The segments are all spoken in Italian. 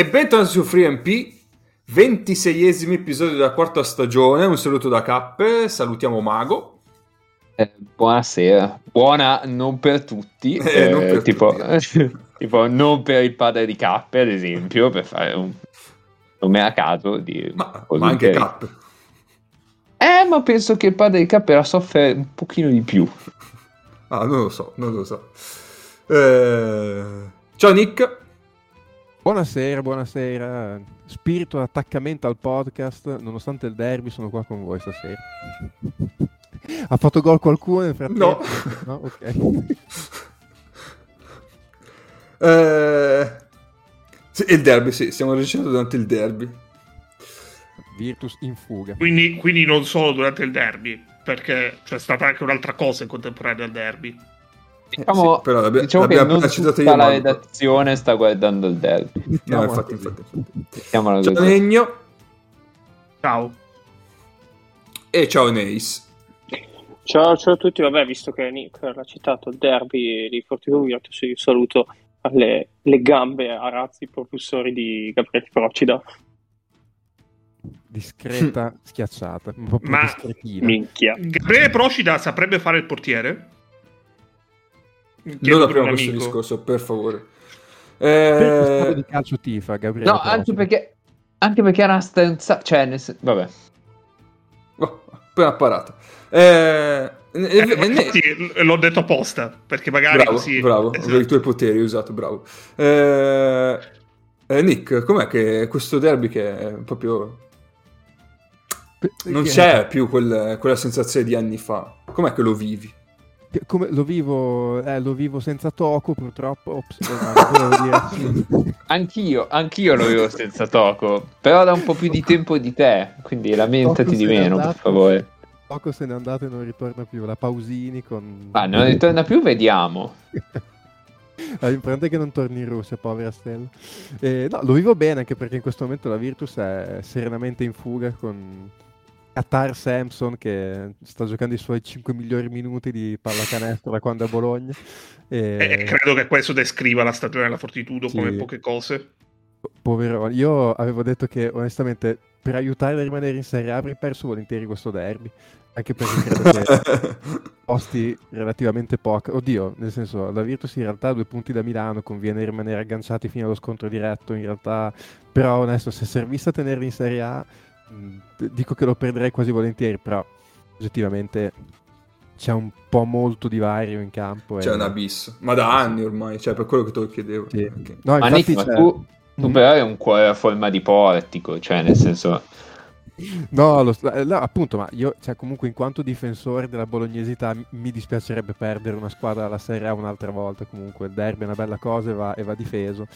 E bentornati su FreeMP, 26esimo episodio della quarta stagione. Un saluto da Kapp, salutiamo Mago. Buonasera, buona non per tutti, non per tipo, tutti. Tipo non per il padre di Kapp, ad esempio, per fare un nome a caso di... Ma anche Kapp. Ma penso che il padre di Kapp la soffre un pochino di più. Ah, non lo so. Ciao Nick. Buonasera, spirito d'attaccamento al podcast, nonostante il derby sono qua con voi stasera. Ha fatto gol qualcuno nel frattempo? No. Ok. Sì, il derby, sì, stiamo registrando durante il derby. Virtus in fuga. Quindi non solo durante il derby, perché c'è stata anche un'altra cosa in contemporanea al derby. Sì, però diciamo che non tutta la redazione sta guardando il derby. No, infatti. Ciao Menion. Ciao. E ciao Neis. Ciao a tutti. Vabbè, visto che Nick l'ha citato, il derby di Fortitudo Virtus, io saluto le gambe a razzi propulsori di Gabriele Procida. Discreta schiacciata. Ma minchia. Gabriele Procida saprebbe fare il portiere? Non apriamo questo discorso, per favore. Per di calcio tifa, Gabriele. No, anche perché era una stanza. Cioè, vabbè. Oh, appena parata. L'ho detto apposta, perché magari bravo, così... Bravo, esatto. I tuoi poteri usato, bravo. Nick, com'è che questo derby che è proprio... Non c'è più quella sensazione di anni fa. Com'è che lo vivi? Come lo vivo senza Tocco, purtroppo. Ops, dire. Anch'io lo vivo senza Tocco, però da un po' più di tempo di te, quindi lamentati di meno, andato, per favore. Tocco se n'è andato e non ritorna più, la Pausini con... Ah, non ritorna più, vediamo. L'importante è che non torni in Russia, povera stella. No, lo vivo bene, anche perché in questo momento la Virtus è serenamente in fuga con... Qatar Samson che sta giocando i suoi 5 migliori minuti di pallacanestro da quando è a Bologna e credo che questo descriva la stagione della Fortitudo, sì. Come poche cose, povero. Io avevo detto che onestamente per aiutare a rimanere in Serie A avrei perso volentieri questo derby, anche perché credo che posti relativamente pochi, oddio, nel senso la Virtus in realtà ha 2 punti da Milano, conviene rimanere agganciati fino allo scontro diretto in realtà, però onesto, se servisse a tenerli in Serie A dico che lo perderei quasi volentieri, però oggettivamente c'è un po' molto divario in campo. C'è un abisso, ma da anni ormai, cioè per quello che te lo chiedevo. Sì. Okay. No, ma Nick, tu però hai un cuore a forma di portico, cioè nel senso... No, appunto, ma io cioè, comunque in quanto difensore della bolognesità mi dispiacerebbe perdere una squadra alla Serie A un'altra volta, comunque il derby è una bella cosa e va difeso.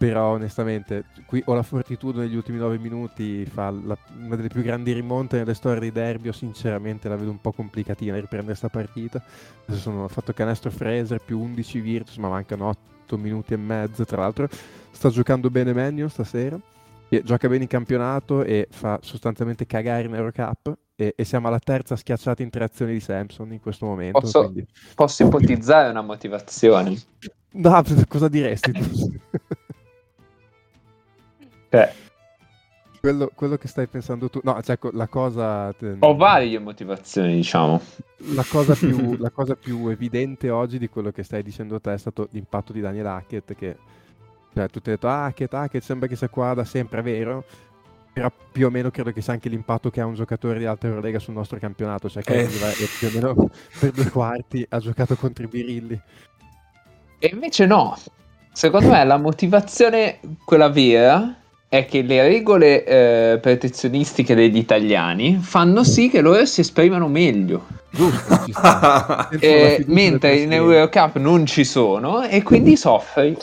Però onestamente qui ho la Fortitudo negli ultimi 9 minuti, fa una delle più grandi rimonte nella storia dei derby. Io sinceramente la vedo un po' complicatina riprendere sta partita. Adesso sono fatto canestro Fraser più 11 Virtus, ma mancano 8 minuti e mezzo. Tra l'altro sta giocando bene Menion stasera, e gioca bene in campionato e fa sostanzialmente cagare in Eurocup, e siamo alla terza schiacciata in 3 azioni di Samson in questo momento. Posso ipotizzare una motivazione? No, cosa diresti tu? Quello che stai pensando tu, no, cioè la cosa... Ho varie motivazioni, diciamo. La cosa più evidente oggi di quello che stai dicendo te è stato l'impatto di Daniel Hackett, che cioè tutti hanno detto Hackett sembra che sia qua da sempre, è vero, però più o meno credo che sia anche l'impatto che ha un giocatore di alta Eurolega sul nostro campionato, cioè che arriva e più o meno per 2 quarti ha giocato contro i birilli. E invece no, secondo me la motivazione quella vera è che le regole protezionistiche degli italiani fanno sì che loro si esprimano meglio. Giusto, ci sta. Mentre in Eurocup non ci sono e quindi soffri.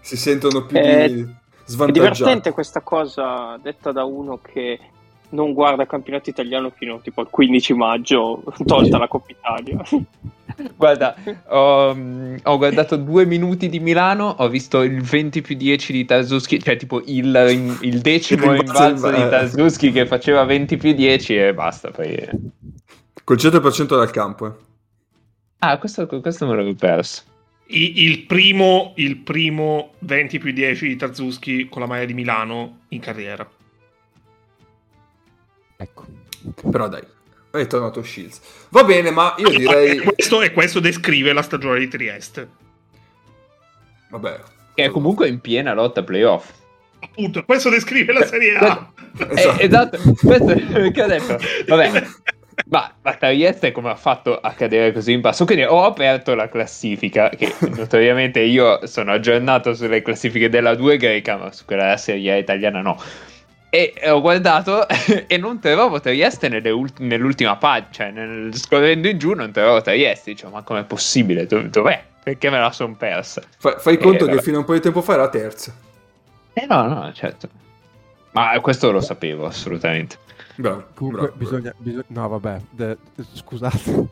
Si sentono più svantaggiati. È divertente questa cosa detta da uno che non guarda il campionato italiano fino tipo al 15 maggio, tolta la Coppa Italia. Guarda, ho guardato 2 minuti di Milano, ho visto il 20 più 10 di Tarzuski, cioè tipo il 10° rimbalzo di Tarzuski che faceva 20 più 10 e basta. Poi... Col 100% dal campo. Ah, questo me l'avevo perso. il primo 20 più 10 di Tarzuski con la maglia di Milano in carriera. Ecco. Però dai, è tornato Shields. Va bene, ma io direi... Questo descrive la stagione di Trieste. Vabbè. Che è comunque in piena lotta playoff. Appunto, questo descrive la Serie A. Esatto, questo è che ho detto. Vabbè. Ma Trieste come ha fatto a cadere così in basso? Quindi ho aperto la classifica, che notoriamente io sono aggiornato sulle classifiche della 2 greca, ma su quella della Serie A italiana no. E ho guardato e non trovavo Trieste nell'ultima pagina, cioè scorrendo in giù non trovavo Trieste. Dicevo, ma com'è possibile? Dov'è? Perché me la son persa? Fai conto che fino a un po' di tempo fa era terza. No, certo. Ma questo lo sapevo assolutamente. Bravo, comunque bravo. Bisogna... No, vabbè, scusate.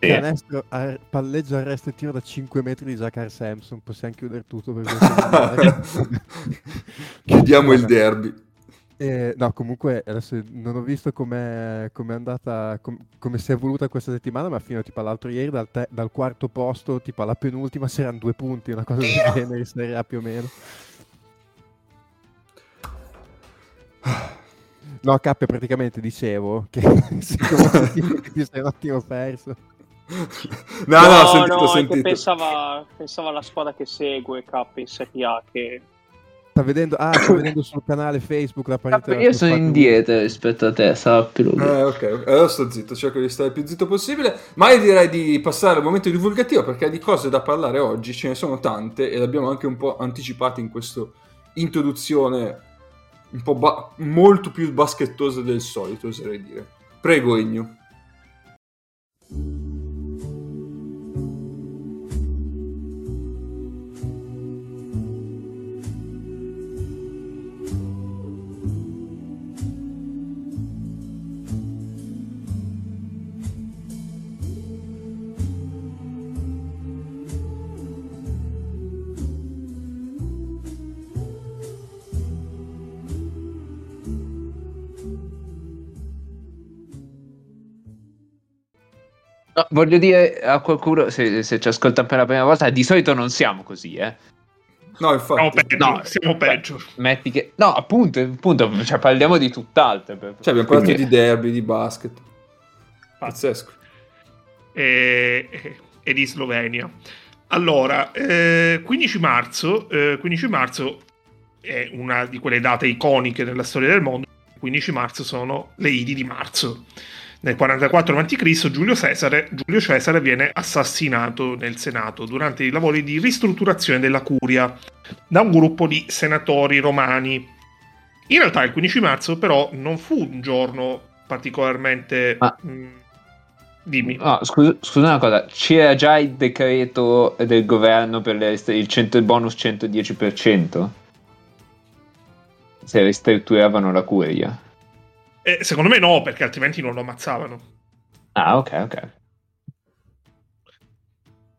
Canestro, palleggio, arresto e tiro da 5 metri di Zachary Sampson. Possiamo chiudere tutto perché chiudiamo il derby. No, comunque adesso non ho visto come è andata, come si è evoluta questa settimana, ma fino tipo all'altro ieri dal quarto posto tipo alla penultima c'erano 2 punti, una cosa del genere, Serie A più o meno. No, Kapp, praticamente dicevo che ti sei un attimo perso. No, ho sentito, sentito. Che pensava alla squadra che segue Kapp in Serie A, che sta vedendo sul canale Facebook la partita. Io sono indietro rispetto a te, sappilo. Ok, allora sto zitto, cerco di stare il più zitto possibile, ma io direi di passare al momento divulgativo, perché di cose da parlare oggi ce ne sono tante e le abbiamo anche un po' anticipate in questa introduzione un po' molto più baschettosa del solito, oserei dire. Prego, Igno. No, voglio dire a qualcuno, se ci ascolta per la prima volta, di solito non siamo così, eh? No, infatti. No, siamo peggio. Metti che... No, appunto, cioè parliamo di tutt'altro. Cioè abbiamo parlato di derby, di basket. Pazzesco. E di Slovenia. Allora, 15 marzo è una di quelle date iconiche nella storia del mondo. 15 marzo sono le Idi di marzo. Nel 44 a.C. Giulio Cesare viene assassinato nel Senato durante i lavori di ristrutturazione della Curia da un gruppo di senatori romani. In realtà il 15 marzo però non fu un giorno particolarmente... Dimmi. No, scusa una cosa, c'era già il decreto del governo per il bonus 110%? Se ristrutturavano la Curia? Secondo me no, perché altrimenti non lo ammazzavano. Ah, ok.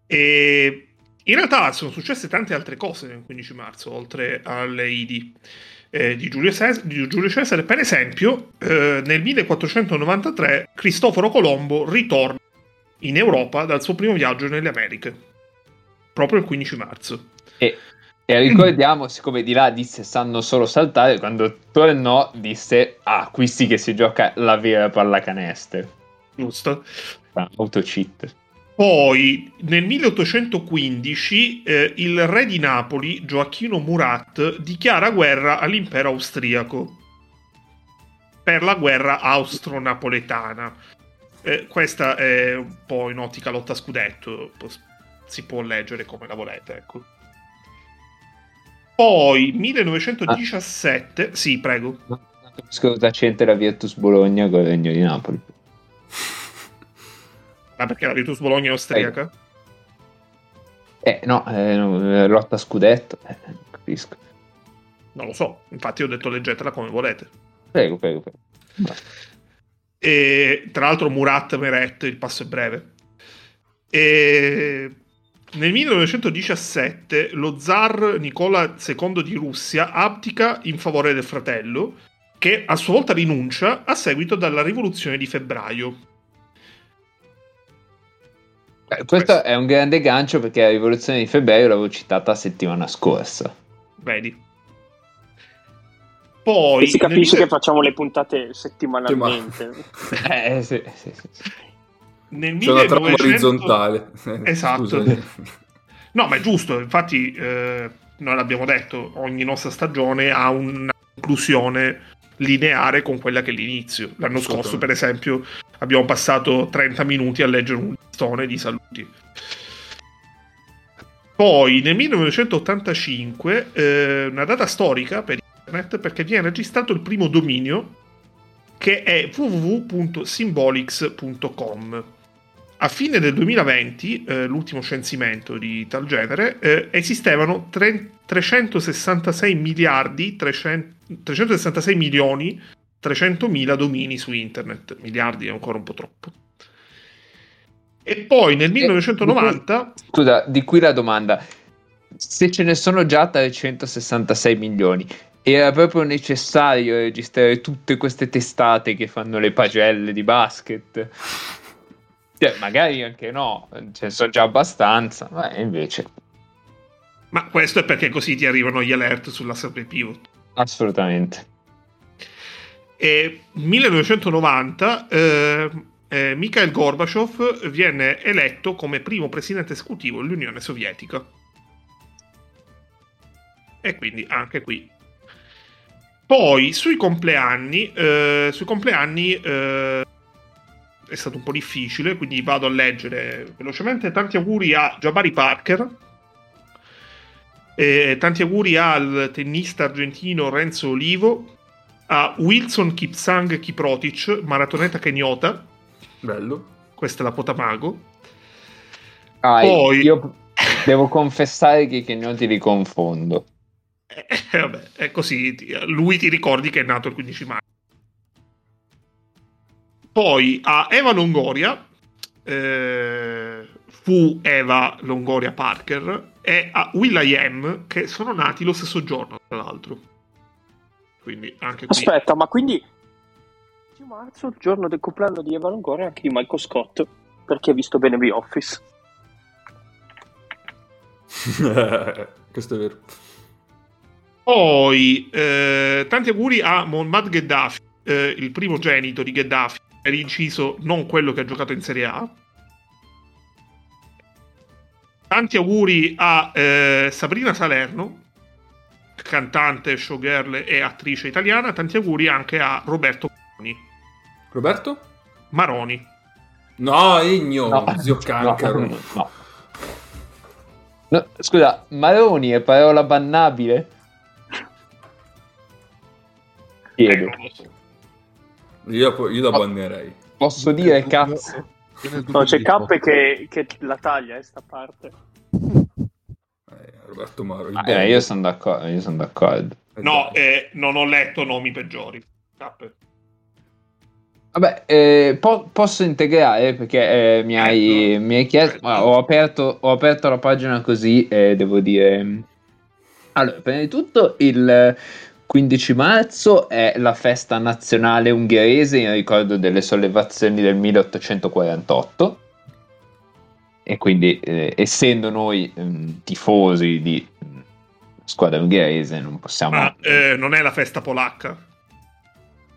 E in realtà sono successe tante altre cose nel 15 marzo, oltre alle Idi di Giulio Cesare. Per esempio, nel 1493 Cristoforo Colombo ritorna in Europa dal suo primo viaggio nelle Americhe, proprio il 15 marzo. E ricordiamo, siccome di là disse sanno solo saltare, quando tornò disse qui sì che si gioca la vera pallacanestro. Giusto. Autocheat. Poi nel 1815 il re di Napoli Gioacchino Murat dichiara guerra all'impero austriaco per la guerra austro-napoletana. Questa è un po' in ottica lotta scudetto, si può leggere come la volete, ecco. Poi 1917, sì, prego. Scusa, c'entra la Virtus Bologna con il Regno di Napoli. Ma perché la Virtus Bologna è austriaca? No, lotta scudetto, capisco. Non lo so, infatti ho detto leggetela come volete. Prego. E tra l'altro Murat Meret, il passo è breve. Nel 1917 lo zar Nicola II di Russia abdica in favore del fratello, che a sua volta rinuncia a seguito della rivoluzione di febbraio. Questo è un grande gancio, perché la rivoluzione di febbraio l'avevo citata settimana scorsa. Vedi. Poi e si capisce che facciamo le puntate settimanalmente. Sì. Nel c'è 1900... una trama orizzontale. Esatto. Scusate. No, ma è giusto. Infatti noi l'abbiamo detto, ogni nostra stagione ha una conclusione lineare con quella che è l'inizio. L'anno scorso, per esempio, abbiamo passato 30 minuti a leggere un listone di saluti. Poi nel 1985 una data storica per internet, perché viene registrato il primo dominio, che è www.symbolics.com. A fine del 2020, l'ultimo censimento di tal genere, esistevano 366 milioni 300.000 domini su internet. Miliardi è ancora un po' troppo. E poi nel 1990... Scusa, di qui la domanda. Se ce ne sono già 366 milioni, era proprio necessario registrare tutte queste testate che fanno le pagelle di basket? Cioè, magari anche no, ce ne sono già abbastanza, ma invece... Ma questo è perché così ti arrivano gli alert sulla server pivot. Assolutamente. E 1990 Mikhail Gorbachev viene eletto come primo presidente esecutivo dell'Unione Sovietica. E quindi anche qui. Poi sui compleanni è stato un po' difficile, quindi vado a leggere velocemente. Tanti auguri a Jabari Parker. Tanti auguri al tennista argentino Renzo Olivo, a Wilson Kipsang Kiprotich, maratoneta kenyota. Bello. Questa è la Potamago. Poi... Io devo confessare che i kenyoti li confondo. Vabbè, è così. Lui ti ricordi che è nato il 15 maggio. Poi a Eva Longoria, fu Eva Longoria Parker, e a Will.i.am, che sono nati lo stesso giorno, tra l'altro. Quindi anche qui. Aspetta, ma quindi 10 marzo, il giorno del compleanno di Eva Longoria, anche di Michael Scott, perché ha visto bene The Office. Questo è vero. Poi tanti auguri a Mohammad Gheddafi, il primogenito di Gheddafi, per inciso non quello che ha giocato in Serie A. Tanti auguri a Sabrina Salerno, cantante, showgirl e attrice italiana. Tanti auguri anche a Roberto Maroni. Roberto? Maroni. No, Igno, no. Zio Cancaro. No. Scusa, Maroni è parola bannabile? Chiedo. Io la bannerei. Posso dire cazzo? No, c'è Kapp che la taglia sta parte. Roberto Maro. Io sono d'accordo. No, non ho letto nomi peggiori. Cappe. Vabbè, posso integrare, perché mi hai chiesto. Ho aperto la pagina così e devo dire. Allora, prima di tutto, il 15 marzo è la festa nazionale ungherese in ricordo delle sollevazioni del 1848. E quindi, essendo noi tifosi di squadra ungherese, non possiamo... Ma non è la festa polacca?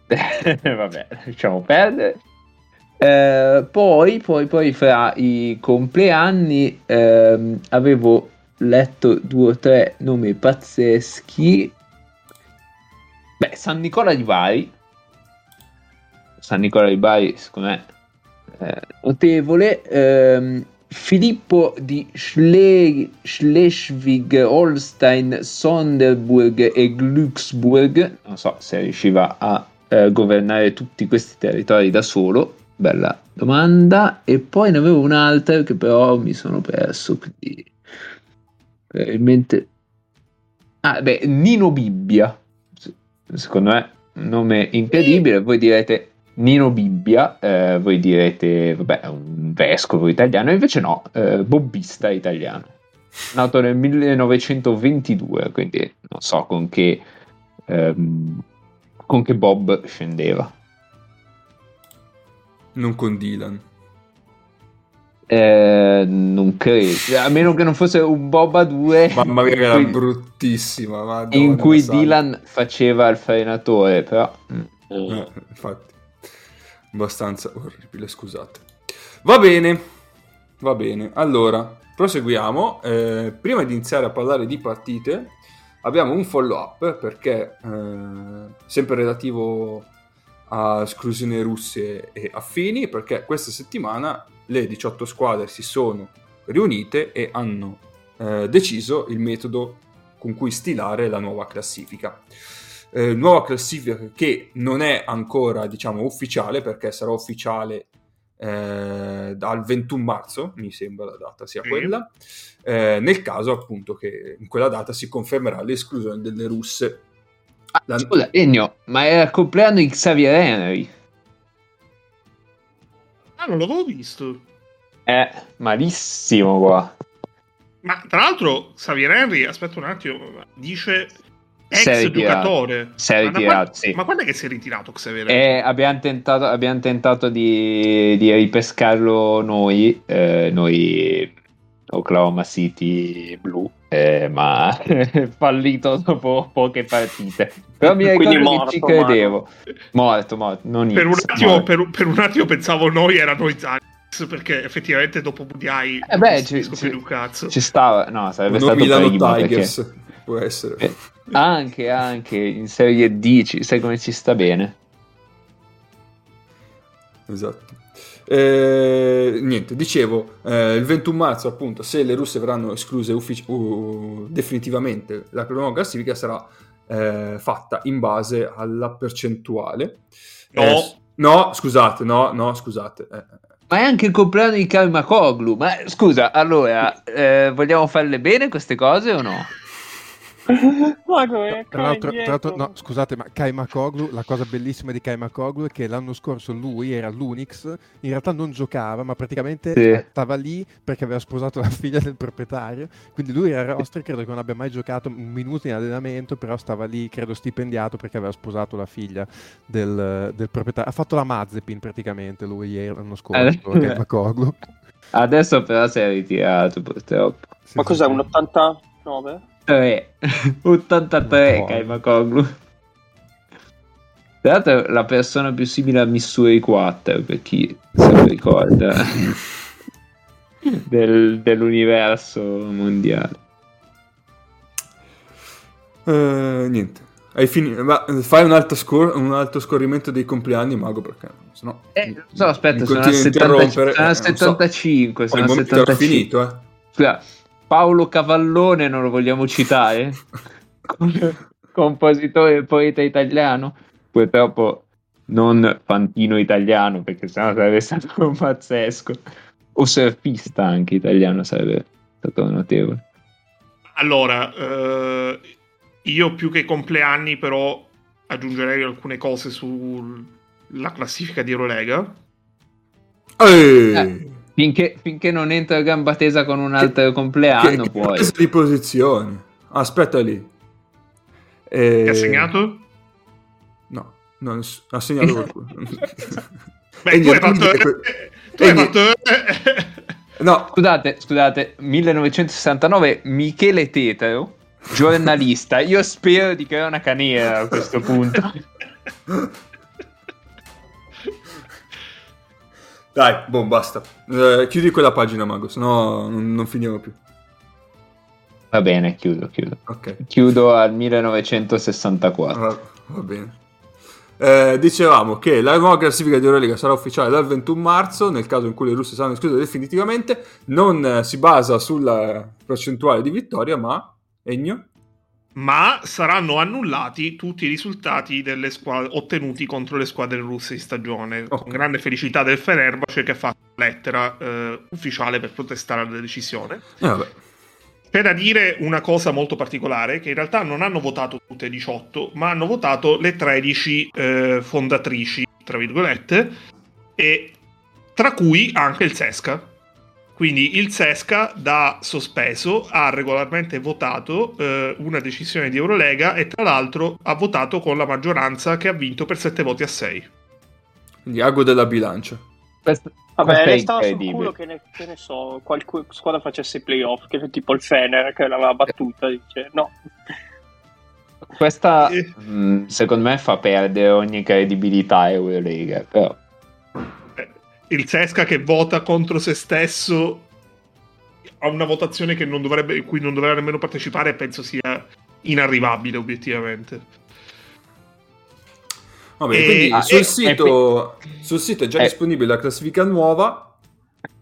Vabbè, lasciamo perdere. Poi fra i compleanni avevo letto 2 o 3 nomi pazzeschi. Beh, San Nicola di Bari, secondo me, notevole. Filippo di Schleswig, Holstein, Sonderburg e Glücksburg. Non so se riusciva a governare tutti questi territori da solo. Bella domanda. E poi ne avevo un'altra che però mi sono perso, quindi probabilmente... Nino Bibbia. Secondo me nome incredibile. Voi direte Nino Bibbia, voi direte vabbè, un vescovo italiano, invece no, bobbista italiano, nato nel 1922, quindi non so con che bob scendeva, non con Dylan. Non credo, a meno che non fosse un Boba 2, mamma mia, che era bruttissima, Madonna, in cui Dylan faceva il frenatore, però infatti abbastanza orribile, scusate. Va bene, va bene, allora proseguiamo. Prima di iniziare a parlare di partite abbiamo un follow up, perché sempre relativo a esclusioni russe e affini, perché questa settimana le 18 squadre si sono riunite e hanno deciso il metodo con cui stilare la nuova classifica. Nuova classifica che non è ancora, diciamo, ufficiale, perché sarà ufficiale dal 21 marzo, mi sembra la data sia quella, nel caso appunto che in quella data si confermerà l'esclusione delle russe. Scusa, Ennio, ma era il compleanno di Xavier Henry. Ah, non l'avevo visto. Malissimo qua. Ma tra l'altro Xavier Henry, aspetta un attimo, dice ex giocatore. Si è ritirato, sì. Ma quando è che si è ritirato Xavier Henry? Abbiamo tentato di ripescarlo noi Oklahoma City Blue, ma fallito dopo poche partite. Però mi ricordo morto, che ci credevo. Morto, non per inizio, un attimo, morto. Per un attimo pensavo noi era noi Zanis, perché effettivamente dopo Budiai un cazzo. Ci stava, no, sarebbe stato Milano prima, Tigers, perché può essere. Anche in Serie D, sai come ci sta bene. Esatto. Niente, dicevo, il 21 marzo appunto, se le russe verranno escluse definitivamente, la nuova classifica sarà fatta in base alla percentuale. No, scusate. Ma è anche il compleanno di Kai Makoglu. Ma scusa, allora vogliamo farle bene queste cose o no? Tra l'altro, no, scusate, ma Kai Makoglu, la cosa bellissima di Kai Makoglu è che l'anno scorso lui era l'Unix, in realtà non giocava, ma praticamente stava lì perché aveva sposato la figlia del proprietario, quindi lui era roster, credo che non abbia mai giocato un minuto in allenamento, però stava lì, credo stipendiato, perché aveva sposato la figlia del proprietario, ha fatto la Mazepin praticamente lui ieri, l'anno scorso, Kai Makoglu. Adesso però si è ritirato purtroppo. Sì, ma cos'è, un 89? 83 Kai Makoglu. Tra l'altro è la persona più simile a Missouri 4, per chi se lo ricorda, dell'universo mondiale. Niente, hai finito? Ma fai un altro scorrimento dei compleanni, Mago, perché sennò aspetta, sono a 75, sono a 75. Ho finito, eh. Scusa, Paolo Cavallone non lo vogliamo citare? Compositore e poeta italiano, purtroppo non fantino italiano, perché sennò sarebbe stato un pazzesco, o surfista anche italiano, sarebbe stato notevole. Allora, io più che compleanni però aggiungerei alcune cose sulla classifica di Eurolega. Finché non entra a gamba tesa con un altro compleanno, puoi. Di posizione. Aspetta lì. Ti ha segnato? No, non ha segnato qualcuno. Beh, tu hai fatto... No. Scusate. 1969, Michele Tetero, giornalista. Io spero di cronaca nera a questo punto. Dai, basta. Chiudi quella pagina, Mago, sennò non finiamo più. Va bene, chiudo. Okay. Chiudo al 1964. Va bene. Dicevamo che la nuova classifica di Eurolega sarà ufficiale dal 21 marzo, nel caso in cui le russe saranno escluse definitivamente. Non si basa sulla percentuale di vittoria, ma... Egno? Ma saranno annullati tutti i risultati delle squadre ottenuti contro le squadre russe in stagione, con grande felicità del Fenerbahce, che ha fatto lettera ufficiale per protestare la decisione. C'è da dire una cosa molto particolare, che in realtà non hanno votato tutte le 18, ma hanno votato le 13 fondatrici, tra virgolette, e tra cui anche il Sesca. Quindi il Sesca, da sospeso, ha regolarmente votato una decisione di Eurolega, e tra l'altro ha votato con la maggioranza, che ha vinto per 7 voti a 6. Quindi ago della bilancia. Vabbè, restava sul culo che ne so, qualche squadra facesse i playoff, che tipo il Fener che l'aveva battuta, dice no. Questa secondo me fa perdere ogni credibilità a Eurolega, però il Cesca che vota contro se stesso a una votazione che non dovrebbe, cui non dovrebbe nemmeno partecipare, penso sia inarrivabile obiettivamente. Vabbè, e, quindi sul sito è già disponibile la classifica nuova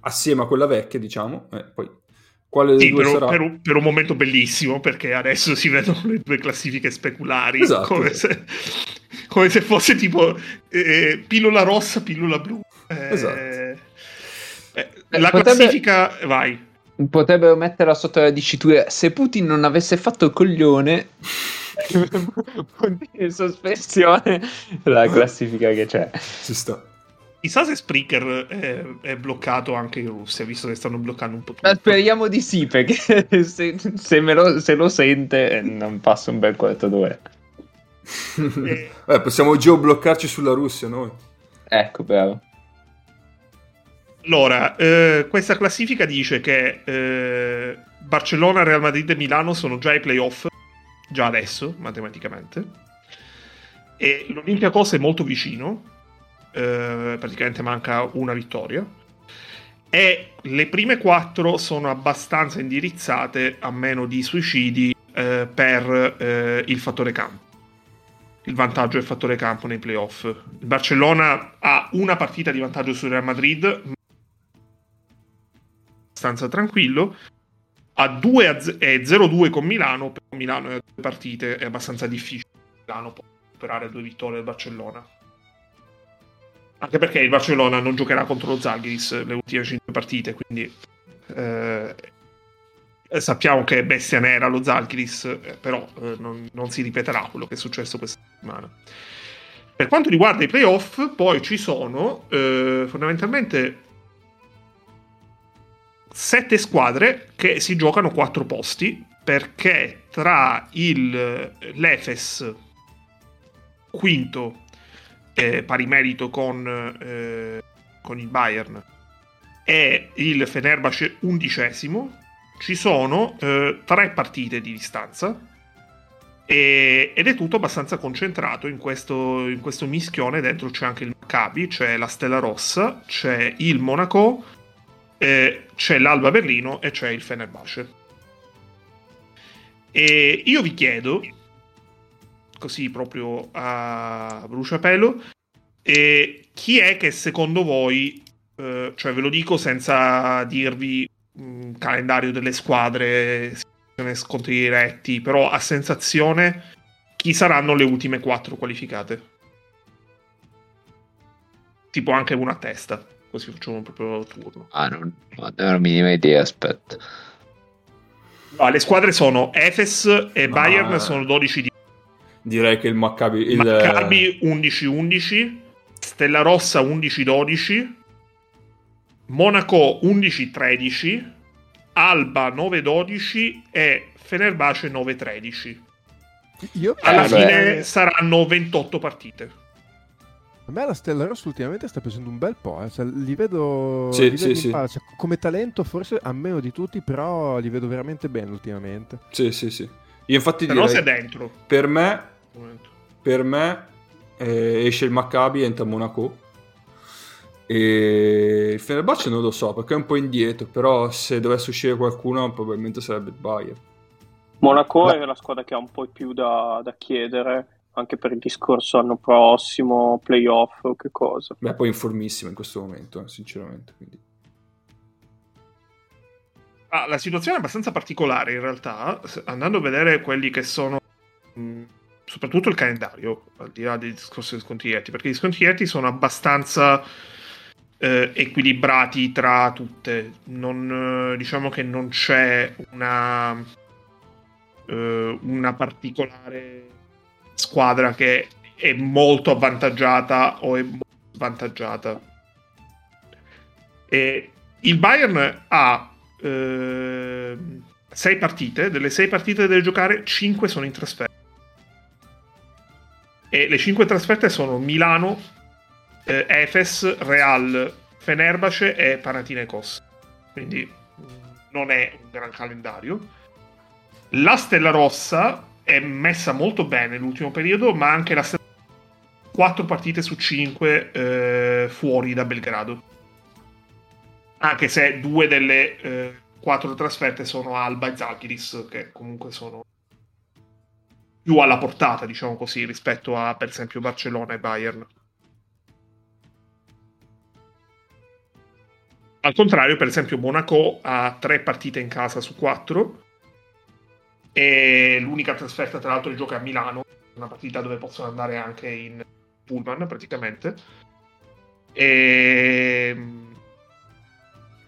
assieme a quella vecchia, diciamo, poi quale sì, due sarà? Per un momento bellissimo, perché adesso si vedono le due classifiche speculari, esatto, come se fosse tipo pillola rossa, pillola blu, esatto. La classifica potrebbero metterla sotto la dicitura: se Putin non avesse fatto il coglione in sospensione la classifica che c'è. Ci sta. Chissà se Spreaker è bloccato anche in Russia, visto che stanno bloccando un po' tutto. Speriamo di sì, perché se lo sente non passa un bel quarto d'ora. Possiamo geobloccarci sulla Russia noi. Ecco, bravo. Allora, questa classifica dice che Barcellona, Real Madrid e Milano sono già ai playoff, già adesso, matematicamente. E l'Olympiacos è molto vicino, praticamente manca una vittoria. E le prime quattro sono abbastanza indirizzate, a meno di suicidi, per il fattore campo. Il vantaggio è il fattore campo nei playoff. Il Barcellona ha una partita di vantaggio sul Real Madrid, abbastanza tranquillo, a 0-2 con Milano, però Milano è a due partite, è abbastanza difficile. Milano può recuperare due vittorie del Barcellona, anche perché il Barcellona non giocherà contro lo Žalgiris le ultime 5 partite, quindi sappiamo che è bestia nera lo Žalgiris, però non si ripeterà quello che è successo questa settimana. Per quanto riguarda i playoff, poi ci sono fondamentalmente 7 squadre che si giocano 4 posti, perché tra l'Efes quinto, pari merito con il Bayern, e il Fenerbahce undicesimo, ci sono 3 partite di distanza, ed è tutto abbastanza concentrato in questo mischione. Dentro c'è anche il Maccabi, c'è la Stella Rossa, c'è il Monaco, c'è l'Alba Berlino e c'è il Fenerbahce. E io vi chiedo, così proprio a bruciapelo, chi è che secondo voi, cioè ve lo dico senza dirvi calendario delle squadre, scontri diretti, però a sensazione chi saranno le ultime 4 qualificate, tipo anche una a testa, così facciamo proprio turno. Non mi dimentico, aspetta. No, le squadre sono Efes e Bayern, sono 12 di... Direi che il Maccabi 11-11, Stella Rossa 11-12, Monaco 11-13, Alba 9-12 e Fenerbahce 9-13. Alla fine saranno 28 partite. A me la Stella Rossa ultimamente sta piacendo un bel po', cioè, li vedo, sì. Cioè, come talento forse a meno di tutti, però li vedo veramente bene ultimamente. Sì. Io infatti direi, se dentro. Per me esce il Maccabi e entra Monaco. E il Fenerbahce non lo so, perché è un po' indietro, però se dovesse uscire qualcuno probabilmente sarebbe il Bayern. Monaco è la squadra che ha un po' più da chiedere, anche per il discorso anno prossimo, playoff o che cosa. Beh, poi informissimo in questo momento, sinceramente. Quindi. La situazione è abbastanza particolare in realtà, andando a vedere quelli che sono, soprattutto il calendario, al di là dei discorsi di scontri diretti, perché gli scontri diretti sono abbastanza equilibrati tra tutte. Non, diciamo che non c'è una particolare squadra che è molto avvantaggiata o è molto svantaggiata. E il Bayern ha 6 partite, delle 6 partite che deve giocare 5 sono in trasferta, e le 5 trasferte sono Milano, Efes, Real, Fenerbahce e Panathinaikos, quindi non è un gran calendario. La Stella Rossa è messa molto bene nell'ultimo periodo, ma anche la Stella Rossa 4 partite su 5 fuori da Belgrado, anche se due delle 4 trasferte sono Alba e Zalgiris, che comunque sono più alla portata, diciamo così, rispetto a per esempio Barcellona e Bayern. Al contrario, per esempio, Monaco ha 3 partite in casa su 4 e l'unica trasferta, tra l'altro, gioca a Milano, una partita dove possono andare anche in pullman praticamente, e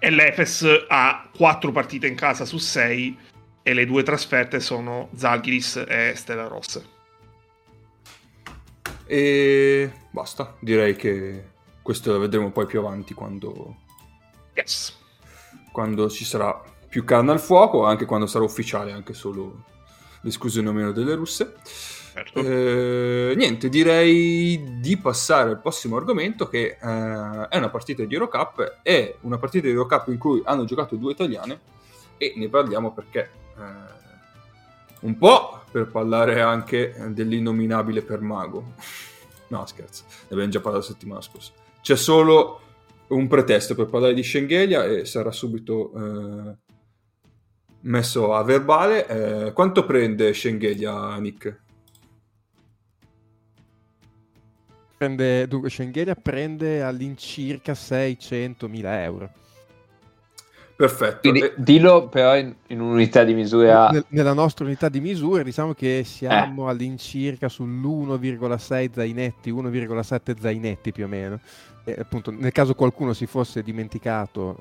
l'Efes ha 4 partite in casa su 6 e le 2 trasferte sono Zalgiris e Stella Rossa. E basta, direi che questo lo vedremo poi più avanti quando... Yes. Quando ci sarà più carne al fuoco, anche quando sarà ufficiale anche solo l'esclusione o meno delle russe, certo. Niente, direi di passare al prossimo argomento, che è una partita di Eurocup, è una partita di Eurocup in cui hanno giocato 2 italiane e ne parliamo perché un po' per parlare anche dell'innominabile per Mago. No, scherzo, ne abbiamo già parlato la settimana scorsa, c'è solo un pretesto per parlare di Schenghelia e sarà subito messo a verbale. Quanto prende Schenghelia, Nick? Dunque, Schenghelia prende all'incirca 600.000 euro. Perfetto. Quindi, dillo però in unità di misura. Nella nostra unità di misura diciamo che siamo all'incirca sull'1,6 zainetti, 1,7 zainetti più o meno. E, appunto, nel caso qualcuno si fosse dimenticato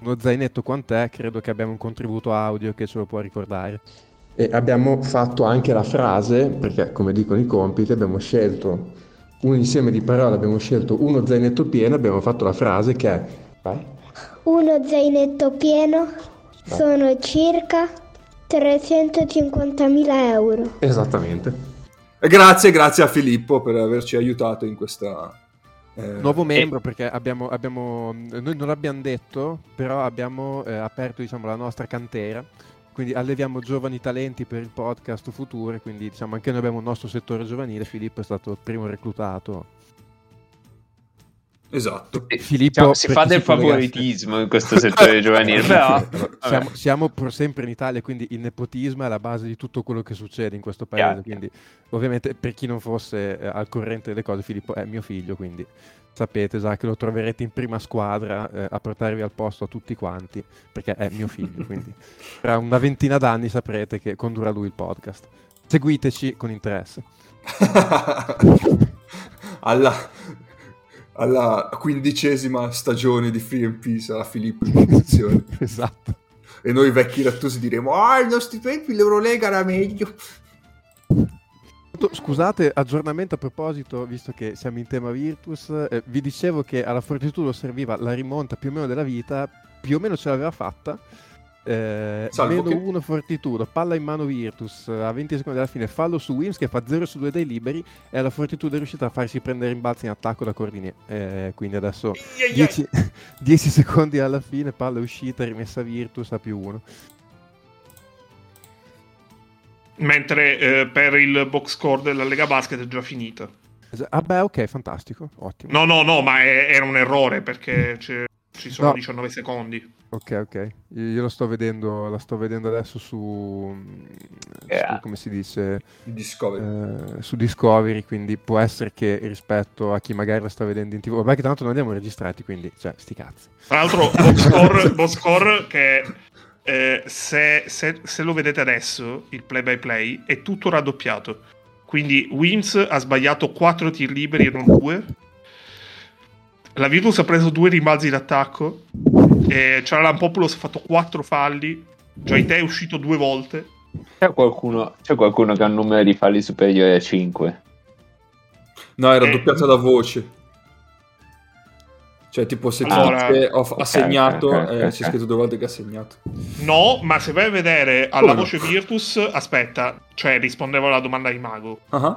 uno zainetto quant'è, credo che abbiamo un contributo audio che ce lo può ricordare. E abbiamo fatto anche la frase, perché come dicono i compiti, abbiamo scelto un insieme di parole, abbiamo scelto uno zainetto pieno, abbiamo fatto la frase che è... Vai. Uno zainetto pieno sono circa 350.000 euro. Esattamente. E grazie a Filippo per averci aiutato in questa... Nuovo membro, perché abbiamo noi non l'abbiamo detto, però abbiamo aperto, diciamo, la nostra cantera, quindi alleviamo giovani talenti per il podcast futuro, quindi diciamo anche noi abbiamo il nostro settore giovanile. Filippo è stato il primo reclutato. Esatto. Filippo, si fa del favoritismo in questo settore giovanile, però siamo pur sempre in Italia, quindi il nepotismo è la base di tutto quello che succede in questo paese, quindi ovviamente per chi non fosse al corrente delle cose, Filippo è mio figlio, quindi sapete già che lo troverete in prima squadra a portarvi al posto a tutti quanti, perché è mio figlio, quindi tra una ventina d'anni saprete che condurrà lui il podcast. Seguiteci con interesse. Alla 15ª stagione di Free and Peace alla Filippo in posizione. Esatto. E noi vecchi rattosi diremo: i nostri tempi l'Eurolega era meglio. Scusate, aggiornamento a proposito, visto che siamo in tema Virtus, vi dicevo che alla Fortitudo serviva la rimonta più o meno della vita, più o meno ce l'aveva fatta. Meno che... 1 Fortitudo, palla in mano Virtus a 20 secondi alla fine, fallo su Wims che fa 0 su 2 dai liberi e la Fortitudo è riuscita a farsi prendere in balzo in attacco da Cordini, quindi adesso 10 secondi alla fine, palla uscita, rimessa Virtus a +1. Mentre per il box score della Lega Basket è già finita. Ah beh, ok, fantastico, ottimo. No, ma era un errore perché ci sono 19 secondi. Ok, io la sto vedendo adesso su come si dice Discovery. Su Discovery, quindi può essere che rispetto a chi magari la sta vedendo in TV, vabbè che tanto non andiamo registrati, quindi cioè sti cazzi. Tra l'altro box score che se lo vedete adesso il play by play è tutto raddoppiato, quindi Wims ha sbagliato 4 tir liberi e non 2. La Virtus ha preso 2 rimbalzi d'attacco, Cialanpopoulos ha fatto 4 falli, JT è uscito 2 volte. C'è qualcuno che ha un numero di falli superiore a 5? No, era doppiata da voce. Cioè, tipo, se ha segnato, c'è scritto 2 volte che ha segnato. No, ma se vai a vedere alla voce Virtus, aspetta, cioè rispondevo alla domanda di Mago. Uh-huh.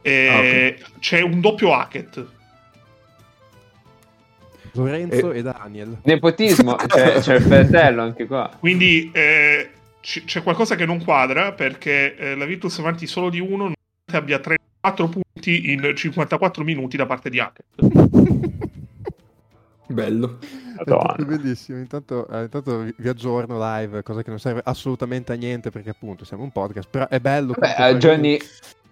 C'è un doppio Hackett. Lorenzo e Daniel. Nepotismo, c'è il fratello anche qua. Quindi c'è qualcosa che non quadra, perché la Virtus avanti solo di uno, non abbia 34 punti in 54 minuti da parte di Hackett. Bello. È bellissimo. Intanto vi aggiorno live, cosa che non serve assolutamente a niente, perché appunto siamo un podcast, però è bello. Beh,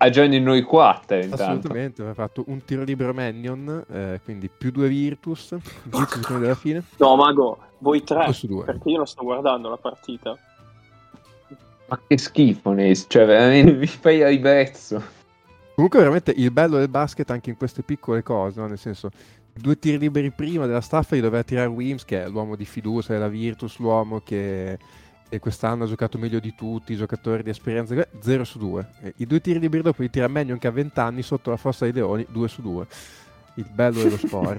aggiorni noi quattro intanto. Assolutamente, aveva fatto un tiro libero Menion, quindi più 2 Virtus, 10 secondi alla fine. No, Mago, voi 3, perché io non sto guardando la partita. Ma che schifo, Nace, cioè veramente vi fai a ribrezzo. Comunque veramente il bello del basket anche in queste piccole cose, no? Nel senso, 2 tiri liberi prima della staffa li doveva tirare Wims, che è l'uomo di fiducia della Virtus, l'uomo che quest'anno ha giocato meglio di tutti, i giocatori di esperienza, 0-2. I 2 tiri liberi dopo li tira Manion, che ha 20 anni, sotto la fossa dei leoni, 2-2. Il bello dello sport.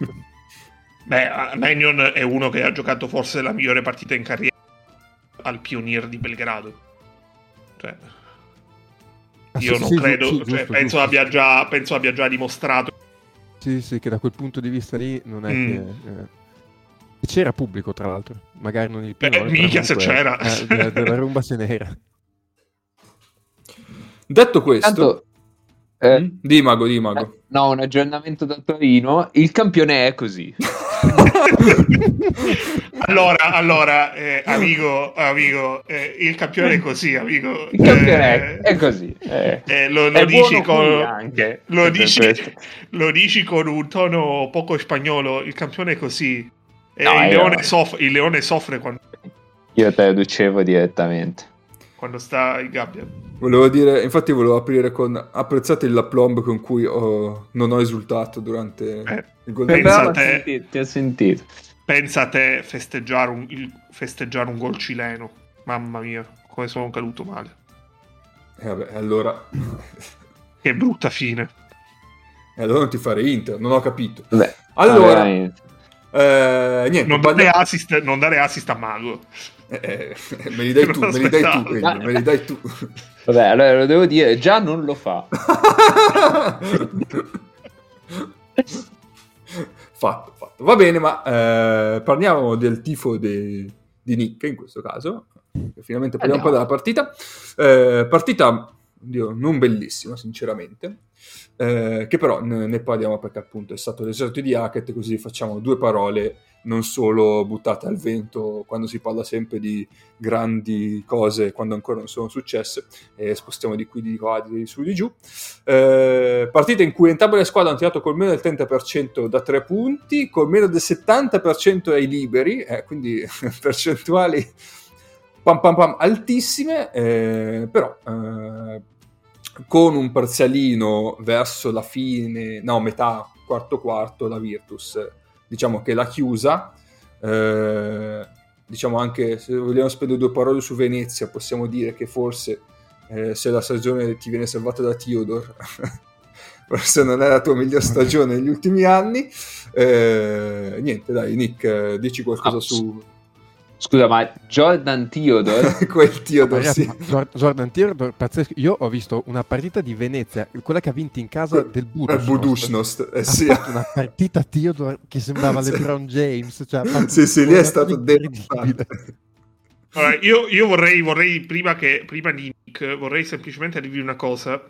Beh, Manion è uno che ha giocato forse la migliore partita in carriera al Pionier di Belgrado. Cioè, io non credo, penso abbia già dimostrato. Sì, che da quel punto di vista lì non è che c'era pubblico, tra l'altro, magari non il più. Minchia, se c'era della rumba se n'era. Detto questo, tanto, di Mago. No, un aggiornamento da Torino, il campione è così. allora, amico, il campione è così, amico. Il campione è così. Lo dici con anche, lo dici con un tono poco spagnolo. Il campione è così. No, il leone soffre quando. Io traducevo direttamente. Quando sta in gabbia. Volevo dire, infatti, volevo aprire con: apprezzate l'aplomb con cui non ho esultato durante il gol. Ti ho sentito. Pensa a te festeggiare un gol cileno. Mamma mia, come sono caduto male. E vabbè, allora... Che brutta fine. E allora non ti fare Inter, non ho capito. Beh, allora... niente, non dare assist a Mago. Me li dai tu. Vabbè, allora lo devo dire, già non lo fa. Fatto. Va bene, ma parliamo del tifo di Nick in questo caso. Finalmente parliamo un po' della partita. Partita, oddio, non bellissima, sinceramente. Che però ne parliamo, perché appunto è stato l'esercito di Hackett, così facciamo due parole non solo buttate al vento quando si parla sempre di grandi cose quando ancora non sono successe, e spostiamo di qui di qua, di su di giù. Partita in cui entrambe le squadre hanno tirato col meno del 30% da 3 punti, col meno del 70% ai liberi, quindi percentuali pam altissime, però con un parzialino verso la fine, no, metà quarto, la Virtus diciamo che l'ha chiusa. Diciamo, anche se vogliamo spendere due parole su Venezia, possiamo dire che forse se la stagione ti viene salvata da Teodor forse non è la tua miglior stagione negli ultimi anni. Niente, dai Nick, dici qualcosa su... Scusa, ma Jordan Theodore? Quel Teodor, ragazzi, sì. Jordan Theodore, pazzesco. Io ho visto una partita di Venezia, quella che ha vinto in casa del Budusnost. Sì. Una partita Teodor che sembrava LeBron James. Cioè, sì, lì è stato terribile. Allora, io vorrei prima di Nick, vorrei semplicemente dirvi una cosa.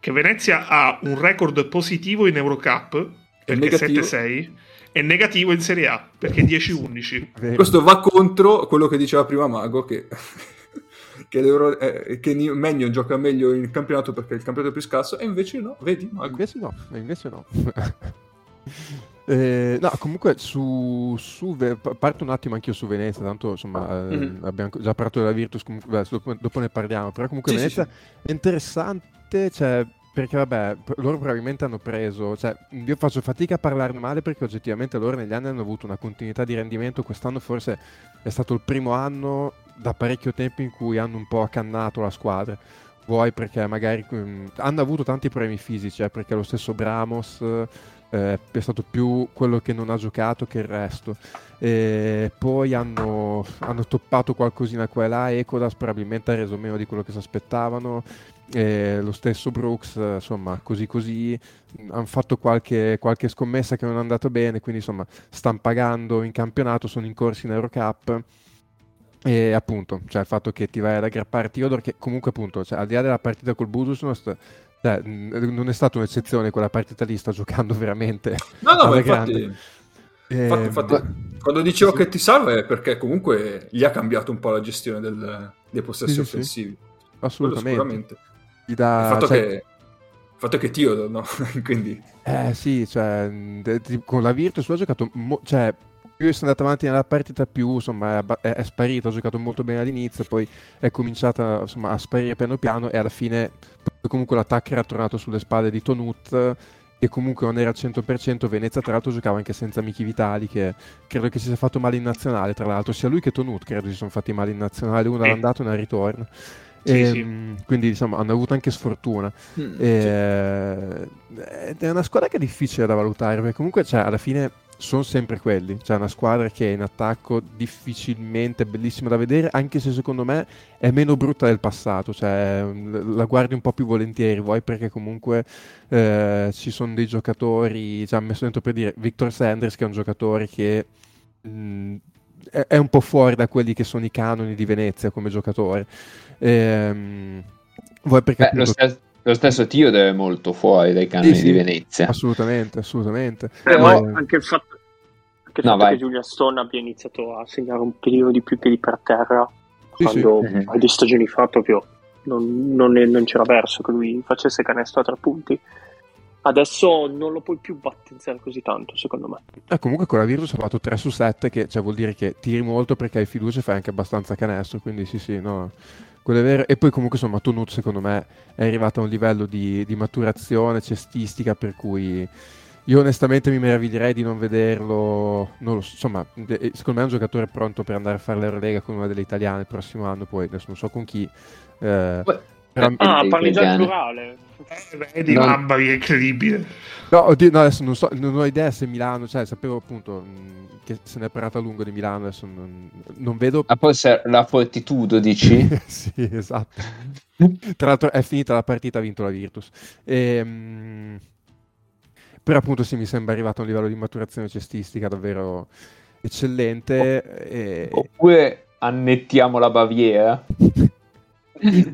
Che Venezia ha un record positivo in Eurocup, perché 7-6. È negativo in Serie A, perché 10-11. Questo va contro quello che diceva prima Mago, che Menion gioca meglio in campionato perché il campionato è più scarso, e invece no, vedi Mago? Invece no. No, comunque parto un attimo anch'io su Venezia, tanto insomma abbiamo già parlato della Virtus, comunque, dopo ne parliamo, però comunque sì, Venezia sì. È interessante, cioè... Perché vabbè, loro probabilmente hanno preso, cioè io faccio fatica a parlarne male perché oggettivamente loro negli anni hanno avuto una continuità di rendimento. Quest'anno forse è stato il primo anno da parecchio tempo in cui hanno un po' accannato la squadra. Vuoi perché magari hanno avuto tanti problemi fisici, perché lo stesso Bramos è stato più quello che non ha giocato che il resto. E poi hanno toppato qualcosina qua e là. Ecolas probabilmente ha reso meno di quello che si aspettavano, lo stesso Brooks, insomma, così hanno fatto qualche scommessa che non è andata bene, quindi insomma stanno pagando in campionato, sono in corsa in Eurocup. E appunto, cioè il fatto che ti vai ad aggrappare Teodor, che comunque appunto, cioè, al di là della partita col Budućnost, cioè, non è stata un'eccezione quella partita lì, sta giocando veramente alla grande. Infatti, quando dicevo sì, che ti salva è perché comunque gli ha cambiato un po' la gestione dei possessi offensivi. Sì. Assolutamente. Il fatto che Teodor, no? Quindi... sì, cioè, con la Virtus ha giocato... più è andata avanti nella partita, più insomma è sparita. Ha giocato molto bene all'inizio, poi è cominciata insomma a sparire piano piano, e alla fine comunque l'attacco era tornato sulle spalle di Tonut, e comunque non era al 100%. Venezia tra l'altro giocava anche senza Michi Vitali, che credo che si sia fatto male in nazionale, tra l'altro sia lui che Tonut credo si sono fatti male in nazionale, uno all'andata e uno al ritorno. Sì. Quindi diciamo hanno avuto anche sfortuna. È una squadra che è difficile da valutare, perché comunque cioè, alla fine sono sempre quelli, cioè una squadra che in attacco difficilmente bellissima da vedere, anche se secondo me è meno brutta del passato, cioè la guardi un po' più volentieri, vuoi perché comunque ci sono dei giocatori, cioè messo dentro per dire Victor Sanders, che è un giocatore che è un po' fuori da quelli che sono i canoni di Venezia come giocatore, vuoi perché appunto... Lo stesso Teodor è molto fuori dai canoni di Venezia. Assolutamente. Però anche il fatto, che Julian Stone abbia iniziato a segnare un pelino di più piedi per terra, quando di stagioni fa proprio non c'era verso che lui facesse canestro a 3 punti. Adesso non lo puoi più battezzare così tanto, secondo me. Comunque con la Virtus ha fatto 3 su 7, che cioè, vuol dire che tiri molto perché hai fiducia e fai anche abbastanza canestro, quindi sì, no... Quello è vero. E poi comunque insomma Tonut secondo me è arrivato a un livello di maturazione cestistica per cui io onestamente mi meraviglierei di non vederlo, non lo so, insomma secondo me è un giocatore pronto per andare a fare l'Eurolega con una delle italiane il prossimo anno, poi adesso non so con chi. Parli già in plurale. Vedi, no. Mamma mia, incredibile. No, adesso non ho idea se Milano, cioè sapevo appunto che se ne è parlato a lungo di Milano, adesso non vedo. Ma poi se la Fortitudo dici? Sì, esatto. Tra l'altro è finita la partita, ha vinto la Virtus. Però appunto sì, mi sembra arrivato a un livello di maturazione cestistica davvero eccellente. Oppure annettiamo la Baviera.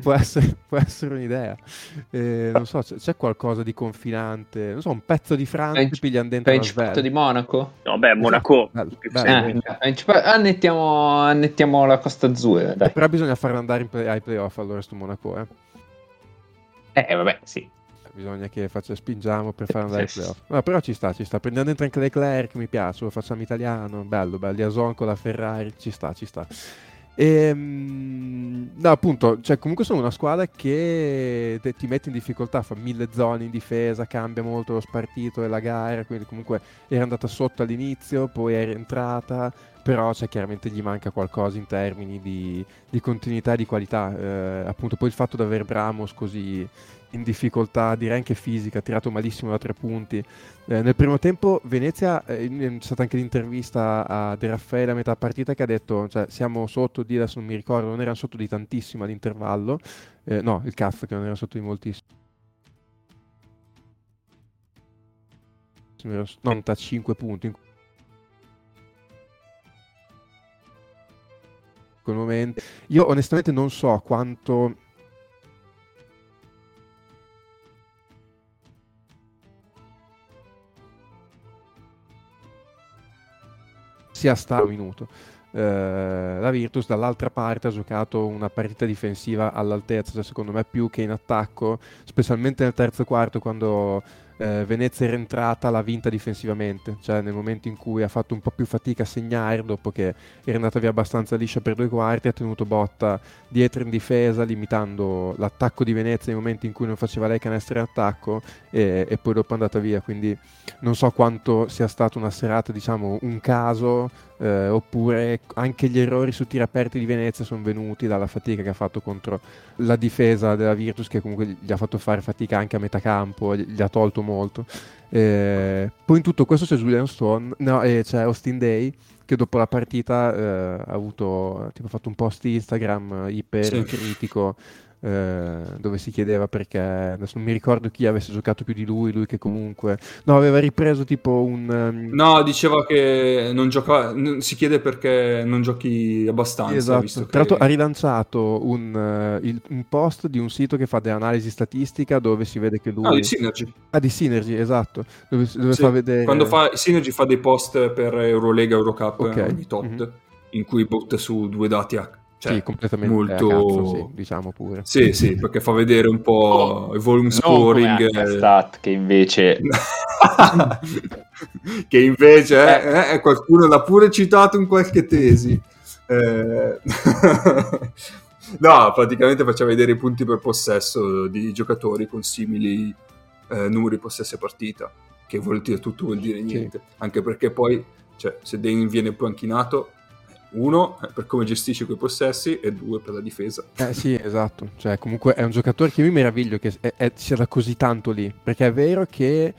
Può essere un'idea, non so, c'è qualcosa di confinante, non so, un pezzo di Francia, pigliano dentro la Svezia. Principato di Monaco? No, beh, Monaco. Annettiamo la Costa Azzurra, dai. Però bisogna farlo andare ai playoff allora sto Monaco, vabbè, sì. Bisogna che spingiamo per far andare ai playoff. No, però ci sta, prendiamo dentro anche Leclerc, mi piace, lo facciamo italiano, bello, Iason con la Ferrari, ci sta. No, appunto, cioè comunque sono una squadra che ti mette in difficoltà, fa 1000 zone in difesa, cambia molto lo spartito e la gara, quindi comunque era andata sotto all'inizio, poi è rientrata, però cioè, chiaramente gli manca qualcosa in termini di continuità e di qualità, appunto poi il fatto di aver Bramos così in difficoltà, direi anche fisica, tirato malissimo da 3 punti, nel primo tempo Venezia, c'è stata anche l'intervista a De Raffaele a metà partita che ha detto, cioè, siamo sotto di, adesso non mi ricordo, non erano sotto di tantissimo all'intervallo, il Kaff che non era sotto di moltissimo, 95 punti in quel momento. Io onestamente non so quanto sia stato un minuto. La Virtus dall'altra parte ha giocato una partita difensiva all'altezza, cioè secondo me più che in attacco, specialmente nel terzo quarto, quando Venezia è rientrata, l'ha vinta difensivamente, cioè nel momento in cui ha fatto un po' più fatica a segnare, dopo che era andata via abbastanza liscia per 2 quarti, ha tenuto botta dietro in difesa, limitando l'attacco di Venezia nei momenti in cui non faceva lei canestro in attacco, e poi dopo è andata via. Quindi non so quanto sia stata una serata, diciamo, un caso, oppure anche gli errori su tiri aperti di Venezia sono venuti dalla fatica che ha fatto contro la difesa della Virtus, che comunque gli ha fatto fare fatica anche a metà campo, gli ha tolto molto molto. Poi in tutto questo c'è Julian Stone, c'è Austin Day, che dopo la partita ha fatto un post Instagram ipercritico, sì, dove si chiedeva perché, adesso non mi ricordo chi avesse giocato più di lui che comunque aveva ripreso tipo un... No, diceva che non giocava, si chiede perché non giochi abbastanza, esatto, visto che... Tra l'altro ha rilanciato un post di un sito che fa dell'analisi statistica, dove si vede che lui... Ah, di Synergy. Ah, di Synergy, esatto, dove sì, fa vedere... Quando Synergy fa dei post per Eurolega, Eurocup, okay, ogni tot, mm-hmm, in cui butta su due dati a... Cioè, sì, completamente molto... cazzo, sì, diciamo pure. Sì, sì, perché fa vedere un po' il volume scoring. Stat, che invece... che invece qualcuno l'ha pure citato in qualche tesi. No, praticamente faceva vedere i punti per possesso di giocatori con simili numeri possesso a partita, che vuol dire tutto, vuol dire niente. Sì. Anche perché poi, cioè, se Dane viene panchinato... Uno, per come gestisce quei possessi, e due, per la difesa. Sì, esatto. Cioè, comunque è un giocatore che mi meraviglio che sia così tanto lì. Perché è vero che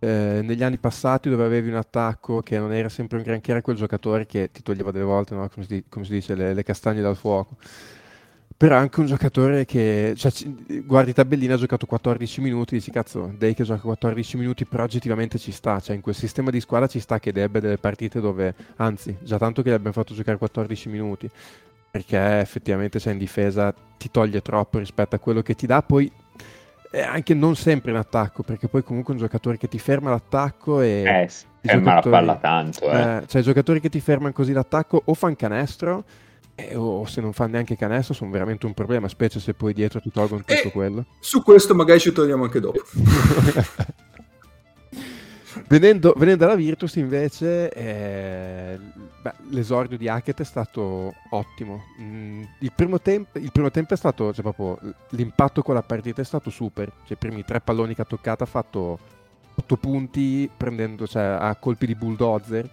negli anni passati, dove avevi un attacco che non era sempre un granché, era quel giocatore che ti toglieva delle volte, no? Come si dice, le castagne dal fuoco. Però anche un giocatore che... Cioè, guardi tabellina, ha giocato 14 minuti, dici, cazzo, Day che gioca 14 minuti, però oggettivamente ci sta. Cioè, in quel sistema di squadra ci sta che debba delle partite dove... Anzi, già tanto che gli abbiamo fatto giocare 14 minuti. Perché effettivamente, cioè, in difesa ti toglie troppo rispetto a quello che ti dà. Poi, anche non sempre in attacco, perché poi comunque è un giocatore che ti ferma l'attacco e... sì, ferma la palla tanto, cioè, i giocatori che ti fermano così l'attacco o fan canestro... o se non fanno neanche canestro sono veramente un problema, specie se poi dietro ti tolgono tutto quello. Su questo magari ci torniamo anche dopo. Venendo alla Virtus invece, l'esordio di Hackett è stato ottimo. Il primo tempo è stato, cioè, proprio l'impatto con la partita è stato super. Cioè, i primi tre palloni che ha toccato, ha fatto 8 punti prendendo, cioè, a colpi di bulldozer.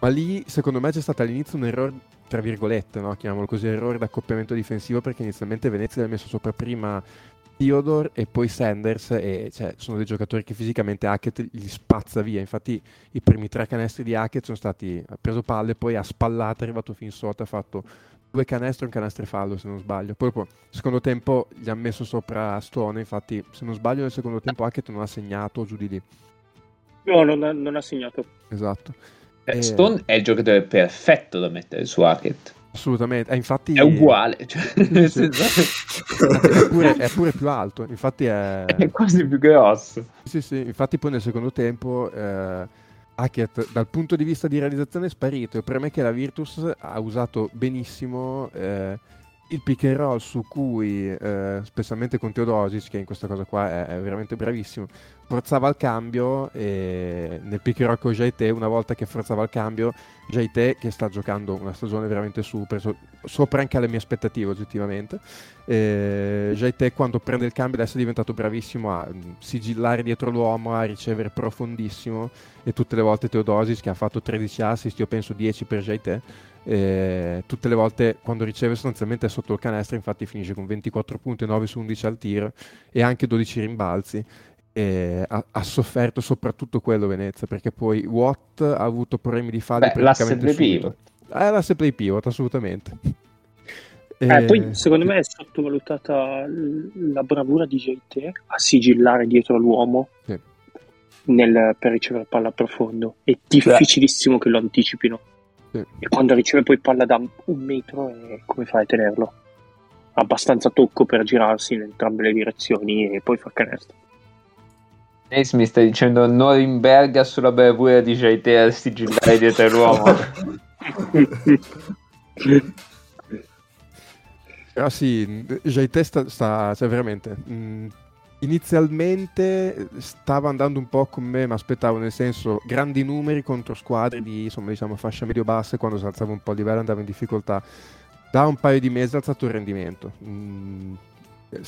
Ma lì secondo me c'è stato all'inizio un errore, tra virgolette, no? Chiamiamolo così, errore d'accoppiamento difensivo, perché inizialmente Venezia l'ha messo sopra prima Teodor e poi Sanders, e cioè, sono dei giocatori che fisicamente Hackett gli spazza via. Infatti i primi tre canestri di Hackett sono stati, ha preso palle, poi ha spallato, è arrivato fin sotto, ha fatto due canestri, un canestro fallo se non sbaglio. Poi secondo tempo gli ha messo sopra Stone, infatti se non sbaglio nel secondo tempo Hackett non ha segnato, giù di lì. No, non ha segnato. Esatto. Stone è il giocatore perfetto da mettere su Hackett, assolutamente, infatti è uguale, cioè, nel senso... è pure più alto, infatti è quasi più grosso, sì, infatti poi nel secondo tempo Hackett dal punto di vista di realizzazione è sparito, e per me che la Virtus ha usato benissimo il pick and roll, su cui specialmente con Teodosic, che in questa cosa qua è veramente bravissimo, forzava il cambio, e nel pick and roll con JT, una volta che forzava il cambio, JT che sta giocando una stagione veramente super, sopra anche alle mie aspettative oggettivamente, JT quando prende il cambio adesso è diventato bravissimo a sigillare dietro l'uomo, a ricevere profondissimo, e tutte le volte Teodosic, che ha fatto 13 assist, io penso 10 per JT, tutte le volte quando riceve sostanzialmente è sotto il canestro, infatti finisce con 24 punti, 9 su 11 al tiro e anche 12 rimbalzi. Ha sofferto soprattutto quello Venezia, perché poi Watt ha avuto problemi di falli praticamente subito. L'asse play pivot, assolutamente. Poi secondo me è sottovalutata la bravura di JT a sigillare dietro l'uomo, sì, per ricevere palla profondo. È difficilissimo che lo anticipino. Sì. E quando riceve poi palla da un metro, come fai a tenerlo? Abbastanza tocco per girarsi in entrambe le direzioni e poi far canestro. Ace, mi stai dicendo Norimberga sulla bravura di JT a sigillare dietro l'uomo? Però sì, JT sta cioè veramente... inizialmente stava andando un po' con me, ma aspettavo, nel senso, grandi numeri contro squadre di, insomma, diciamo, fascia medio-bassa, e quando si alzava un po' il livello andava in difficoltà. Da un paio di mesi ha alzato il rendimento.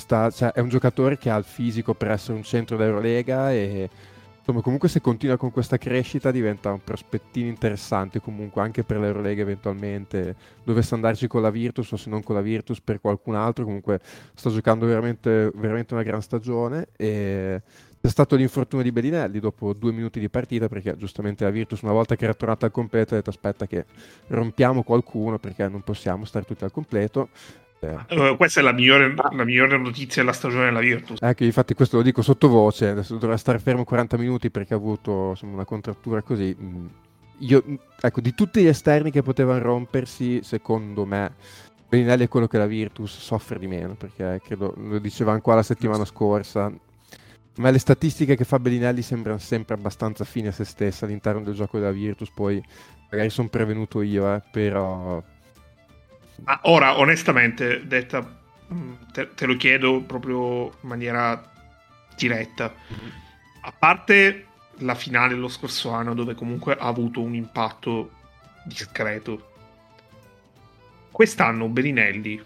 Cioè, è un giocatore che ha il fisico per essere un centro d'Eurolega, e Insomma, comunque se continua con questa crescita diventa un prospettino interessante comunque anche per l'Eurolega, eventualmente dovesse andarci con la Virtus o se non con la Virtus per qualcun altro. Comunque sta giocando veramente una gran stagione. E c'è stato l'infortunio di Bellinelli dopo 2 minuti di partita, perché giustamente la Virtus, una volta che era tornata al completo, ha detto aspetta che rompiamo qualcuno perché non possiamo stare tutti al completo. Questa è la migliore notizia della stagione della Virtus. Ecco, infatti questo lo dico sottovoce, adesso dovrà stare fermo 40 minuti perché ha avuto insomma, una contrattura così. Io, ecco, di tutti gli esterni che potevano rompersi, secondo me Bellinelli è quello che la Virtus soffre di meno, perché credo, lo dicevamo qua la settimana scorsa, ma le statistiche che fa Bellinelli sembrano sempre abbastanza fine a se stessa all'interno del gioco della Virtus. Poi magari sono prevenuto io, però... Ma ora, onestamente, detta, te lo chiedo proprio in maniera diretta. A parte la finale lo scorso anno, dove comunque ha avuto un impatto discreto, quest'anno Bellinelli,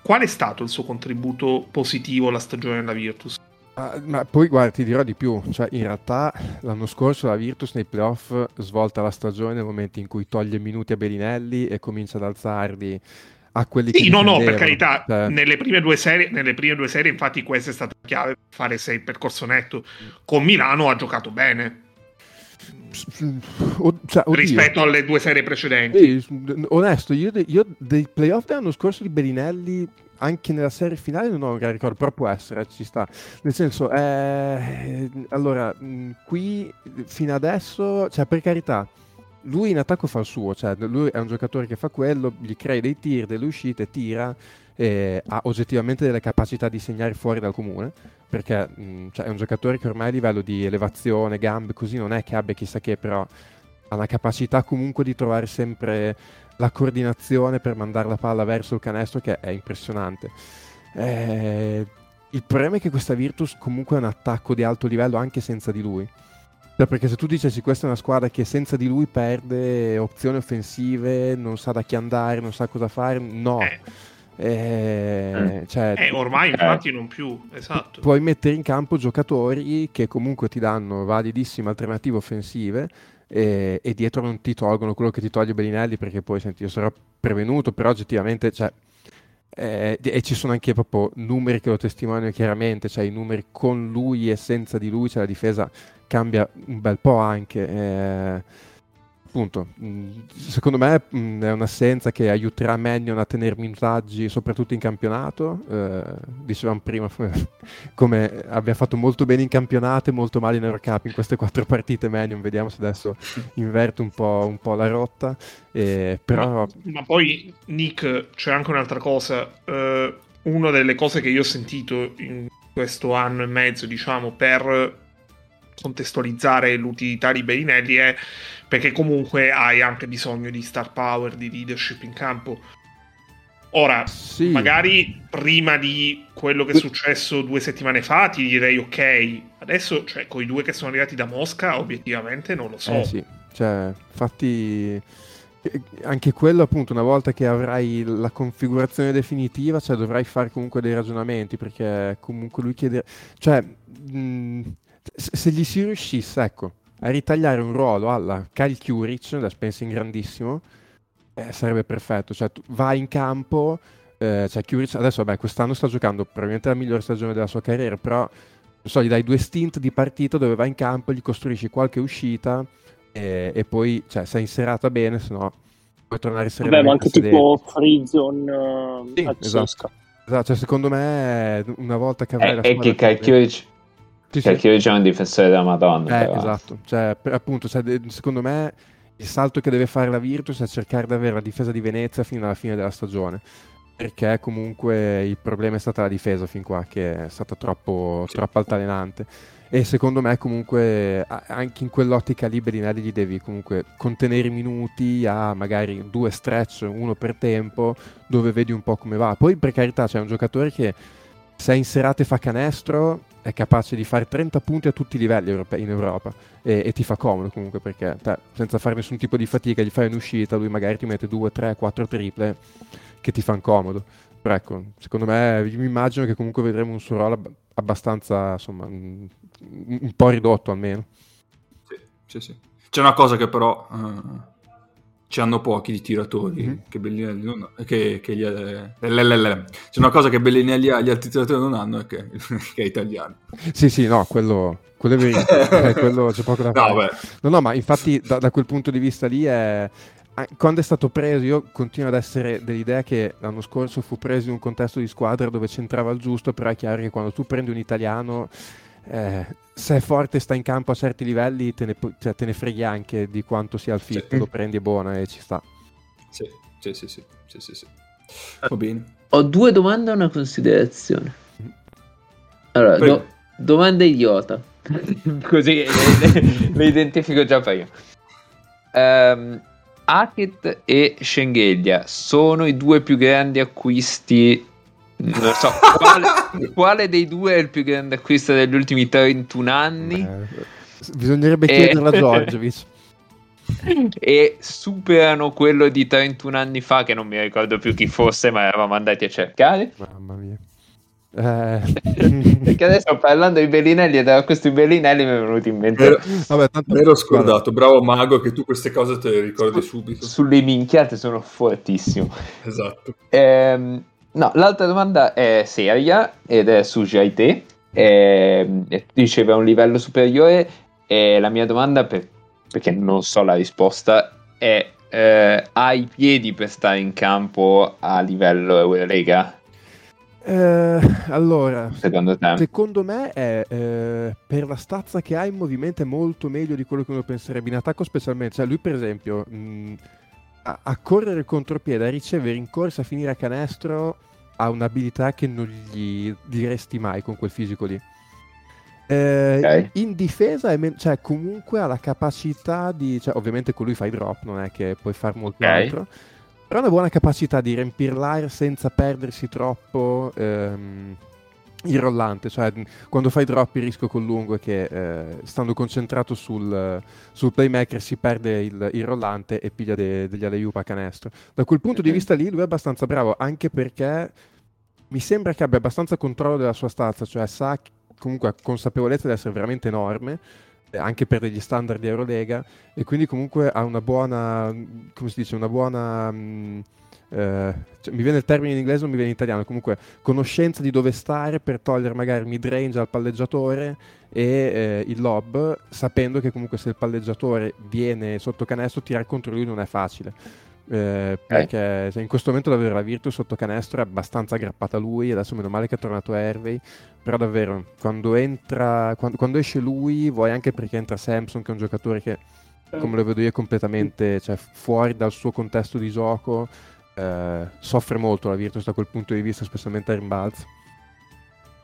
qual è stato il suo contributo positivo alla stagione della Virtus? Ma poi guarda, ti dirò di più, cioè in realtà l'anno scorso la Virtus nei playoff svolta la stagione nel momento in cui toglie minuti a Bellinelli e comincia ad alzarli a quelli sì, che no, per carità, cioè... nelle prime due serie infatti questa è stata la chiave per fare 6 percorso netto. Con Milano ha giocato bene rispetto alle 2 serie precedenti. Onesto, io dei playoff dell'anno scorso di Bellinelli anche nella serie finale non ho un gran ricordo, però può essere, ci sta, nel senso allora qui fino adesso, cioè per carità, lui in attacco fa il suo, cioè lui è un giocatore che fa quello, gli crea dei tir, delle uscite, tira, ha oggettivamente delle capacità di segnare fuori dal comune, perché cioè, è un giocatore che ormai a livello di elevazione, gambe così non è che abbia chissà che, però ha una capacità comunque di trovare sempre la coordinazione per mandare la palla verso il canestro, che è impressionante. Il problema è che questa Virtus comunque è un attacco di alto livello anche senza di lui, cioè, perché se tu dicessi questa è una squadra che senza di lui perde opzioni offensive, non sa da chi andare, non sa cosa fare, no. Cioè, ormai infatti non più, esatto. Puoi mettere in campo giocatori che comunque ti danno validissime alternative offensive e dietro non ti tolgono quello che ti toglie Bellinelli, perché poi senti, io sarò prevenuto, però oggettivamente cioè, e ci sono anche proprio numeri che lo testimoniano chiaramente, cioè i numeri con lui e senza di lui, cioè la difesa cambia un bel po' anche appunto. Secondo me è un'assenza che aiuterà Menion a tenere minutaggi soprattutto in campionato. Dicevamo prima come abbia fatto molto bene in campionato e molto male in Eurocup in queste 4 partite Menion, vediamo se adesso inverte un po' la rotta, però... ma poi Nick, c'è anche un'altra cosa, una delle cose che io ho sentito in questo anno e mezzo, diciamo, per contestualizzare l'utilità di Bellinelli è perché comunque hai anche bisogno di star power, di leadership in campo. Ora, sì, magari prima di quello che è successo 2 settimane fa ti direi ok, adesso cioè con i 2 che sono arrivati da Mosca obiettivamente non lo so. Sì. Cioè, infatti anche quello appunto, una volta che avrai la configurazione definitiva, cioè dovrai fare comunque dei ragionamenti, perché comunque lui chiede, cioè se gli si riuscisse, ecco, a ritagliare un ruolo alla Kyle Curich, da Spence in grandissimo, sarebbe perfetto. Cioè, tu vai in campo, cioè Curich adesso, vabbè, quest'anno sta giocando probabilmente la migliore stagione della sua carriera, però, non so, gli dai 2 stint di partita dove vai in campo, gli costruisci qualche uscita e poi, cioè, sei in serata bene, se no puoi tornare seriamente. Vabbè, ma anche tipo free zone, sì, esatto, cioè, secondo me, una volta che avrai la squadra... E che Kyle Curich... perché io già un difensore della Madonna, esatto, cioè, appunto, cioè, secondo me il salto che deve fare la Virtus è cercare di avere la difesa di Venezia fino alla fine della stagione, perché comunque il problema è stata la difesa fin qua, che è stata troppo altalenante, e secondo me comunque anche in quell'ottica lì Bellinelli gli devi comunque contenere i minuti a magari 2 stretch, uno per tempo, dove vedi un po' come va. Poi per carità c'è un giocatore che se in serate fa canestro è capace di fare 30 punti a tutti i livelli in Europa e ti fa comodo comunque, perché senza fare nessun tipo di fatica gli fai un'uscita, lui magari ti mette 2, 3, 4 triple che ti fanno comodo. Però ecco, secondo me, mi immagino che comunque vedremo un suo ruolo abbastanza, insomma, un po' ridotto almeno. Sì, sì, sì. C'è una cosa che però ci hanno pochi di tiratori, mm-hmm, che Bellinelli non ha, che gli, c'è una cosa che Bellinelli ha, gli altri tiratori non hanno, è che è italiano. Sì, sì, no, quello è vero, quello c'è poco da fare. No, no, ma infatti da quel punto di vista lì è... Quando è stato preso, io continuo ad essere dell'idea che l'anno scorso fu preso in un contesto di squadra dove c'entrava il giusto, però è chiaro che quando tu prendi un italiano, se è forte e sta in campo a certi livelli, te ne freghi anche di quanto sia il fit, sì, lo prendi, è buona e ci sta. Sì, sì, sì, sì, sì, sì, sì. Va bene. Ho due domande e una considerazione. Allora, domanda idiota, così le identifico già prima. Hackett e Schenghelia sono i due più grandi acquisti, non so quale dei due è il più grande acquisto degli ultimi 31 anni. Bisognerebbe chiederla a Giorgiovic. E superano quello di 31 anni fa, che non mi ricordo più chi fosse, ma eravamo andati a cercare. Mamma mia. Perché adesso parlando di Bellinelli, e da questi Bellinelli mi è venuto in mente. Vabbè, tanto me l'ero scordato, bravo Mago, che tu queste cose te le ricordi subito. Sulle minchiate sono fortissimo. Esatto. No, l'altra domanda è seria ed è su JT. Diceva un livello superiore, e la mia domanda, perché non so la risposta, è ha i piedi per stare in campo a livello Eurolega? Allora, secondo me è, per la stazza che ha in movimento è molto meglio di quello che uno penserebbe in attacco, specialmente, cioè lui per esempio a correre contropiede, a ricevere in corsa, a finire a canestro, ha un'abilità che non gli diresti mai con quel fisico lì. Okay. In difesa è cioè comunque ha la capacità di, cioè ovviamente con lui fai drop, non è che puoi far molto, okay, altro. Però una buona capacità di riempire l'aria senza perdersi troppo il rollante, cioè quando fai drop il rischio col lungo è che stando concentrato sul playmaker si perde il rollante e piglia degli alley-oop a canestro. Da quel punto di vista lì lui è abbastanza bravo, anche perché mi sembra che abbia abbastanza controllo della sua stazza, cioè sa comunque, ha consapevolezza di essere veramente enorme, anche per degli standard di Eurolega, e quindi comunque ha una buona, come si dice, una buona cioè, mi viene il termine in inglese, non mi viene in italiano, comunque conoscenza di dove stare per togliere magari mid range al palleggiatore e il lob, sapendo che comunque se il palleggiatore viene sotto canestro tirare contro lui non è facile, perché in questo momento davvero la Virtus sotto canestro è abbastanza aggrappata a lui, adesso meno male che è tornato Hervey, però davvero quando esce lui, vuoi anche perché entra Samson, che è un giocatore che, come lo vedo io, è completamente, cioè, fuori dal suo contesto di gioco, soffre molto la Virtus da quel punto di vista, specialmente a rimbalzo.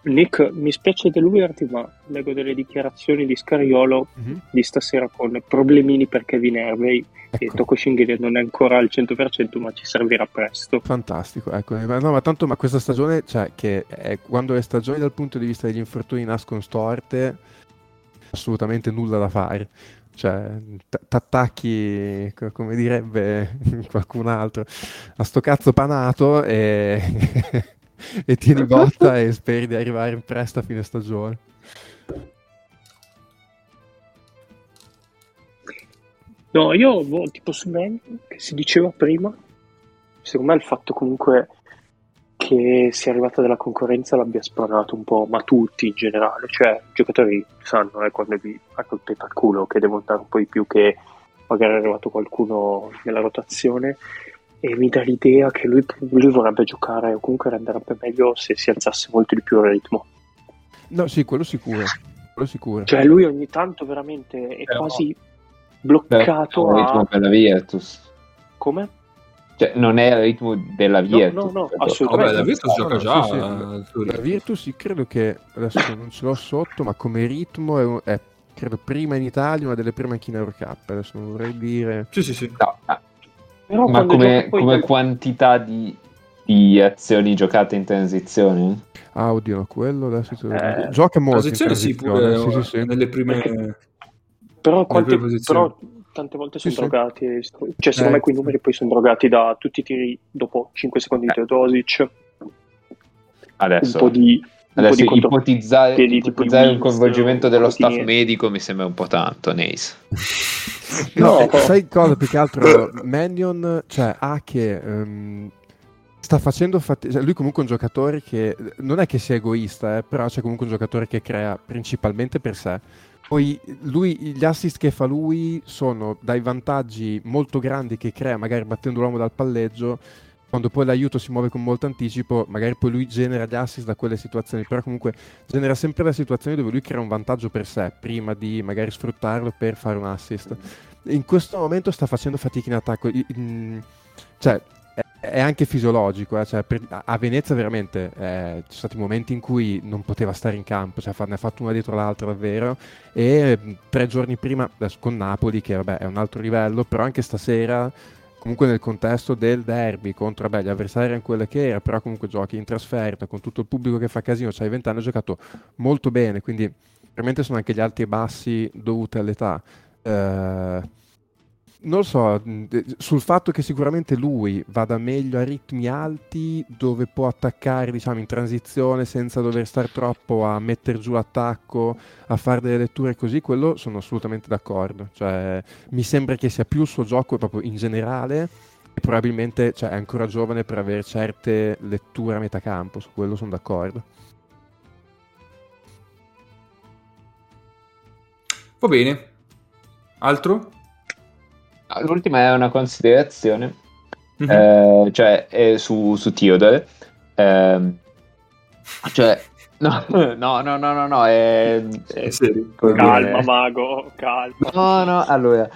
Nick, mi spiace deluderti, ma leggo delle dichiarazioni di Scariolo, mm-hmm, di stasera con problemini per Kevin Hervey, ecco, e Tocco Schenghelia non è ancora al 100%, ma ci servirà presto. Fantastico, ecco. No, ma tanto, ma questa stagione, cioè, che è quando le stagioni dal punto di vista degli infortuni nascono storte, assolutamente nulla da fare. Cioè, t'attacchi, come direbbe qualcun altro, a sto cazzo panato e... e tieni botta e speri di arrivare presto a fine stagione. No, io tipo su Menion, che si diceva prima, secondo me il fatto comunque che sia arrivata della concorrenza l'abbia spronato un po', ma tutti in generale, cioè i giocatori sanno quando vi accoltate al culo che devono dare un po' di più, che magari è arrivato qualcuno nella rotazione. E mi dà l'idea che lui vorrebbe giocare, o comunque renderebbe meglio se si alzasse molto di più il ritmo. No, sì, quello sicuro. Quello sicuro. Cioè lui ogni tanto veramente è quasi bloccato al ritmo per la Virtus. Come? Cioè non è il ritmo della Virtus. No, assolutamente. La Virtus gioca già. Sì, sì. La Virtus, sì, credo che, adesso non ce l'ho sotto, ma come ritmo è credo prima in Italia, una delle prime anche in Eurocup, adesso non vorrei dire. Sì, sì, sì. No, però ma come quantità di azioni giocate in transizione? Oddio, quello adesso gioca molto transizione, in transizione, sì, pure, sì, sì, nelle prime. Perché... Però, però tante volte sono drogati, cioè secondo me quei numeri poi sono drogati da tutti i tiri dopo 5 secondi di Teodosic, adesso un po' di Adesso ipotizzare un coinvolgimento dello staff medico mi sembra un po' tanto, Neis. No, sai cosa? Più che altro Menion, cioè, sta facendo fatica. Lui comunque è un giocatore che non è che sia egoista, però c'è comunque un giocatore che crea principalmente per sé. Poi lui, gli assist che fa lui sono dai vantaggi molto grandi che crea magari battendo l'uomo dal palleggio. Quando poi l'aiuto si muove con molto anticipo, magari poi lui genera gli assist da quelle situazioni, però comunque genera sempre le situazioni dove lui crea un vantaggio per sé, prima di magari sfruttarlo per fare un assist. In questo momento sta facendo fatica in attacco, cioè è anche fisiologico, cioè, a Venezia veramente ci sono stati momenti in cui non poteva stare in campo, cioè ne ha fatto una dietro l'altra davvero, e 3 giorni prima con Napoli, che vabbè è un altro livello, però anche stasera comunque nel contesto del derby contro gli avversari erano quelle che era, però comunque giochi in trasferta con tutto il pubblico che fa casino, c'hai 20 anni, ha giocato molto bene, quindi veramente sono anche gli alti e bassi dovuti all'età. Non lo so, sul fatto che sicuramente lui vada meglio a ritmi alti dove può attaccare, diciamo, in transizione senza dover stare troppo a mettere giù l'attacco, a fare delle letture così, quello sono assolutamente d'accordo. Cioè, mi sembra che sia più il suo gioco proprio in generale, e probabilmente, cioè, è ancora giovane per avere certe letture a metà campo, su quello sono d'accordo. Va bene. Altro? L'ultima è una considerazione, cioè su Teodor, cioè no, è calma, Mago, calma. No, allora,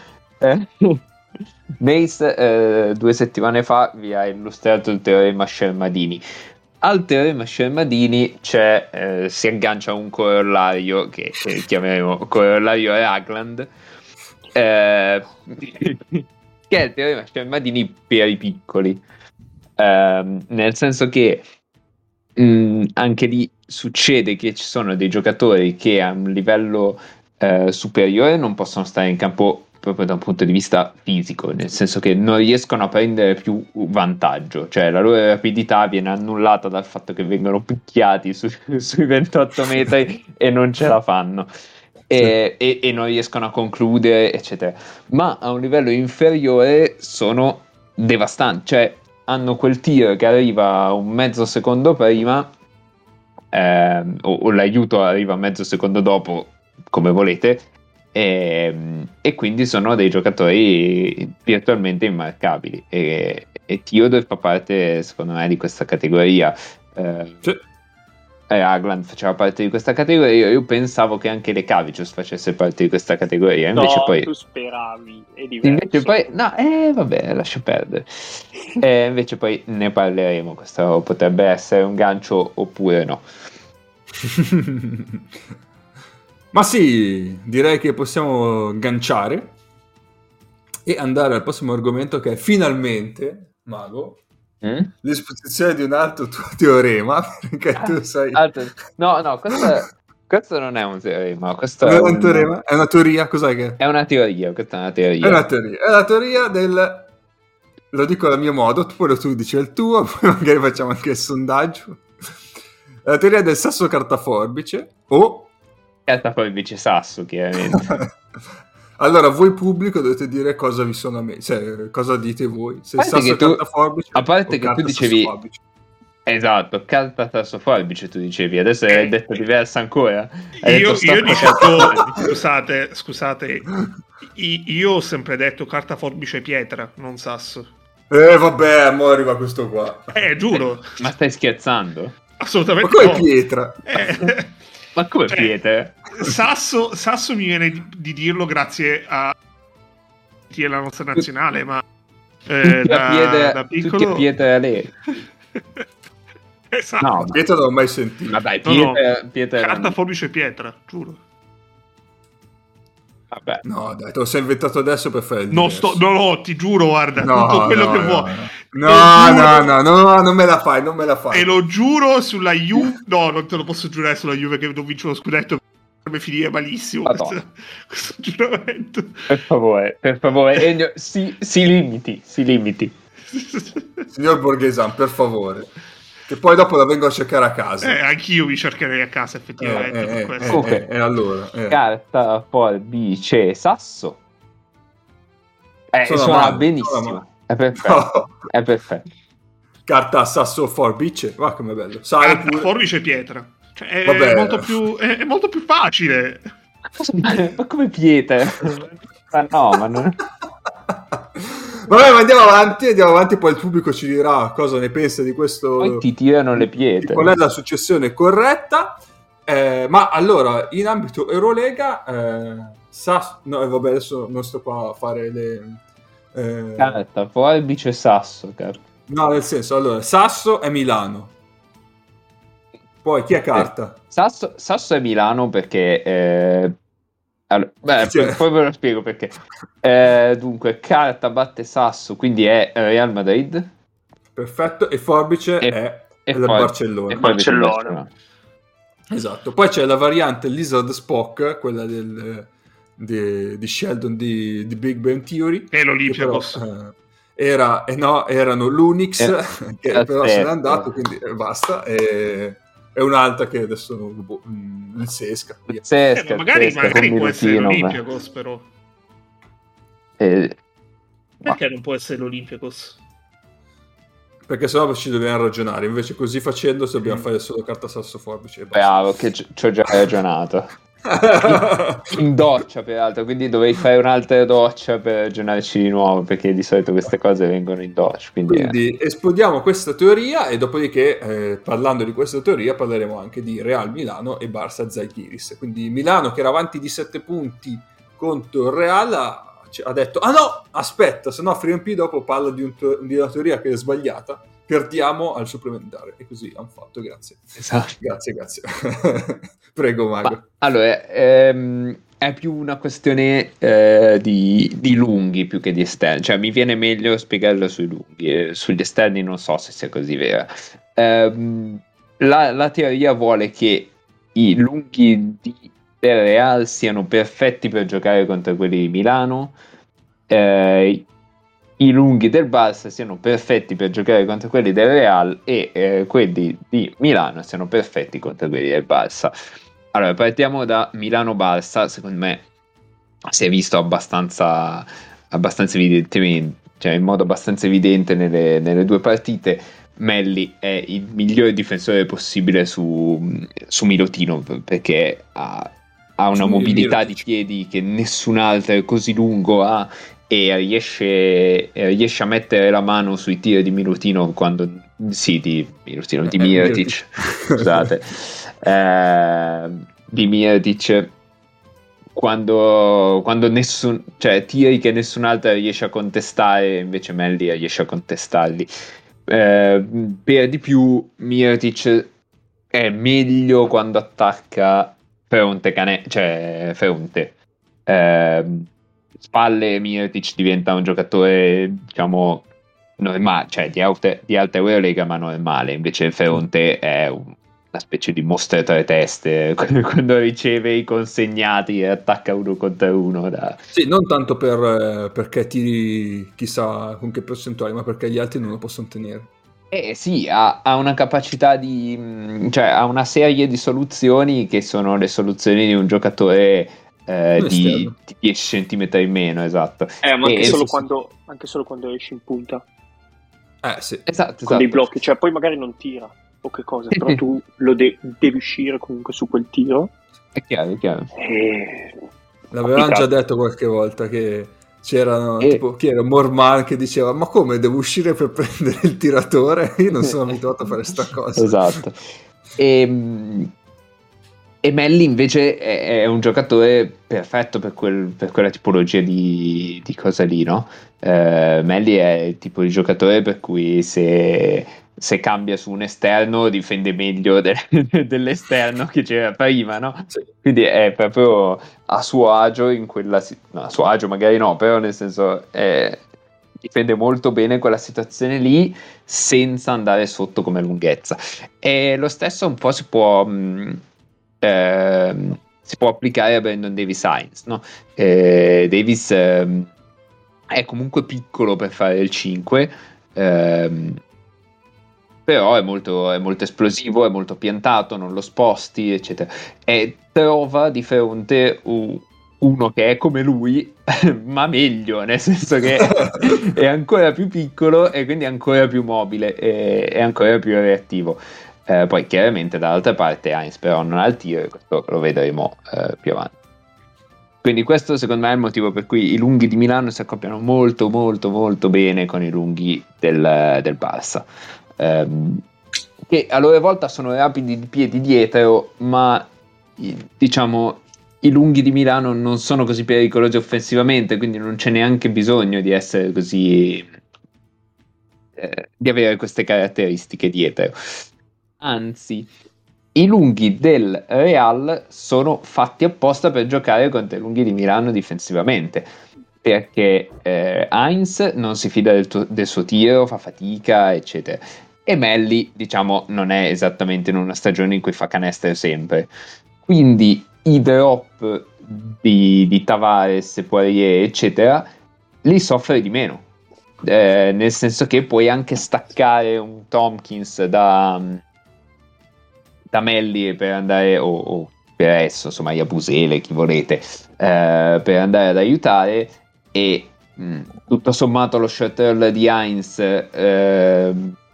Mace 2 settimane fa vi ha illustrato il teorema Schermadini. Al teorema Schermadini si aggancia un corollario che chiameremo corollario Ragland, che è il teorema Schermadini per i piccoli, nel senso che anche lì succede che ci sono dei giocatori che a un livello superiore non possono stare in campo proprio da un punto di vista fisico, nel senso che non riescono a prendere più vantaggio, cioè la loro rapidità viene annullata dal fatto che vengono picchiati sui 28 metri e non ce la fanno. E non riescono a concludere, eccetera. Ma a un livello inferiore sono devastanti, cioè hanno quel tiro che arriva un mezzo secondo prima, o l'aiuto arriva mezzo secondo dopo, come volete, e quindi sono dei giocatori virtualmente immarcabili, e Teodor fa parte secondo me di questa categoria. Sì. Ragland faceva parte di questa categoria. Io pensavo che anche le Cavicius facesse parte di questa categoria. Invece no, poi tu speravi, è diverso. Invece poi no, vabbè, lascia perdere. Invece poi ne parleremo. Questo potrebbe essere un gancio oppure no. Ma sì, direi che possiamo ganciare e andare al prossimo argomento, che è finalmente, Mago, l'esposizione di un altro tuo teorema, perché tu sai no, questo non è un teorema, questo è un teorema, è una teoria. Cos'è che è? Una teoria, questa è una teoria, è la teoria del, lo dico al mio modo, poi tu dici il tuo, poi magari facciamo anche il sondaggio. È la teoria del sasso cartaforbice o cartaforbice sasso, chiaramente. Allora, voi pubblico dovete dire cosa vi sono a me, cioè cosa dite voi, se sasso cartaforbice. A parte che tu dicevi, esatto, carta sassoforbice tu dicevi, adesso hai detto diversa ancora. Io dicevo, scusate, io ho sempre detto carta forbice pietra, non sasso. Vabbè, mo arriva questo qua. Giuro. Ma stai scherzando? Assolutamente no. Ma come pietra? Ma come pietra? Sasso mi viene di dirlo grazie a chi è la nostra nazionale, ma da piccolo... Tutti a pietra lei. Esatto. No, pietra non l'ho mai sentito. Ma dai, pietra carta, forbice, pietra, giuro. Vabbè. No, dai, te lo sei inventato adesso per fare il no, ti giuro, guarda, no, tutto quello che vuoi. No, non me la fai. E lo giuro sulla Juve. No, non te lo posso giurare sulla Juve che non vince lo scudetto. Per finire malissimo questo giuramento. Per favore, Ennio, si limiti. Signor Borghesan, per favore. Che poi dopo la vengo a cercare a casa. Anch'io vi cercherei a casa, effettivamente. Allora. Carta poi dice Sasso. Suona benissimo. È perfetto. No. È perfetto. Carta Sasso Forbice. Va come bello. Carta Forbice Pietra. Cioè, è molto più facile. Ma come pietra? Ma no, ma non... Vabbè, ma andiamo avanti, poi il pubblico ci dirà cosa ne pensa di questo. Poi ti tirano le pietre. Qual è la successione corretta? Ma allora, in ambito Eurolega, adesso non sto qua a fare le... Carta, forbice Sasso, carta. No, nel senso, allora, Sasso è Milano. Poi, chi è carta? Sasso è Milano perché... Allora, poi ve lo spiego perché. Dunque, carta batte Sasso, quindi è Real Madrid. Perfetto, e forbice è Barcellona. E Barcellona. Esatto. Poi c'è la variante Lizard Spock, quella di Sheldon di Big Bang Theory. E l'Olympiacos. Erano l'Unix, che però se n'è andato, quindi basta. È un'altra che adesso il Sesca. Magari può essere l'Olympiacos, però. Perché non può essere l'Olympiacos? Perché sennò ci dobbiamo ragionare. Invece così facendo, se dobbiamo fare solo carta sasso forbice. Bravo, che ci ho già ragionato. In doccia, peraltro. Quindi dovrei fare un'altra doccia per ragionarci di nuovo, perché di solito queste cose vengono in doccia. Quindi esplodiamo questa teoria e dopodiché, parlando di questa teoria, parleremo anche di Real Milano e Barça Zalgiris. Quindi Milano, che era avanti di 7 punti contro il Real, ha detto: ah no, aspetta, sennò FreeMP dopo parla di una teoria che è sbagliata, perdiamo al supplementare. E così hanno fatto. Grazie. Esatto. Grazie. Prego, Mago. Allora, è più una questione di lunghi più che di esterni. Cioè, mi viene meglio spiegarlo sui lunghi. Sugli esterni non so se sia così vera. La teoria vuole che i lunghi del Real siano perfetti per giocare contro quelli di Milano, i lunghi del Barça siano perfetti per giocare contro quelli del Real e quelli di Milano siano perfetti contro quelli del Barça. Allora, partiamo da Milano-Barça. Secondo me si è visto abbastanza evidentemente, cioè in modo abbastanza evidente nelle due partite. Melli è il migliore difensore possibile su Milotino, perché ha una mobilità di piedi che nessun altro così lungo ha, e riesce a mettere la mano sui tiri di Milotino di Mirotic. Scusate, di Mirotic, quando nessun, cioè tiri che nessun altro riesce a contestare, invece Melli riesce a contestarli. Per di più Mirotic è meglio quando attacca Fronte. Spalle Mirotic diventa un giocatore, diciamo, normale, cioè di alta Eurolega, ma normale. Invece Fronte è una specie di mostro a 3 teste, quando riceve i consegnati e attacca uno contro uno. Sì, non tanto perché tiri chissà con che percentuale, ma perché gli altri non lo possono tenere. Sì, ha una capacità di... cioè ha una serie di soluzioni che sono le soluzioni di un giocatore di 10 cm in meno, esatto. Ma anche solo quando esce in punta. Sì. Esatto. Con dei blocchi, cioè poi magari non tira o che cosa, però tu lo devi uscire comunque su quel tiro. È chiaro. L'avevamo già detto qualche volta che c'erano tipo chi era Morman che diceva: ma come devo uscire per prendere il tiratore? Io non sono abituato a fare sta cosa. Esatto. E Melli invece è un giocatore perfetto per quella tipologia di cosa lì, no? Melli è il tipo di giocatore per cui se cambia su un esterno difende meglio dell'esterno che c'era prima, no? Sì. Quindi è proprio a suo agio in quella no, a suo agio magari no, però nel senso difende molto bene quella situazione lì senza andare sotto come lunghezza. E lo stesso un po' si può applicare a Brandon Davis-Hines, no? Davis è comunque piccolo per fare il 5, però è molto esplosivo, è molto piantato, non lo sposti, eccetera. E trova di fronte uno che è come lui, ma meglio, nel senso che è ancora più piccolo e quindi ancora più mobile e ancora più reattivo. Poi chiaramente dall'altra parte Heinz però non ha il tiro, e questo lo vedremo più avanti. Quindi questo secondo me è il motivo per cui i lunghi di Milano si accoppiano molto molto molto bene con i lunghi del Barça, che a loro volta sono rapidi di piedi dietro, ma diciamo i lunghi di Milano non sono così pericolosi offensivamente, quindi non c'è neanche bisogno di essere così di avere queste caratteristiche dietro. Anzi, i lunghi del Real sono fatti apposta per giocare contro i lunghi di Milano difensivamente, perché Heinz non si fida del suo tiro, fa fatica, eccetera, e Melli diciamo non è esattamente in una stagione in cui fa canestro sempre, quindi i drop di Tavares, Poirier, eccetera, li soffre di meno, nel senso che puoi anche staccare un Tompkins da Melli per andare o per esso, insomma, Iabusele, chi volete, per andare ad aiutare, e tutto sommato lo short roll di Heinz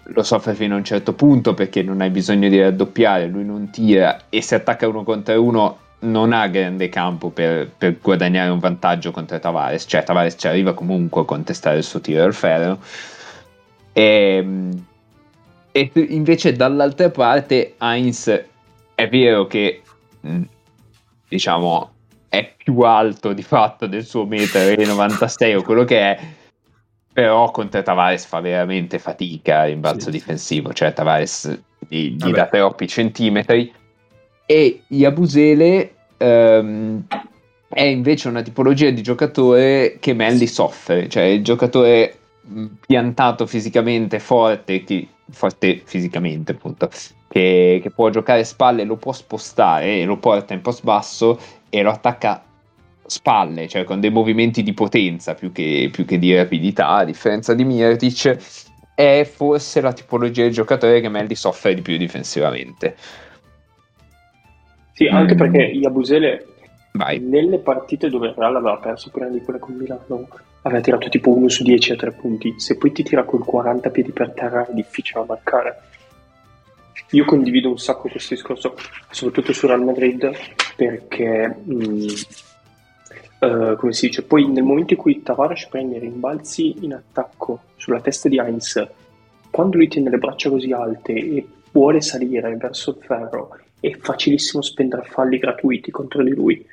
lo soffre fino a un certo punto, perché non hai bisogno di raddoppiare, lui non tira, e se attacca uno contro uno non ha grande campo per guadagnare un vantaggio contro Tavares, cioè Tavares ci arriva comunque a contestare il suo tiro al ferro. E invece dall'altra parte Heinz è vero che diciamo è più alto di fatto del suo 1,96 m o quello che è, però contro Tavares fa veramente fatica all'imbalzo difensivo, cioè Tavares gli dà troppi centimetri, e Iabusele è invece una tipologia di giocatore che Melli soffre, cioè il giocatore piantato fisicamente, forte fisicamente appunto, che può giocare spalle, lo può spostare e lo porta in post basso e lo attacca spalle, cioè con dei movimenti di potenza più che di rapidità, a differenza di Mirotic. È forse la tipologia di giocatore che Melli soffre di più difensivamente, sì, anche perché Iabusele nelle partite dove il Real aveva perso, prima di quella con Milano, aveva tirato tipo 1 su 10 a 3 punti. Se poi ti tira col 40 piedi per terra è difficile da marcare. Io condivido un sacco questo discorso, soprattutto su Real Madrid, perché come si dice, poi nel momento in cui Tavares prende rimbalzi in attacco sulla testa di Heinz, quando lui tiene le braccia così alte e vuole salire verso il ferro, è facilissimo spendere falli gratuiti contro di lui,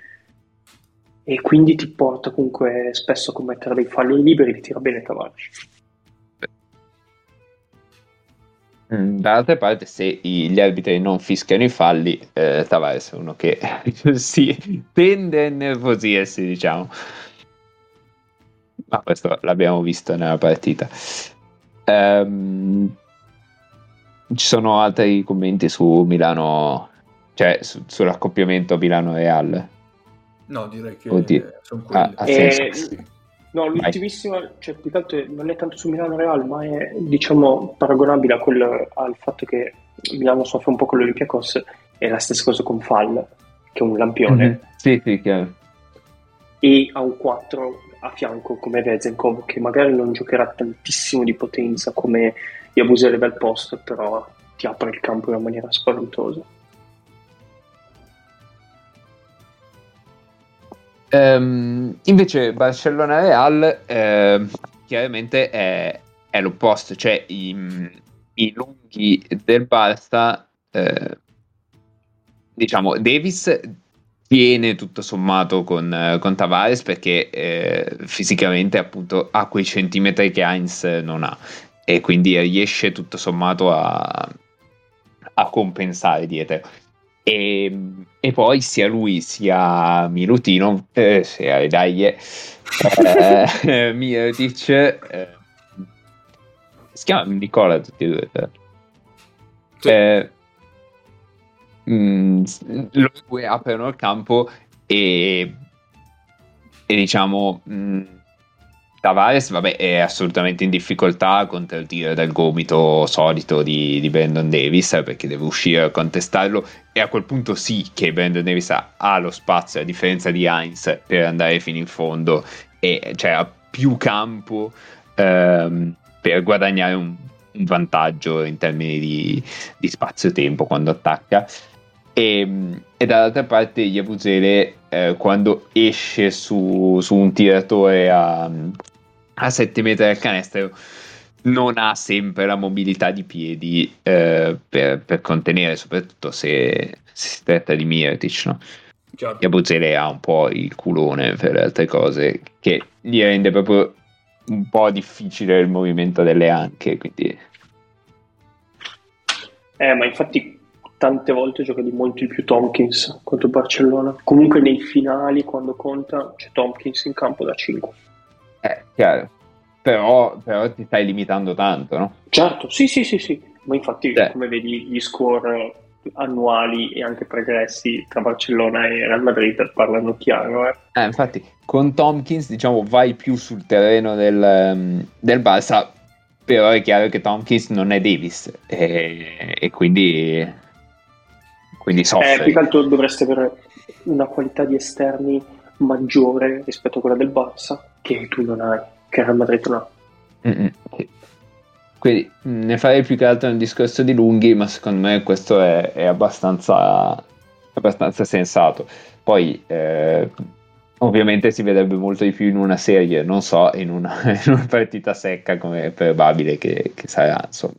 e quindi ti porta comunque spesso a commettere dei falli liberi, ti tira bene Tavares. Dall'altra parte, se gli arbitri non fischiano i falli, Tavares è uno che si tende a innervosirsi, diciamo, ma questo l'abbiamo visto nella partita. Ci sono altri commenti su Milano, cioè sull'accoppiamento Milano-Real? No, direi che sono quelli. No, l'ultimissima, cioè, più che altro non è tanto su Milano-Real, ma è diciamo paragonabile a al fatto che Milano soffre un po' con l'Olympiacos, è la stessa cosa con Fall, che è un lampione. Mm-hmm. Sì, chiaro. E ha un 4 a fianco come Vezenkov, che magari non giocherà tantissimo di potenza come Iabusele bel post, però ti apre il campo in una maniera spaventosa. Invece Barcellona Real chiaramente è l'opposto, cioè i lunghi del Barça, diciamo Davis tiene tutto sommato con Tavares, perché fisicamente appunto ha quei centimetri che Heinz non ha, e quindi riesce tutto sommato a compensare dietro. E poi sia lui sia Milutinov, sia Redaie, Mirotic, si chiama Nicola tutti e due, sì. Loro due aprono il campo e diciamo Tavares, vabbè, è assolutamente in difficoltà contro il tiro dal gomito solito di Brandon Davis, perché deve uscire a contestarlo, e a quel punto sì che Brandon Davis ha lo spazio, a differenza di Hines, per andare fino in fondo, e cioè ha più campo per guadagnare un vantaggio in termini di spazio-tempo quando attacca. E dall'altra parte Yabusele, quando esce su un tiratore a 7 metri dal canestro, non ha sempre la mobilità di piedi per contenere, soprattutto se si tratta di Mirotic, no? Yabusele ha un po' il culone per altre cose, che gli rende proprio un po' difficile il movimento delle anche, quindi... ma infatti tante volte gioca di molto di più Tompkins contro Barcellona. Comunque nei finali, quando conta, c'è Tompkins in campo da 5. Chiaro. Però ti stai limitando tanto, no? Certo, sì. Ma infatti, come vedi, gli score annuali e anche pregressi tra Barcellona e Real Madrid parlano chiaro, infatti, con Tompkins, diciamo, vai più sul terreno del Barça, però è chiaro che Tompkins non è Davis, e quindi... più che altro dovreste avere una qualità di esterni maggiore rispetto a quella del Barça, che tu non hai, che Real Madrid non ha. Sì. Quindi ne farei più che altro un discorso di lunghi, ma secondo me questo è abbastanza sensato. Poi ovviamente si vedrebbe molto di più in una serie, non so, in una partita secca, come è probabile che sarà, insomma,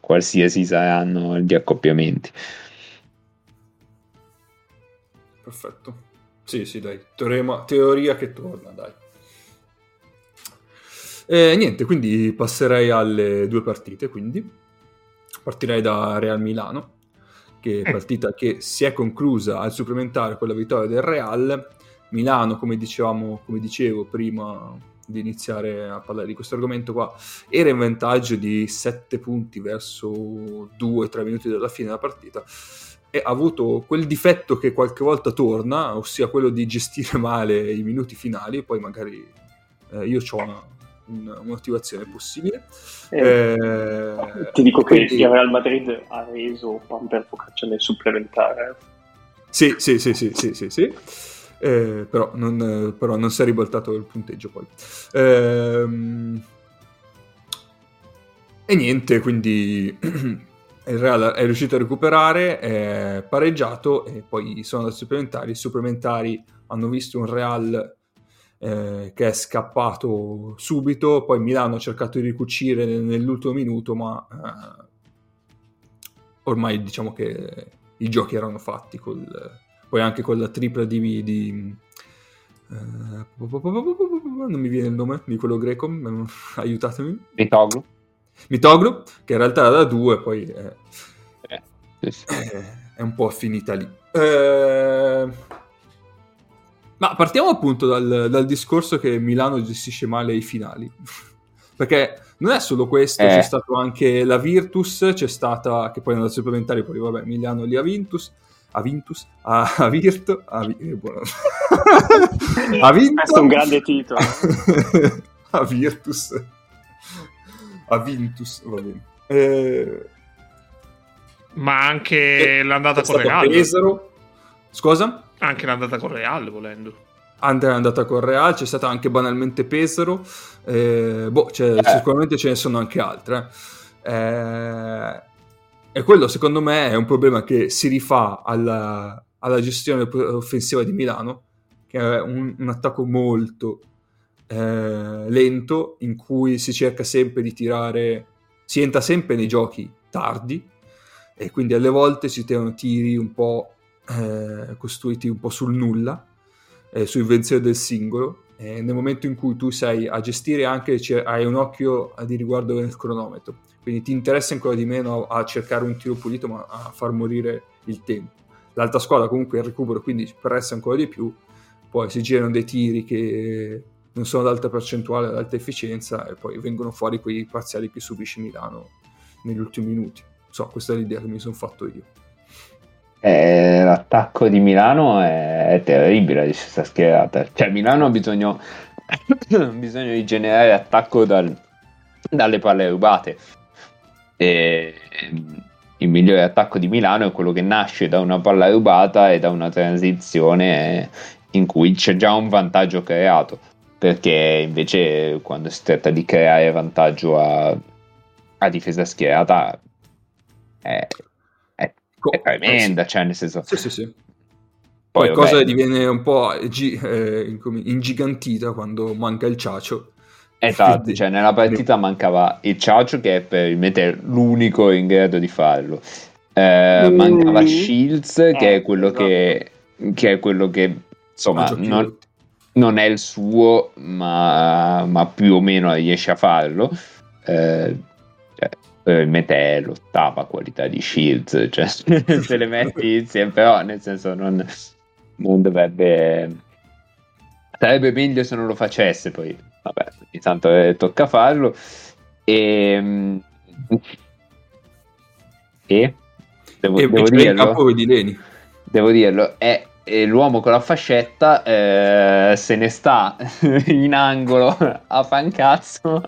qualsiasi saranno gli accoppiamenti. Perfetto, sì dai, teoria che torna, dai. Niente, quindi passerei alle due partite, quindi partirei da Real Milano, che è partita che si è conclusa al supplementare con la vittoria del Real. Milano, come dicevo prima di iniziare a parlare di questo argomento qua, era in vantaggio di 7 punti verso 2-3 minuti dalla fine della partita, e ha avuto quel difetto che qualche volta torna, ossia quello di gestire male i minuti finali, e poi magari io ho una motivazione possibile. Ti dico quindi, che il Real Madrid ha reso Panther Focaccia nel supplementare. Sì. Però non si è ribaltato il punteggio poi. E niente, quindi... il Real è riuscito a recuperare, è pareggiato, e poi sono andati supplementari. I supplementari hanno visto un Real che è scappato subito, poi Milano ha cercato di ricucire nell'ultimo minuto, ma ormai diciamo che i giochi erano fatti, poi anche con la tripla di non mi viene il nome di quello greco, aiutatemi. Mitoglu, che in realtà era da 2, poi è un po' finita lì. Ma partiamo appunto dal discorso che Milano gestisce male i finali, perché non è solo questo. C'è stato anche la Virtus, c'è stata, che poi nella supplementare, poi vabbè, Milano lì ha vinto. Questo è un grande titolo. A Virtus. A Virtus, va bene. Ma anche l'andata con Real. Scusa? Anche l'andata con Real, volendo. Andrea è andata con Real, c'è stata anche banalmente Pesaro. Sicuramente ce ne sono anche altre. E quello, secondo me, è un problema che si rifà alla gestione offensiva di Milano, che è un attacco molto... lento, in cui si cerca sempre di tirare, si entra sempre nei giochi tardi, e quindi alle volte si tirano tiri un po' costruiti un po' sul nulla, sul invenzione del singolo, e nel momento in cui tu sai a gestire anche hai un occhio di riguardo nel cronometro, quindi ti interessa ancora di meno a cercare un tiro pulito, ma a far morire il tempo. L'altra squadra comunque il recupero, quindi pressa ancora di più, poi si girano dei tiri che non sono ad alta percentuale, ad alta efficienza, e poi vengono fuori quei parziali che subisce Milano negli ultimi minuti. So, questa è l'idea che mi sono fatto io. L'attacco di Milano è terribile di questa schierata. Cioè, Milano ha bisogno bisogno di generare attacco dalle palle rubate. E il migliore attacco di Milano è quello che nasce da una palla rubata e da una transizione in cui c'è già un vantaggio creato, perché invece quando si tratta di creare vantaggio a difesa schierata è tremenda, cioè nel senso sì. Poi cosa diviene un po' ingigantita quando manca il Ciaccio. Esatto, quindi, cioè nella partita mancava il Ciaccio, che è probabilmente l'unico in grado di farlo. Mancava Shields, che è quello che è quello che insomma non è il suo, ma più o meno riesce a farlo. Probabilmente è l'ottava qualità di Shields, cioè se le metti insieme, però nel senso non dovrebbe, sarebbe meglio se non lo facesse, poi vabbè, intanto tocca farlo. E devo dirlo, il capo di Leni. Devo dirlo, è l'uomo con la fascetta, se ne sta in angolo a pancazzo,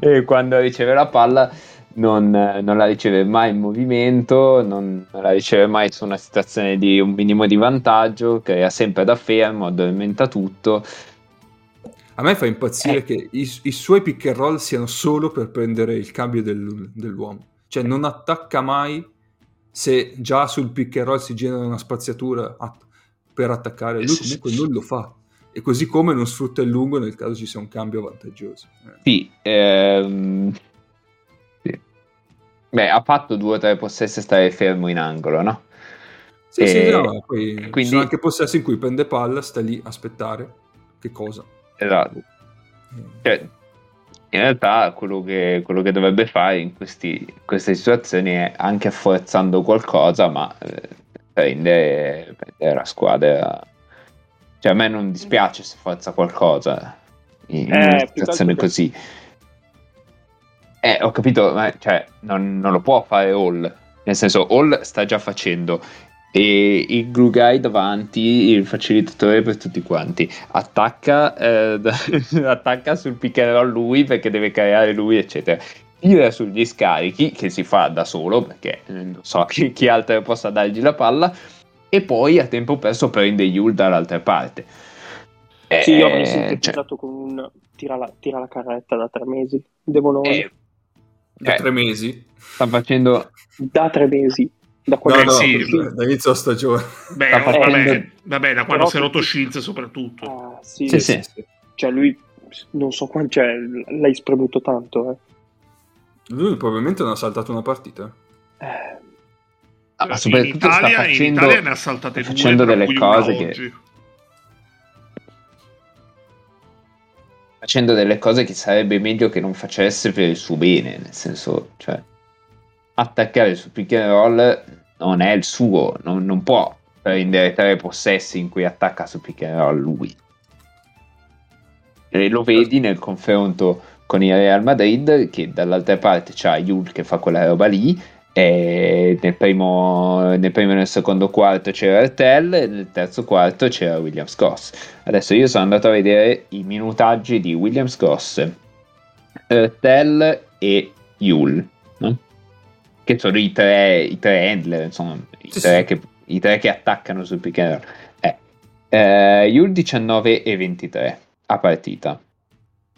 e quando riceve la palla non la riceve mai in movimento, non la riceve mai su una situazione di un minimo di vantaggio, crea sempre da fermo, addormenta tutto. A me fa impazzire che i suoi pick and roll siano solo per prendere il cambio dell'uomo, cioè non attacca mai. Se già sul pick and roll si genera una spaziatura per attaccare, lui comunque non lo fa, e così come non sfrutta il lungo nel caso ci sia un cambio vantaggioso. Beh, ha fatto 2 o 3 possessi a stare fermo in angolo, no? Sì, poi quindi sono anche possessi in cui prende palla, sta lì a aspettare. Che cosa? Esatto. Cioè, in realtà quello che dovrebbe fare in queste situazioni è, anche forzando qualcosa, ma prendere la squadra. Cioè a me non dispiace se forza qualcosa in una situazione così. Ho capito, ma cioè, non lo può fare Hall. Nel senso, Hall sta già facendo. E il glue guy davanti, il facilitatore per tutti quanti. Attacca sul pick and roll lui, perché deve creare lui, eccetera. Tira sugli scarichi, che si fa da solo, perché non so chi altro possa dargli la palla. E poi a tempo perso prende Yul dall'altra parte. Sì, io avrei sintetizzato con un tira la carretta da 3 mesi. Devonol. Da 3 mesi? Sta facendo da 3 mesi, da quando da inizio a stagione. Beh, vabbè, da quando si è rotto Shields soprattutto. Sì. Cioè lui non so quanto, cioè, l'hai spremuto tanto, Lui probabilmente non ha saltato una partita. Ma soprattutto in Italia ne ha saltate 2, facendo delle cose che oggi. Facendo delle cose che sarebbe meglio che non facesse per il suo bene, nel senso, cioè attaccare sul pick and roll non è il suo, non può prendere 3 possessi in cui attacca sul pick and roll lui. E lo vedi nel confronto con il Real Madrid, che dall'altra parte c'ha Yul che fa quella roba lì, e nel primo e nel secondo quarto c'era Artel, e nel terzo quarto c'era Williams-Goss. Adesso io sono andato a vedere i minutaggi di Williams-Goss, Artel e Yul, no? Che sono i tre handler, insomma, i tre che attaccano sul pick and roll. Yul 19 e 23 a partita,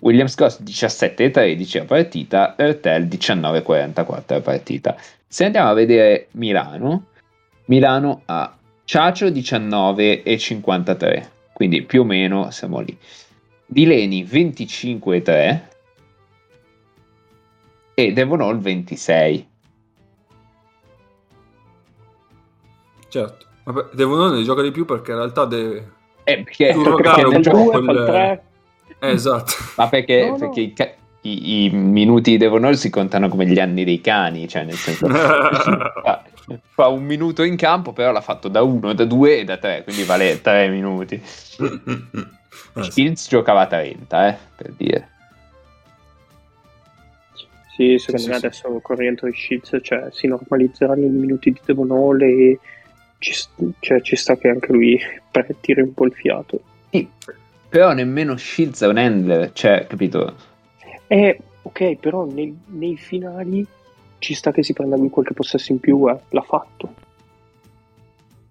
Williams-Goss 17 e 13 a partita, Ertel 19 e 44 a partita. Se andiamo a vedere Milano ha Ciaccio 19 e 53, quindi più o meno siamo lì. Di Leni 25 e 3 e Devonol 26. Certo, vabbè, Devonol ne gioca di più perché in realtà deve giocare un gioco il... esatto, ma perché i minuti di Devonol si contano come gli anni dei cani, cioè nel senso fa 1 minuto in campo, però l'ha fatto da 1, da 2 e da 3, quindi vale 3 minuti. Shields giocava 30, per dire. Sì, secondo me adesso con il rientro di Shields, cioè, si normalizzeranno i minuti di Devonol e ci sta che anche lui tiri un po' il fiato. Sì. Però nemmeno Shields è un handler, cioè, capito? Ok, però nei finali ci sta che si prenda lui qualche possesso in più, l'ha fatto.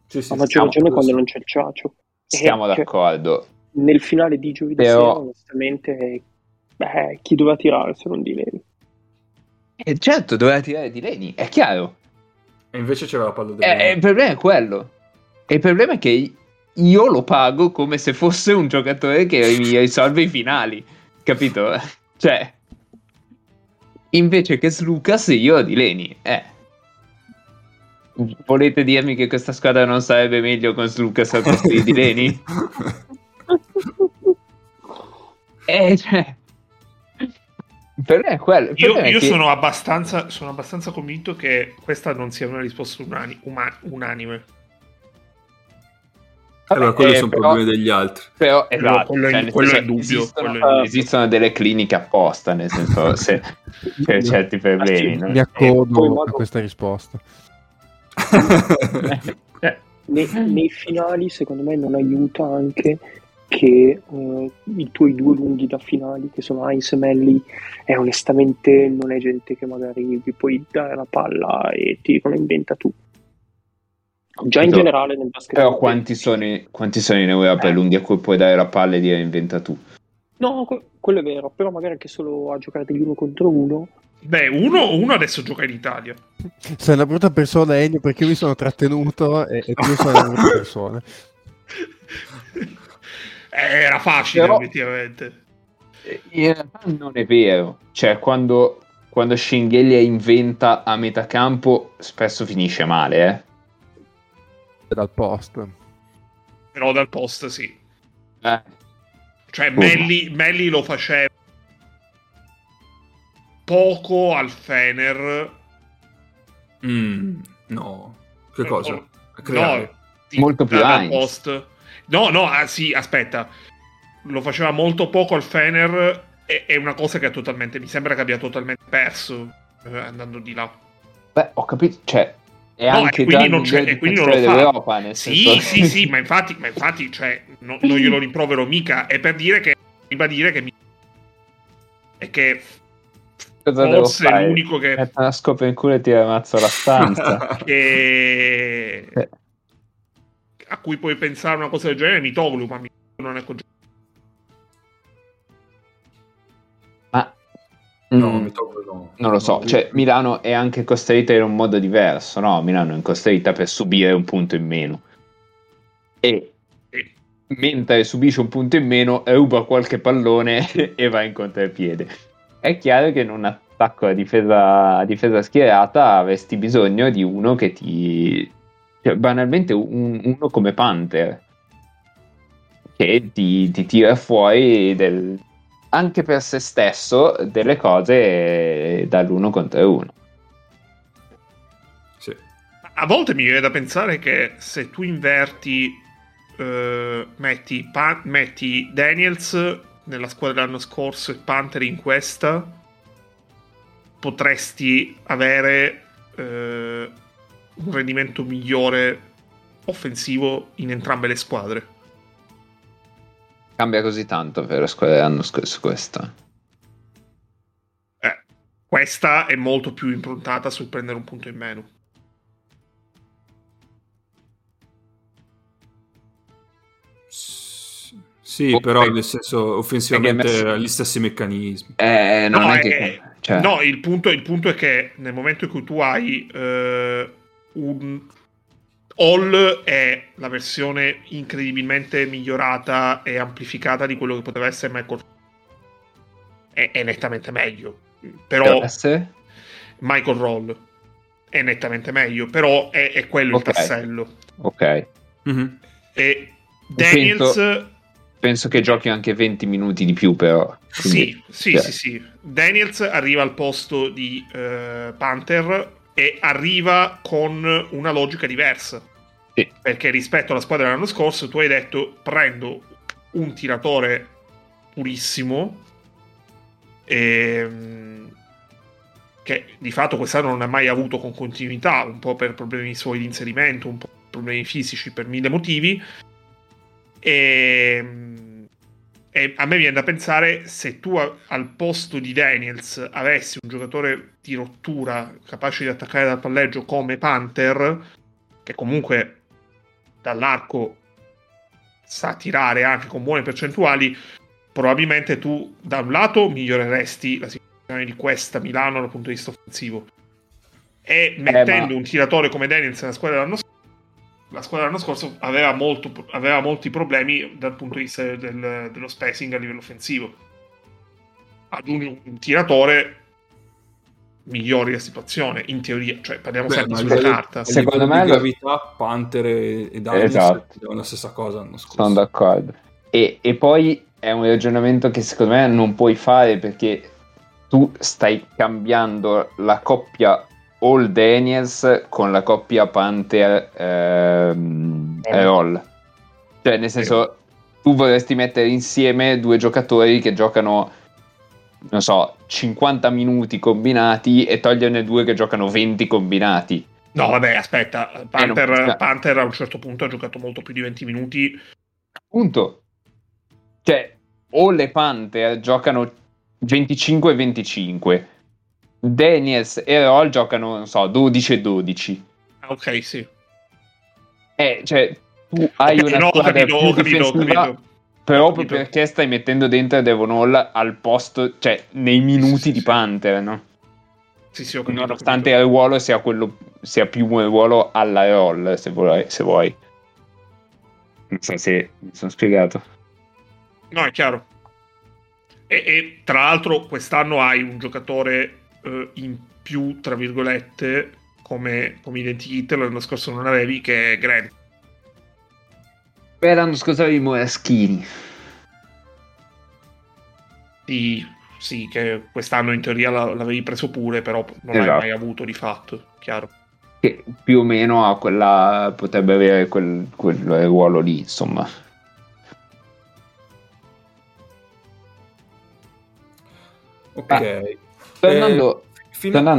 Sì, a maggior ragione quando non c'è il Ciaccio. Siamo d'accordo. Nel finale di giovedì sera, onestamente, chi doveva tirare se non Di Leni? Certo, doveva tirare Di Leni, è chiaro. E invece c'era la palla del il problema è quello. E il problema è che io lo pago come se fosse un giocatore che mi risolve i finali, capito? Cioè, invece che Slucas, io ho Di Leni. Volete dirmi che questa squadra non sarebbe meglio con Slucas al posto di Di Leni? Cioè, per me è quello. Io sono abbastanza convinto che questa non sia una risposta unanime. Allora, quello sono problemi degli altri. Però esatto, quello è dubbio. Esistono delle cliniche apposta, nel senso, se per certi problemi. Mi accodo a questa risposta. Nei finali, secondo me, non aiuta anche che i tuoi due lunghi da finali, che sono Heinz e Melli, onestamente non è gente che magari vi puoi dare la palla e ti inventa tu. Già in generale nel basket. Però quanti sono in Europa lunghi a cui puoi dare la palla e dire inventa tu? No, quello è vero, però magari anche solo a giocare degli uno contro uno. Uno adesso gioca in Italia. Sei una brutta persona, Ennio, perché io mi sono trattenuto e tu sei una brutta persona. Era facile, però, obiettivamente. In realtà non è vero. Cioè, quando Schenghelia inventa a metà campo, spesso finisce male, Dal post. Però dal post, sì. Cioè, Melli lo faceva poco al Fener. No. Che cosa? No, molto più dal post. Sì, aspetta. Lo faceva molto poco al Fener, è una cosa che mi sembra che abbia totalmente perso andando di là. Beh, ho capito, cioè è anche e quindi non c'è e quindi non lo fa. Europa, nel senso. Sì, ma infatti, cioè non glielo rimprovero mica, è per dire che forse è l'unico che mette una scopa in culo e ti ammazza la stanza. A cui puoi pensare una cosa del genere, Mitoglu, ma non è congelato. No. Non lo so, cioè Milano è anche costretta in un modo diverso, no? Milano è costretta per subire un punto in meno. E mentre subisce un punto in meno, ruba qualche pallone e va in contropiede. È chiaro che in un attacco a difesa schierata avresti bisogno di uno che ti... Cioè, banalmente uno come Panther che ti tira fuori anche per se stesso delle cose dall'uno contro uno. Sì. A volte mi viene da pensare che se tu inverti metti Daniels nella squadra dell'anno scorso e Panther in questa, potresti avere un rendimento migliore offensivo in entrambe le squadre. Cambia così tanto per la squadra dell'anno scorso questa? Questa è molto più improntata sul prendere un punto in meno. Sì, però nel senso offensivamente ha gli stessi meccanismi. Il punto è che nel momento in cui tu hai un Hall è la versione incredibilmente migliorata e amplificata di quello che poteva essere Michael. È nettamente meglio. Però Michael Roll è nettamente meglio. Però è quello il tassello. Ok. Mm-hmm. E Daniels. Penso che giochi anche 20 minuti di più, però. Quindi, sì. Daniels arriva al posto di Panther e arriva con una logica diversa. Sì. Perché rispetto alla squadra dell'anno scorso tu hai detto prendo un tiratore purissimo che di fatto quest'anno non ha mai avuto con continuità, un po' per problemi suoi di inserimento, un po' per problemi fisici, per mille motivi. E a me viene da pensare, se tu al posto di Daniels avessi un giocatore di rottura capace di attaccare dal palleggio come Panther, che comunque dall'arco sa tirare anche con buone percentuali, probabilmente tu da un lato miglioreresti la situazione di questa Milano dal punto di vista offensivo, e mettendo un tiratore come Daniels nella squadra dell'anno scorso, la squadra l'anno scorso aveva molti problemi dal punto di vista dello spacing a livello offensivo. Aggiungi un tiratore, migliori la situazione, in teoria, cioè parliamo sempre sulla carta. Secondo me la vita Panther e Daniels è la stessa cosa l'anno scorso. Sono d'accordo. E poi è un ragionamento che secondo me non puoi fare, perché tu stai cambiando la coppia All Daniels con la coppia Panther Roll, cioè nel senso tu vorresti mettere insieme due giocatori che giocano, non so, 50 minuti combinati e toglierne due che giocano 20 combinati. No vabbè, aspetta, Panther a un certo punto ha giocato molto più di 20 minuti, appunto, cioè o le Panther giocano 25-25, Daniels e Roll giocano, non so, 12-12. Ok, sì. Cioè, tu hai una squadra più difensiva, proprio perché stai mettendo dentro Devonol al posto, cioè, nei minuti di Panther, no? Sì, ho capito. Nonostante il ruolo sia più un ruolo alla Roll, se vuoi. Non so se mi sono spiegato. No, è chiaro. E tra l'altro quest'anno hai un giocatore in più, tra virgolette, come identikit, l'anno scorso non avevi, che è Grant. Beh, l'anno scorso avevi Moraschini. Sì, che quest'anno in teoria l'avevi preso pure, però non l'hai mai avuto di fatto, chiaro. Che più o meno ha quella, potrebbe avere quel ruolo lì, insomma. Ok. Tornando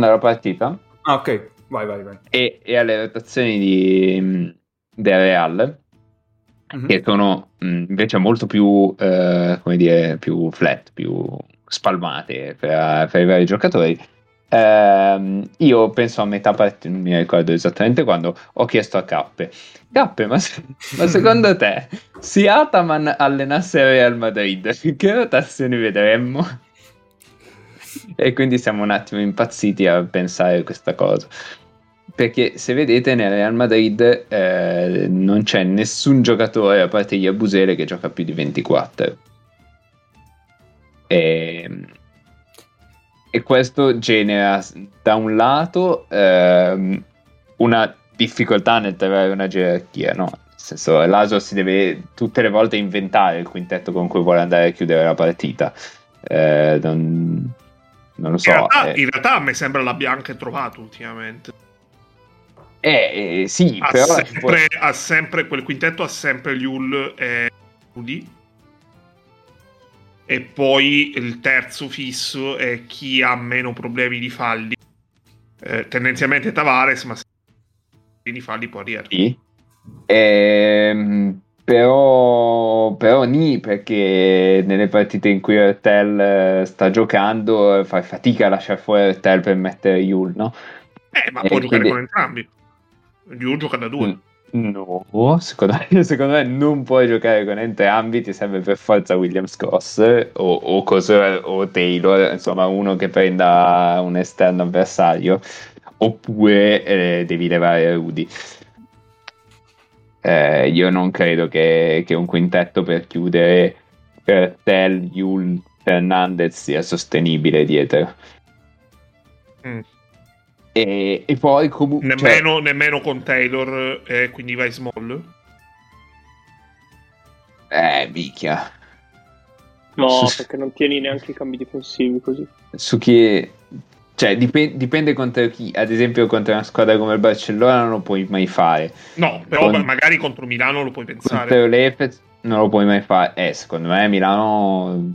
alla partita, ok, vai. E alle rotazioni del Real, che sono invece molto più, più flat, più spalmate fra i vari giocatori. Io penso a metà partita, non mi ricordo esattamente quando, ho chiesto a Kapp, ma secondo te, se Ataman allenasse il Real Madrid, che rotazioni vedremmo? E quindi siamo un attimo impazziti a pensare questa cosa, perché se vedete nel Real Madrid non c'è nessun giocatore, a parte gli Abusele, che gioca più di 24, e questo genera da un lato una difficoltà nel trovare una gerarchia, no? Nel senso, l'Aso si deve tutte le volte inventare il quintetto con cui vuole andare a chiudere la partita. Non lo so. In realtà a me sembra l'abbia anche trovato ultimamente. Sì, però ha sempre quel quintetto, ha sempre Liul e Rudy. E poi il terzo fisso è chi ha meno problemi di falli. Tendenzialmente Tavares, ma se di falli può arrivare. Sì. Però nì, perché nelle partite in cui Ertel sta giocando fai fatica a lasciare fuori Ertel per mettere Yul, no? Ma può giocare con entrambi. Yul gioca da due. No, secondo me non puoi giocare con entrambi, ti serve per forza Williams-Cross o Coser o Taylor, insomma uno che prenda un esterno avversario, oppure devi levare Rudy. Io non credo che un quintetto per chiudere per Tel, Yul, Fernandez sia sostenibile dietro. E poi comunque nemmeno con Taylor, quindi vai small. Micchia. No, perché non tieni neanche i cambi difensivi così. Su chi, cioè, dipende contro chi. Ad esempio contro una squadra come il Barcellona non lo puoi mai fare. No, però magari contro Milano lo puoi pensare. Contro l'Efes non lo puoi mai fare. Secondo me Milano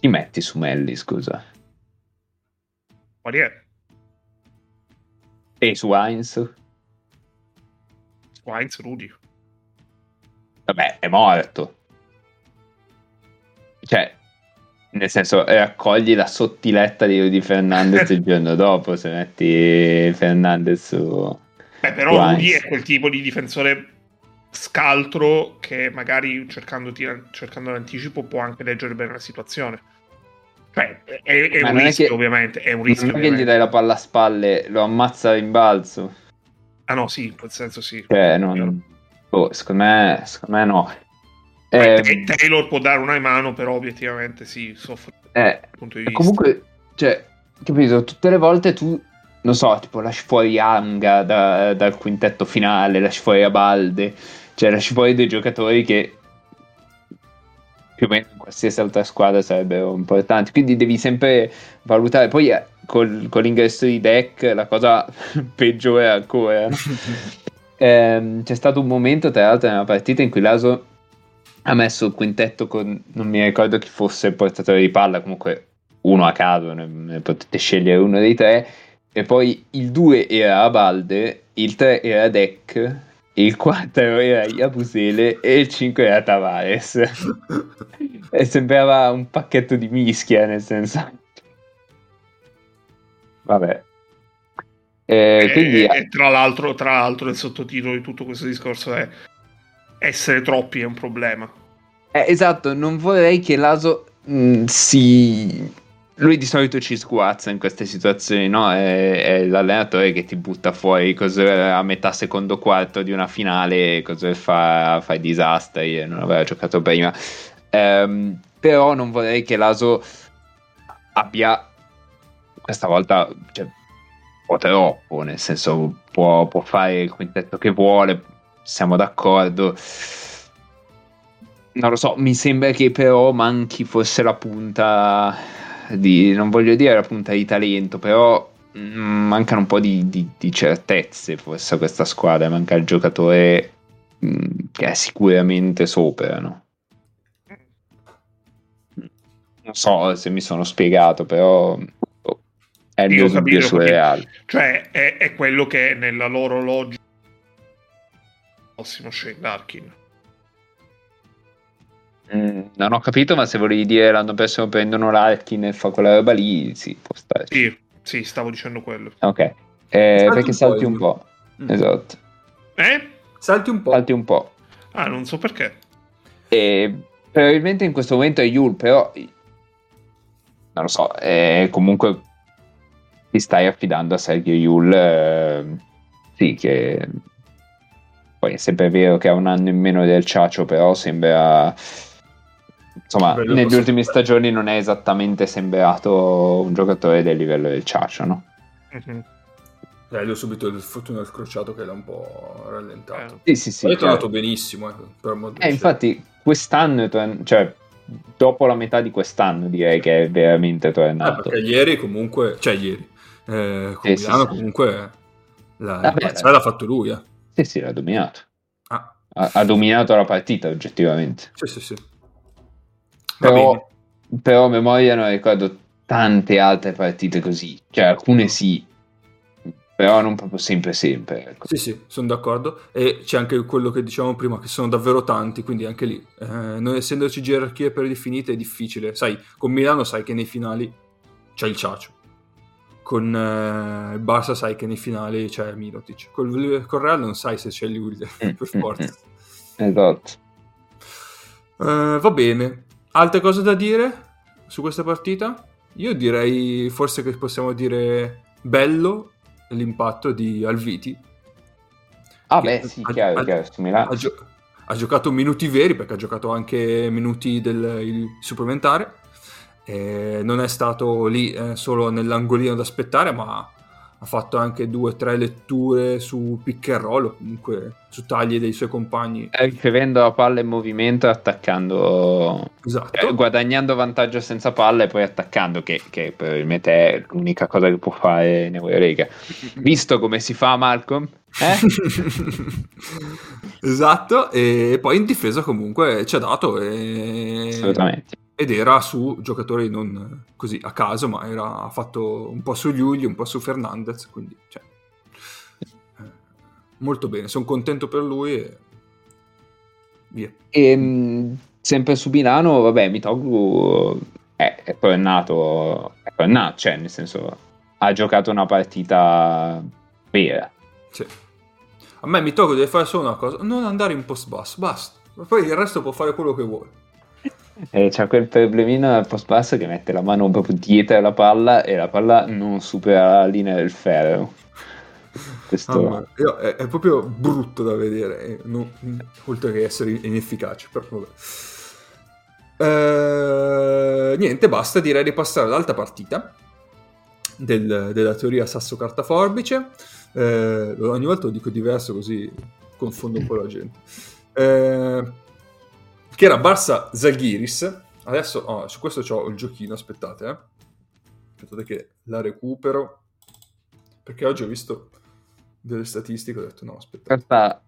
chi metti su Melli, scusa? Quali è? E su Heinz Rudy. Vabbè, è morto. cioè, nel senso, raccogli la sottiletta di Fernandez il giorno dopo, se metti Fernandez su... Beh, però lui è quel tipo di difensore scaltro che magari cercando l'anticipo può anche leggere bene la situazione. Cioè, è un rischio, ovviamente. Non è che gli dai la palla a spalle, lo ammazza in balzo. Ah no, sì, in quel senso sì. Secondo me no. Taylor può dare una in mano, però obiettivamente sì, soffre dal punto di vista. Comunque, cioè, capito, tutte le volte tu, non so, tipo lasci fuori Anga dal quintetto finale, lasci fuori Abalde, cioè lasci fuori dei giocatori che più o meno in qualsiasi altra squadra sarebbero importanti, quindi devi sempre valutare. Poi con l'ingresso di Deck la cosa peggiora ancora. C'è stato un momento, tra l'altro, nella partita in cui Laso ha messo il quintetto con, non mi ricordo chi fosse il portatore di palla, comunque uno a caso, ne potete scegliere uno dei tre, e poi il 2 era Abalde, il 3 era Dec, il 4 era Iabusele e il 5 era Tavares. E sembrava un pacchetto di mischia, nel senso, vabbè. Quindi... E tra l'altro il sottotitolo di tutto questo discorso è: essere troppi è un problema. Esatto, non vorrei che Laso lui di solito ci sguazza in queste situazioni, no? È l'allenatore che ti butta fuori a metà secondo quarto di una finale, fa i disastri e non aveva giocato prima. Però non vorrei che Laso abbia questa volta, cioè, troppo, nel senso, può fare il quintetto che vuole, siamo d'accordo, non lo so, mi sembra che però manchi forse la punta di, non voglio dire la punta di talento, però mancano un po' di certezze forse a questa squadra, manca il giocatore che è sicuramente sopra, no? Non so se mi sono spiegato, però è il mio dubbio sul Real. Cioè è quello che nella loro logica prossimo Shane Larkin. Non ho capito, ma se volevi dire l'anno prossimo prendono Larkin e fa quella roba lì, sì, può stare. Sì, stavo dicendo quello. Ok, perché salti un po'. Esatto. Salti un po'. Ah, non so perché. Probabilmente in questo momento è Yul, però non lo so, comunque ti stai affidando a Sergio Yul, sì, che poi è sempre vero che ha un anno in meno del Ciaccio, però sembra, insomma, negli ultimi stagioni non è esattamente sembrato un giocatore del livello del Ciaccio, no? Bello subito il fortuna scrociato che l'ha un po' rallentato. Sì. È tornato benissimo, infatti quest'anno, cioè dopo la metà di quest'anno direi che è veramente tornato. Perché ieri, con Milano. Comunque l'ha fatto lui. Sì, l'ha dominato. Ha dominato la partita oggettivamente. Sì. Però a memoria non ricordo tante altre partite così. Cioè alcune sì, però non proprio sempre. Ecco. Sì, sono d'accordo. E c'è anche quello che dicevamo prima, che sono davvero tanti, quindi anche lì, non essendoci gerarchie predefinite, è difficile. Sai, con Milano sai che nei finali c'è il Ciaccio. Con il Barça sai che nei finali c'è il Mirotic. Con Real non sai se c'è l'Ulde, per forza. Esatto. Va bene. Altre cose da dire su questa partita? Io direi forse che possiamo dire bello l'impatto di Alviti. Chiaro. Ha giocato minuti veri, perché ha giocato anche minuti del supplementare. Non è stato lì solo nell'angolino ad aspettare, ma ha fatto anche 2-3 letture su pick and roll, comunque su tagli dei suoi compagni, ricevendo la palla in movimento e attaccando, esatto. Guadagnando vantaggio senza palla e poi attaccando, che probabilmente è l'unica cosa che può fare in Euroliga, visto come si fa Malcolm, esatto. E poi in difesa comunque ci ha dato assolutamente, ed era su giocatori non così a caso, ma ha fatto un po' su Giulio, un po' su Fernandez, quindi molto bene, sono contento per lui e via. Sempre su Milano, vabbè, Mitoglu è tornato, cioè nel senso ha giocato una partita vera. Sì. A me Mitoglu deve fare solo una cosa, non andare in post basso, basta. Poi il resto può fare quello che vuole. C'è quel problemino al post basso che mette la mano proprio dietro la palla e la palla non supera la linea del ferro. Questo... Ah, io, è proprio brutto da vedere, non, oltre che essere inefficace, però vabbè. Niente, basta, direi di passare all'altra partita della teoria sasso carta forbice. Ogni volta lo dico diverso così confondo un po' la gente. Che era Barça Zalgiris. Adesso su questo c'ho il giochino, aspettate che la recupero, perché oggi ho visto delle statistiche, ho detto no, aspettate. Questa,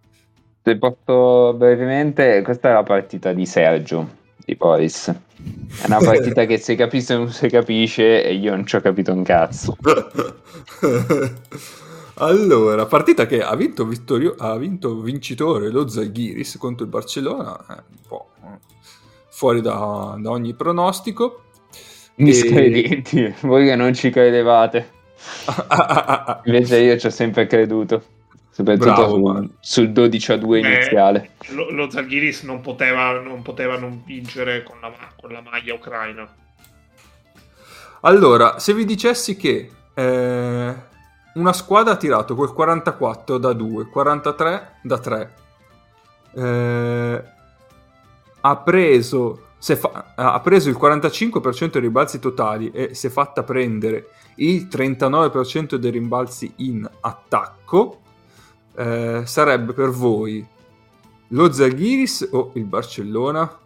se posso brevemente, questa è la partita di Sergio di Boris, è una partita che se capisce non si capisce e io non ci ho capito un cazzo. Allora, partita che ha vinto vincitore lo Zalgiris contro il Barcellona, un po' fuori da ogni pronostico. Miscredenti, voi che non ci credevate. Invece io ci ho sempre creduto, soprattutto bravo, sul 12-2 iniziale. Lo Zalgiris non poteva non vincere con la maglia ucraina. Allora, se vi dicessi che una squadra ha tirato col 44 da 2, 43 da 3, ha preso il 45% dei rimbalzi totali e si è fatta prendere il 39% dei rimbalzi in attacco, sarebbe per voi lo Zalgiris o il Barcellona?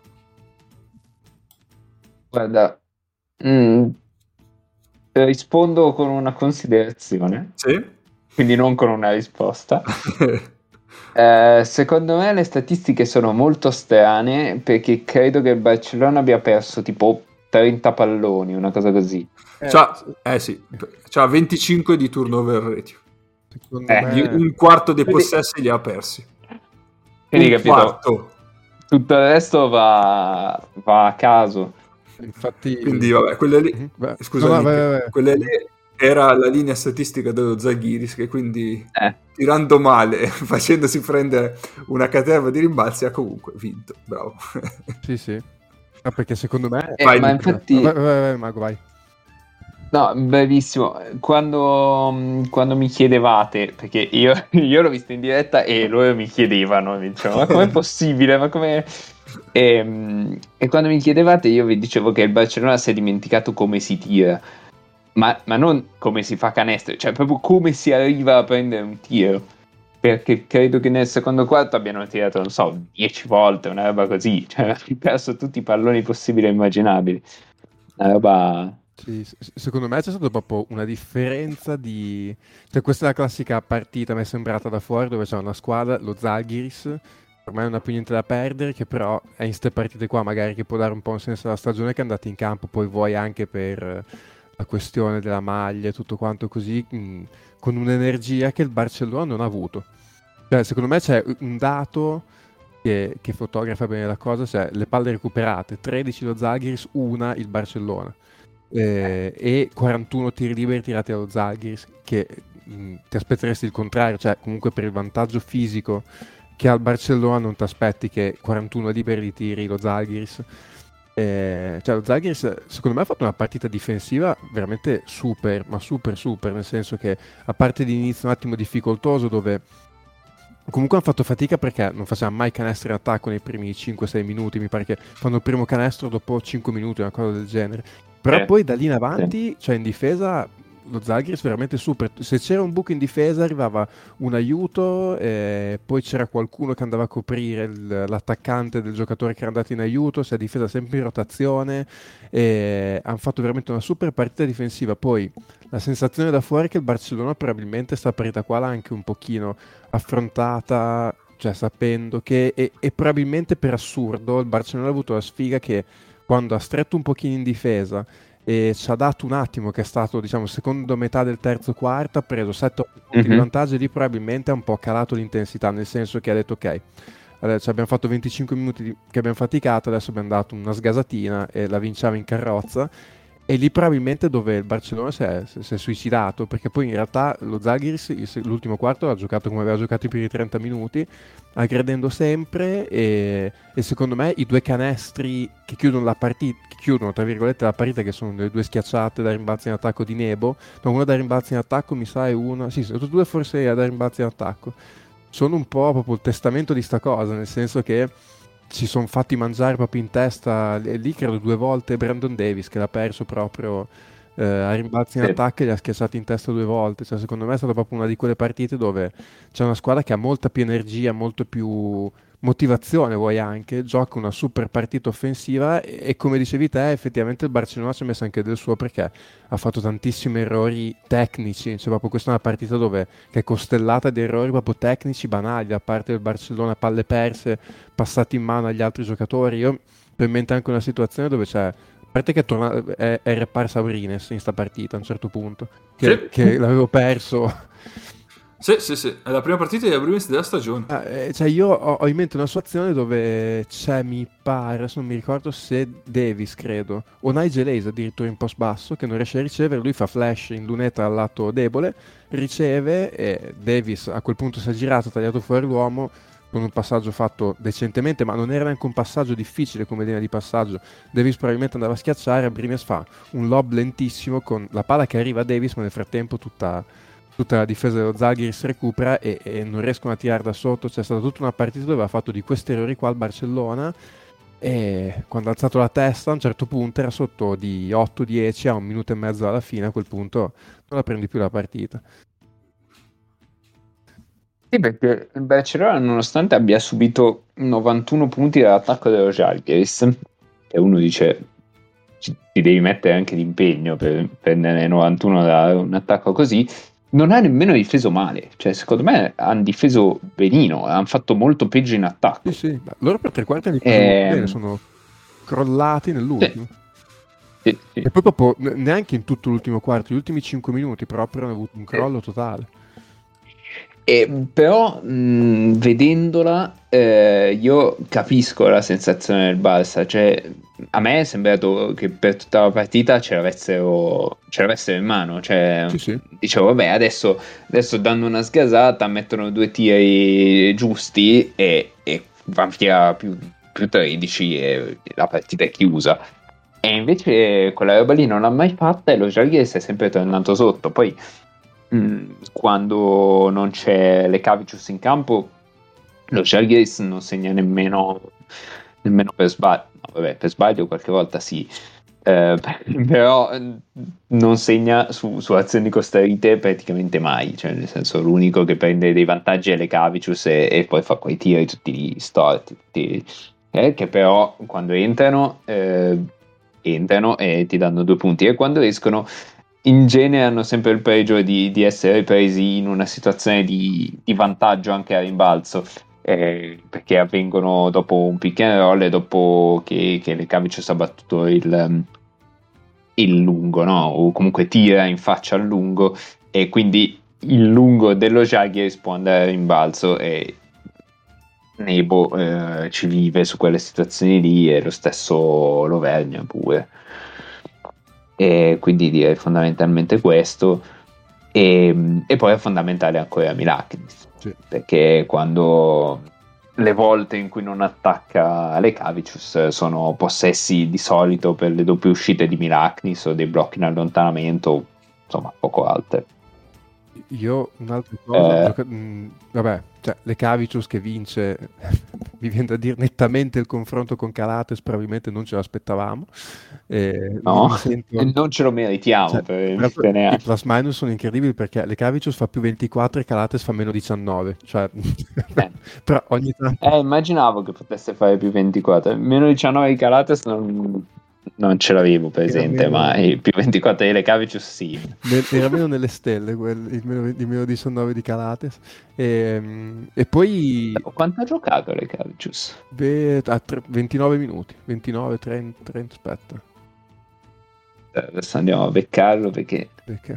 Guarda, rispondo con una considerazione, sì? Quindi non con una risposta. Secondo me le statistiche sono molto strane, perché credo che il Barcellona abbia perso tipo 30 palloni, una cosa così. Sì, c'ha 25 di turnover ratio. Secondo me... Un quarto dei possessi li ha persi. Quindi, capito? Tutto il resto va a caso. Infatti, quindi vabbè, quella lì, quella lì era la linea statistica dello Zalgiris, che quindi tirando male, facendosi prendere una caterva di rimbalzi, ha comunque vinto. Bravo. Sì. Ah, perché secondo me ma infatti... vai Mago, vai. No, bellissimo. Quando mi chiedevate, perché io l'ho visto in diretta e loro mi chiedevano, diciamo, ma com'è possibile? Ma come? E quando mi chiedevate, io vi dicevo che il Barcellona si è dimenticato come si tira, ma non come si fa canestro, cioè proprio come si arriva a prendere un tiro, perché credo che nel secondo quarto abbiano tirato, non so, 10 volte, una roba così, cioè hanno perso tutti i palloni possibili e immaginabili, una roba... Sì, secondo me c'è stata proprio una differenza di... Cioè, questa è la classica partita, mi è sembrata da fuori, dove c'è una squadra, lo Zalgiris, ormai non ha più niente da perdere, che però è in ste partite qua magari che può dare un po' un senso alla stagione che è andata in campo, poi vuoi anche per la questione della maglia e tutto quanto così, con un'energia che il Barcellona non ha avuto. Cioè, secondo me c'è un dato che fotografa bene la cosa, cioè le palle recuperate, 13 lo Zalgiris, 1 il Barcellona. E 41 tiri liberi tirati allo Zalgiris, che ti aspetteresti il contrario, cioè comunque per il vantaggio fisico che ha il Barcellona non ti aspetti che 41 liberi di tiri lo Zalgiris. Cioè lo Zalgiris secondo me ha fatto una partita difensiva veramente super, ma super, nel senso che, a parte l'inizio un attimo difficoltoso, dove comunque hanno fatto fatica perché non facevano mai canestro in attacco nei primi 5-6 minuti, mi pare che fanno il primo canestro dopo 5 minuti, una cosa del genere. Però poi da lì in avanti, cioè in difesa, lo Zalgiris veramente super. Se c'era un buco in difesa arrivava un aiuto, poi c'era qualcuno che andava a coprire l'attaccante del giocatore che era andato in aiuto, si è difesa sempre in rotazione, hanno fatto veramente una super partita difensiva. Poi la sensazione da fuori è che il Barcellona probabilmente sta partita qua l'ha anche un pochino affrontata, cioè sapendo che, e probabilmente per assurdo il Barcellona ha avuto la sfiga che quando ha stretto un pochino in difesa e ci ha dato un attimo, che è stato diciamo secondo metà del terzo quarto, ha preso 7 punti di vantaggio e lì probabilmente ha un po' calato l'intensità, nel senso che ha detto ok, Cioè abbiamo fatto 25 minuti che abbiamo faticato, adesso abbiamo dato una sgasatina e la vinciamo in carrozza. E lì probabilmente dove il Barcellona si è suicidato, perché poi in realtà lo Žalgiris l'ultimo quarto ha giocato come aveva giocato i primi 30 minuti, aggredendo sempre, e secondo me i due canestri che chiudono la partita, che chiudono tra virgolette la partita, che sono le due schiacciate da rimbalzo in attacco di Nebo, no, una da rimbalzo in attacco mi sa è una, sì, sono due forse da rimbalzo in attacco, sono un po' proprio il testamento di sta cosa, nel senso che ci sono fatti mangiare proprio in testa, lì credo due volte Brandon Davis che l'ha perso proprio a rimbalzi in attacco e li ha schiacciati in testa due volte. Cioè, secondo me è stata proprio una di quelle partite dove c'è una squadra che ha molta più energia, molto più motivazione, vuoi anche, gioca una super partita offensiva e come dicevi te effettivamente il Barcellona ci ha messo anche del suo, perché ha fatto tantissimi errori tecnici, cioè proprio questa è una partita dove che è costellata di errori proprio tecnici banali da parte del Barcellona, palle perse, passate in mano agli altri giocatori. Io ho in mente anche una situazione dove c'è, a parte che è riparsa Aurines in sta partita a un certo punto, che l'avevo perso. Sì, è la prima partita di Abrines della stagione. Cioè io ho in mente una situazione dove c'è, mi pare, adesso non mi ricordo se Davis, credo, o Nigel Hayes addirittura in post basso, che non riesce a ricevere, lui fa flash in lunetta al lato debole, riceve e Davis a quel punto si è girato, tagliato fuori l'uomo, con un passaggio fatto decentemente, ma non era neanche un passaggio difficile come linea di passaggio. Davis probabilmente andava a schiacciare, Abrines fa un lob lentissimo con la palla che arriva a Davis, ma nel frattempo tutta la difesa dello Žalgiris recupera e non riescono a tirare da sotto. C'è stata tutta una partita dove ha fatto di questi errori qua il Barcellona, e quando ha alzato la testa a un certo punto era sotto di 8-10 a un minuto e mezzo alla fine, a quel punto non la prendi più la partita. Sì, perché il Barcellona, nonostante abbia subito 91 punti dall'attacco dello Žalgiris, e uno dice ti devi mettere anche l'impegno per prendere 91 da un attacco così, non ha nemmeno difeso male, cioè secondo me hanno difeso benino, hanno fatto molto peggio in attacco. Sì, loro per tre quarti sono crollati nell'ultimo. Sì. E poi dopo neanche in tutto l'ultimo quarto, gli ultimi 5 minuti proprio hanno avuto un crollo totale. Però vedendola io capisco la sensazione del Barça, cioè a me è sembrato che per tutta la partita ce l'avessero in mano, cioè sì. Dicevo vabbè adesso dando una sgasata mettono due tiri giusti e van via più 13 e la partita è chiusa, e invece quella roba lì non l'ha mai fatta e lo Žalgiris è sempre tornato sotto. Poi quando non c'è Lekavicius in campo lo Žalgiris non segna nemmeno per sbaglio. No, vabbè, per sbaglio qualche volta sì, però non segna su azioni costruite praticamente mai, cioè nel senso l'unico che prende dei vantaggi è Lekavicius e poi fa quei tiri tutti storti, che però quando entrano e ti danno due punti, e quando escono in genere hanno sempre il pregio di essere presi in una situazione di vantaggio anche a rimbalzo, perché avvengono dopo un pick and roll e dopo che Lekavicius ha battuto il lungo, no? O comunque tira in faccia al lungo, e quindi il lungo dello Žalgiris può andare a rimbalzo e Nebo ci vive su quelle situazioni lì, e lo stesso Lovegna pure. E quindi direi fondamentalmente questo, e poi è fondamentale ancora Milaknis, sì. Perché quando le volte in cui non attacca Lekavicius sono possessi di solito per le doppie uscite di Milaknis o dei blocchi in allontanamento, insomma poco altre. Io un'altra cosa vabbè, cioè Lekavicius che vince mi viene da dire nettamente il confronto con Calates, probabilmente non ce l'aspettavamo, no, non ce lo meritiamo, cioè, per i plus minus sono incredibili, perché Lekavicius fa più 24 e Calates fa meno 19, cioè però ogni tanto immaginavo che potesse fare più 24, meno 19 di Calates non ce l'avevo presente, ma il più 24 di Lekavicius sì. Era meno nelle stelle il meno 19 di Calates. E poi quanto ha giocato Lekavicius? 29 minuti, 29, 30, aspetta. Adesso andiamo a beccarlo perché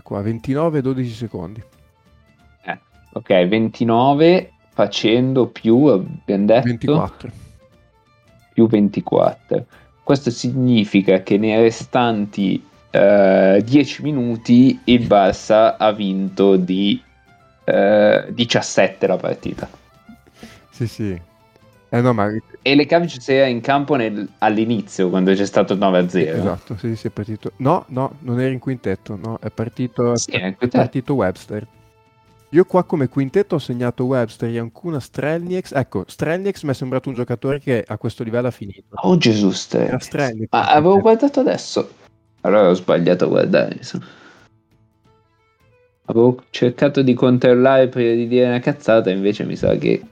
qua 29 e 12 secondi. Ok, 29 facendo più, abbiamo detto, 24. Più 24. Questo significa che nei restanti 10 minuti il Barça ha vinto di 17 la partita. Sì, sì. No, ma... E le Cavic si era in campo all'inizio, quando c'è stato 9-0. Esatto, sì, sì, è partito. No, non era in quintetto, no, è partito Webster. Io qua come quintetto ho segnato Webster, Iancuna, Strelnyx. Ecco, Strelnyx mi è sembrato un giocatore che a questo livello ha finito. Oh Gesù, Strelnyx. Ma avevo guardato adesso. Allora ho sbagliato a guardare, insomma. Avevo cercato di controllare prima di dire una cazzata, invece mi sa che...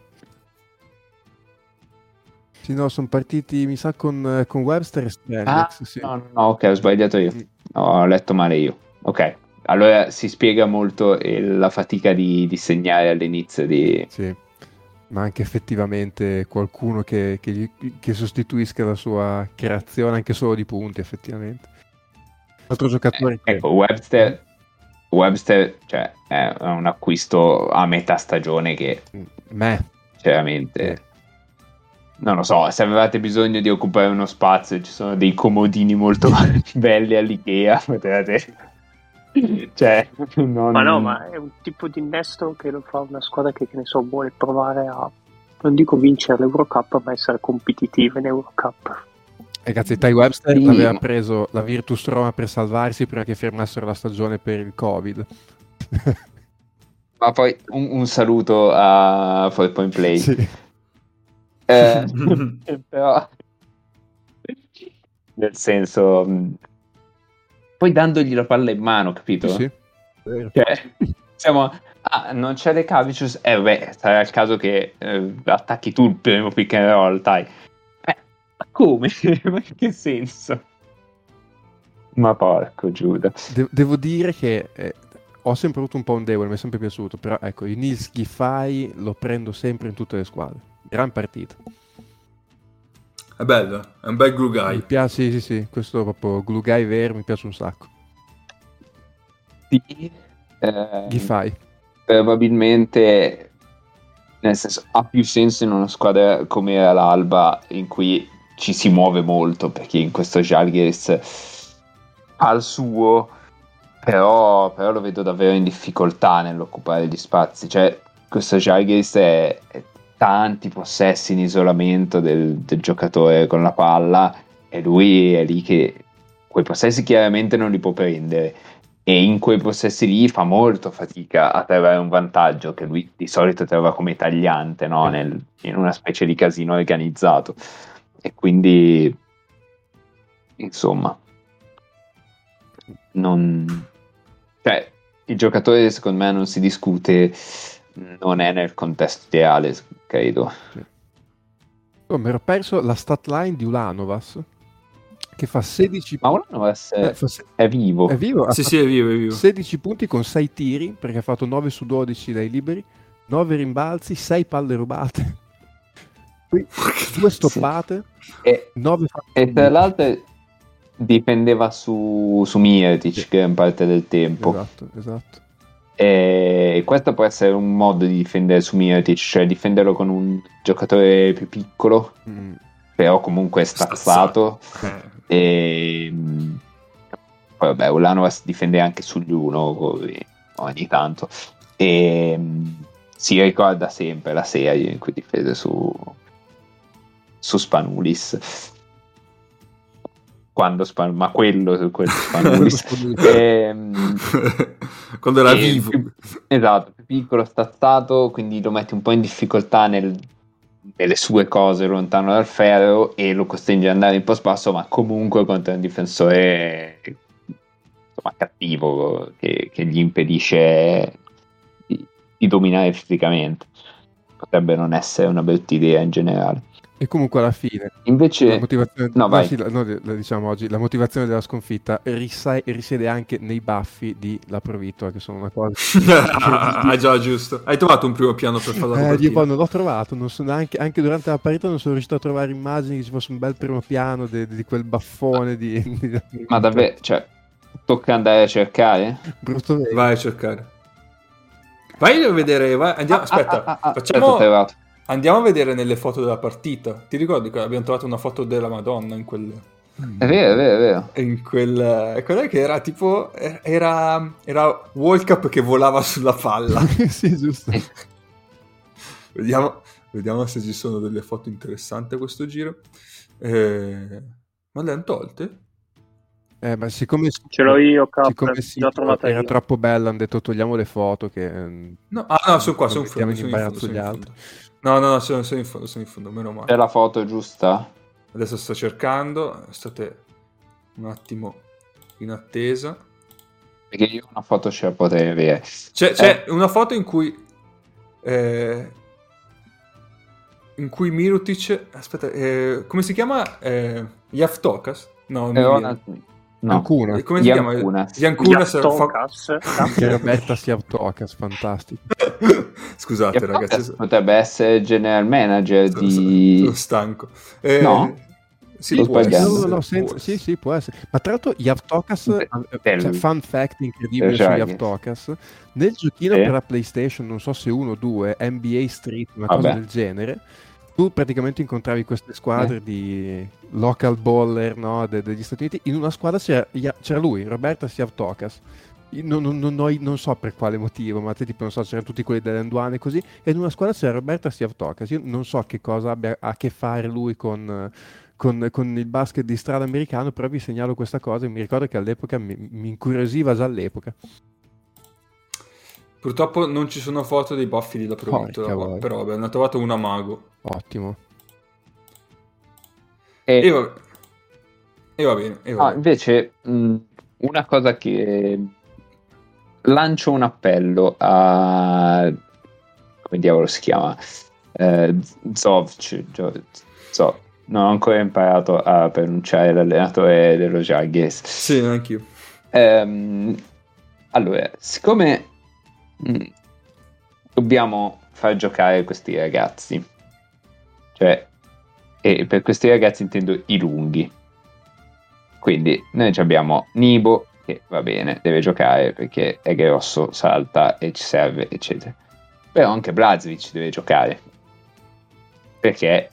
Sì, no, sono partiti, mi sa, con Webster e Strelnyx. Ah, sì. No, ok, ho sbagliato io. No, ho letto male io. Ok. Allora si spiega molto la fatica di segnare all'inizio di... Sì, ma anche effettivamente qualcuno che sostituisca la sua creazione anche solo di punti, effettivamente. Altro giocatore ecco, Webster cioè, è un acquisto a metà stagione che... Sinceramente... Non lo so, se avevate bisogno di occupare uno spazio, ci sono dei comodini molto belli all'Ikea, potete... Cioè, ma è un tipo di innesto che lo fa una squadra che ne so, vuole provare a, non dico vincere l'Eurocup, ma essere competitiva in Eurocup. Ragazzi, Ty Webster l'aveva preso la Virtus Roma per salvarsi prima che fermassero la stagione per il Covid. Ma poi un saluto a Four Point Play. Sì. Però nel senso, poi dandogli la palla in mano, capito? Sì. Cioè, siamo... Ah, non c'è De Cavicius? Beh, sarà il caso che attacchi tu il primo pick and roll, dai. Ma come? Ma che senso? Ma porco Giuda. Devo dire che ho sempre avuto un po' un debole, mi è sempre piaciuto, però ecco, il Nils Giffai lo prendo sempre in tutte le squadre. Gran partita. È bello, è un bel glue guy. Mi piace, sì, questo proprio glue guy vero, mi piace un sacco. Sì, Giffai. Probabilmente, nel senso, ha più senso in una squadra come era l'Alba, in cui ci si muove molto, perché in questo Žalgiris ha il suo, però lo vedo davvero in difficoltà nell'occupare gli spazi. Cioè, questo Žalgiris è tanti possessi in isolamento del giocatore con la palla, e lui è lì che quei possessi chiaramente non li può prendere, e in quei possessi lì fa molto fatica a trovare un vantaggio che lui di solito trova come tagliante, no? In una specie di casino organizzato, e quindi insomma non... cioè il giocatore secondo me non si discute, non è nel contesto ideale, credo. Sì. Oh, mi ero perso la stat line di Ulanovas, che fa 16 punti. Ma Ulanovas è vivo. È vivo? Sì, è vivo. 16 punti con 6 tiri, perché ha fatto 9 su 12 dai liberi, 9 rimbalzi, 6 palle rubate, 2 stoppate, sì. 9 e tra l'altro dipendeva su Mirotic, sì, che è in parte del tempo. Esatto. E questo può essere un modo di difendere su Mirotic, cioè difenderlo con un giocatore più piccolo, però comunque stazzato. E poi vabbè, Ulanovas difende anche sugli uno ogni tanto, e si ricorda sempre la serie in cui difese su Spanulis, quello Spanulis quando era vivo, esatto, piccolo, stazzato, quindi lo mette un po' in difficoltà nelle sue cose, lontano dal ferro, e lo costringe ad andare un po' spasso, ma comunque contro un difensore insomma cattivo che gli impedisce di dominare fisicamente. Potrebbe non essere una brutta idea in generale. E comunque alla fine, invece, la motivazione, diciamo oggi, la motivazione della sconfitta risiede anche nei baffi di La Provitola, che sono una cosa... Ah, già, giusto. Hai trovato un primo piano per farla partita? Io poi non l'ho trovato, non sono anche durante la partita non sono riuscito a trovare immagini che ci fosse un bel primo piano di quel baffone di... Ma davvero, cioè, tocca andare a cercare? Brutto vero. Vai a cercare. Vai a vedere, vai, andiamo, aspetta, facciamo, andiamo a vedere nelle foto della partita. Ti ricordi che abbiamo trovato una foto della Madonna in quel... È vero, è vero, è vero. In quel... Quella che era tipo... Era World Cup che volava sulla palla. Sì, giusto. Vediamo se ci sono delle foto interessanti a questo giro. Ma le hanno tolte? Ma siccome ce l'ho io, Kapp, l'ho trovata io. Era troppo bella, hanno detto togliamo le foto che... No, no, sono qua, sono in fondo, No, sono in fondo, meno male. È la foto giusta? Adesso sto cercando, state un attimo in attesa. Perché io una foto ce la potrei avere. C'è una foto in cui Mirotic, aspetta, come si chiama? Yavtokas? No, Ancuna. Come si chiama? Yankunas Yavtokas, fantastico. Scusate Yavtokas, ragazzi, potrebbe essere general manager di... Sono stanco. No? Sì, può essere. Sì, può essere. Ma tra l'altro Yavtokas, cioè, fun fact incredibile su Yavtokas, nel giochino per la PlayStation, non so se 1 o 2, NBA Street, una cosa del genere, tu praticamente incontravi queste squadre di local baller, no, degli Stati Uniti. In una squadra c'era lui, Robertas Yavtokas. Non so per quale motivo, ma tipo non so, c'erano tutti quelli delle Anduane e così, e in una squadra c'era Robertas Yavtokas. Io non so che cosa abbia a che fare lui con il basket di strada americano, però vi segnalo questa cosa e mi ricordo che all'epoca mi incuriosiva già all'epoca. Purtroppo non ci sono foto dei baffi di Laprovito, però ne ho trovato una Mago. Ottimo. E va bene. Invece una cosa che... Lancio un appello a... come diavolo si chiama? Zovc. Non ho ancora imparato a pronunciare l'allenatore dello Jaguars. Sì, anch'io. Allora, siccome dobbiamo far giocare questi ragazzi, cioè, e per questi ragazzi intendo i lunghi, quindi noi abbiamo Nibo che va bene, deve giocare perché è grosso, salta e ci serve eccetera, però anche Blažević deve giocare perché,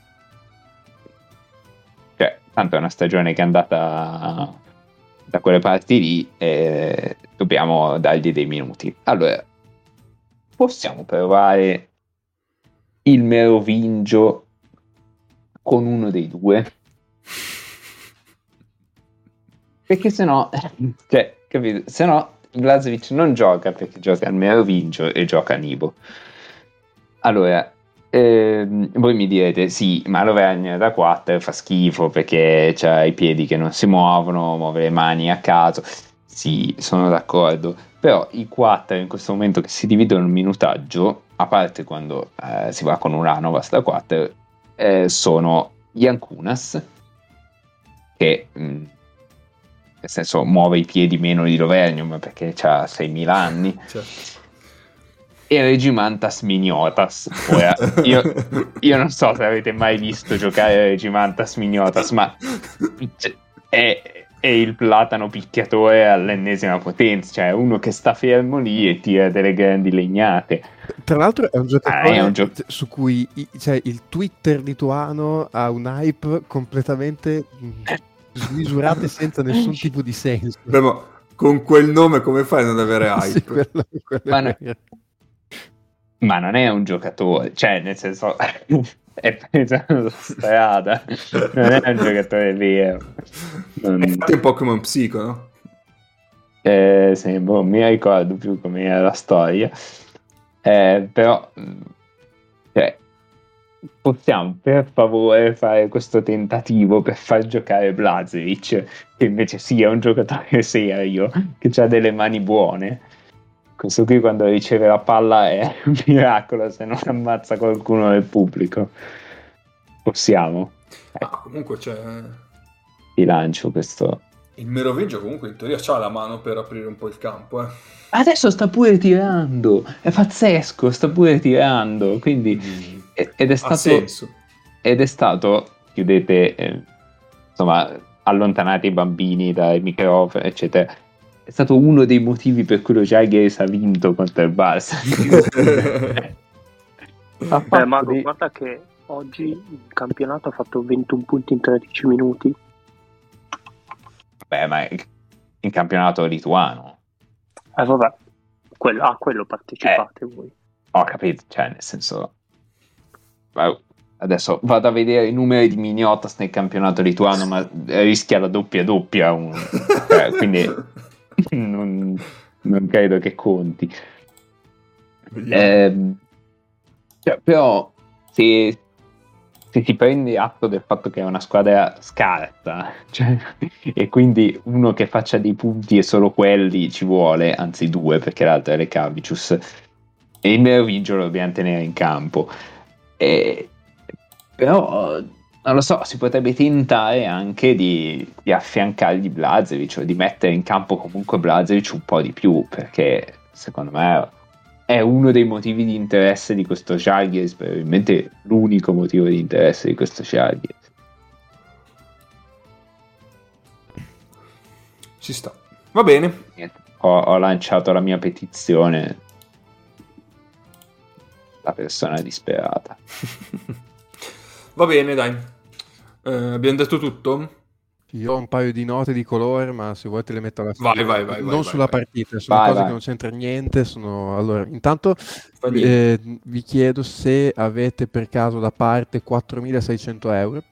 cioè, tanto è una stagione che è andata da quelle parti lì e dobbiamo dargli dei minuti. Allora, possiamo provare il Merovingio con uno dei due? Perché sennò, cioè, capito? Sennò Blažević non gioca perché gioca al Merovingio e gioca a Nibo. Allora, voi mi direte, sì, ma Lovegna da 4 fa schifo perché c'ha i piedi che non si muovono, muove le mani a caso. Sì, sono d'accordo, però i 4 in questo momento che si dividono il minutaggio, a parte quando si va con Urano, basta 4, sono Jankunas, che... nel senso muove i piedi meno di Lovegno, ma perché c'ha 6.000 anni, certo. E Regimantas Mignotas. Ora, io non so se avete mai visto giocare Regimantas Mignotas, ma è il platano picchiatore all'ennesima potenza, cioè uno che sta fermo lì e tira delle grandi legnate. Tra l'altro è un giocatore su cui, cioè, il Twitter lituano ha un hype completamente... smisurate senza nessun tipo di senso. Beh, ma con quel nome come fai a non avere hype? Sì, ma non è un giocatore, cioè, nel senso, è preso la strada, non è un giocatore vero. È un Pokémon psico, no? Sì, non mi ricordo più come era la storia, però, cioè, possiamo per favore fare questo tentativo per far giocare Blažević, che invece sia un giocatore serio, che ha delle mani buone. Questo qui quando riceve la palla è un miracolo, se non ammazza qualcuno del pubblico. Possiamo. Comunque c'è... Vi lancio questo... Il Merovingio comunque in teoria c'ha la mano per aprire un po' il campo, eh. Adesso sta pure tirando, è pazzesco, sta pure tirando, quindi... Ed è stato, chiudete, insomma, allontanate i bambini dai microfoni, eccetera. è stato uno dei motivi per cui lo Jaguars ha vinto contro il Barça. Mago, guarda che oggi il campionato ha fatto 21 punti in 13 minuti. Beh, ma in campionato lituano. Vabbè, a quello partecipate voi. Ho capito, cioè nel senso... Adesso vado a vedere i numeri di Miniotas nel campionato lituano, ma rischia la doppia quindi non credo che conti. Cioè, però se si prende atto del fatto che è una squadra scarsa, cioè, e quindi uno che faccia dei punti e solo quelli ci vuole, anzi due perché l'altro è Lekavicius, e il Merovingio lo dobbiamo tenere in campo. Però non lo so, si potrebbe tentare anche di affiancargli Blažević, o di mettere in campo comunque Blažević un po' di più, perché secondo me è uno dei motivi di interesse di questo Žalgiris, probabilmente l'unico motivo di interesse di questo Žalgiris. Ci sta, va bene. Niente, ho lanciato la mia petizione, la persona disperata. Va bene, dai. Abbiamo detto tutto? Io ho un paio di note di colore, ma se vuoi te le metto alla fine. Vai, sulla partita, sono cose che non c'entra niente. Allora, intanto vi chiedo se avete per caso da parte 4.600 euro,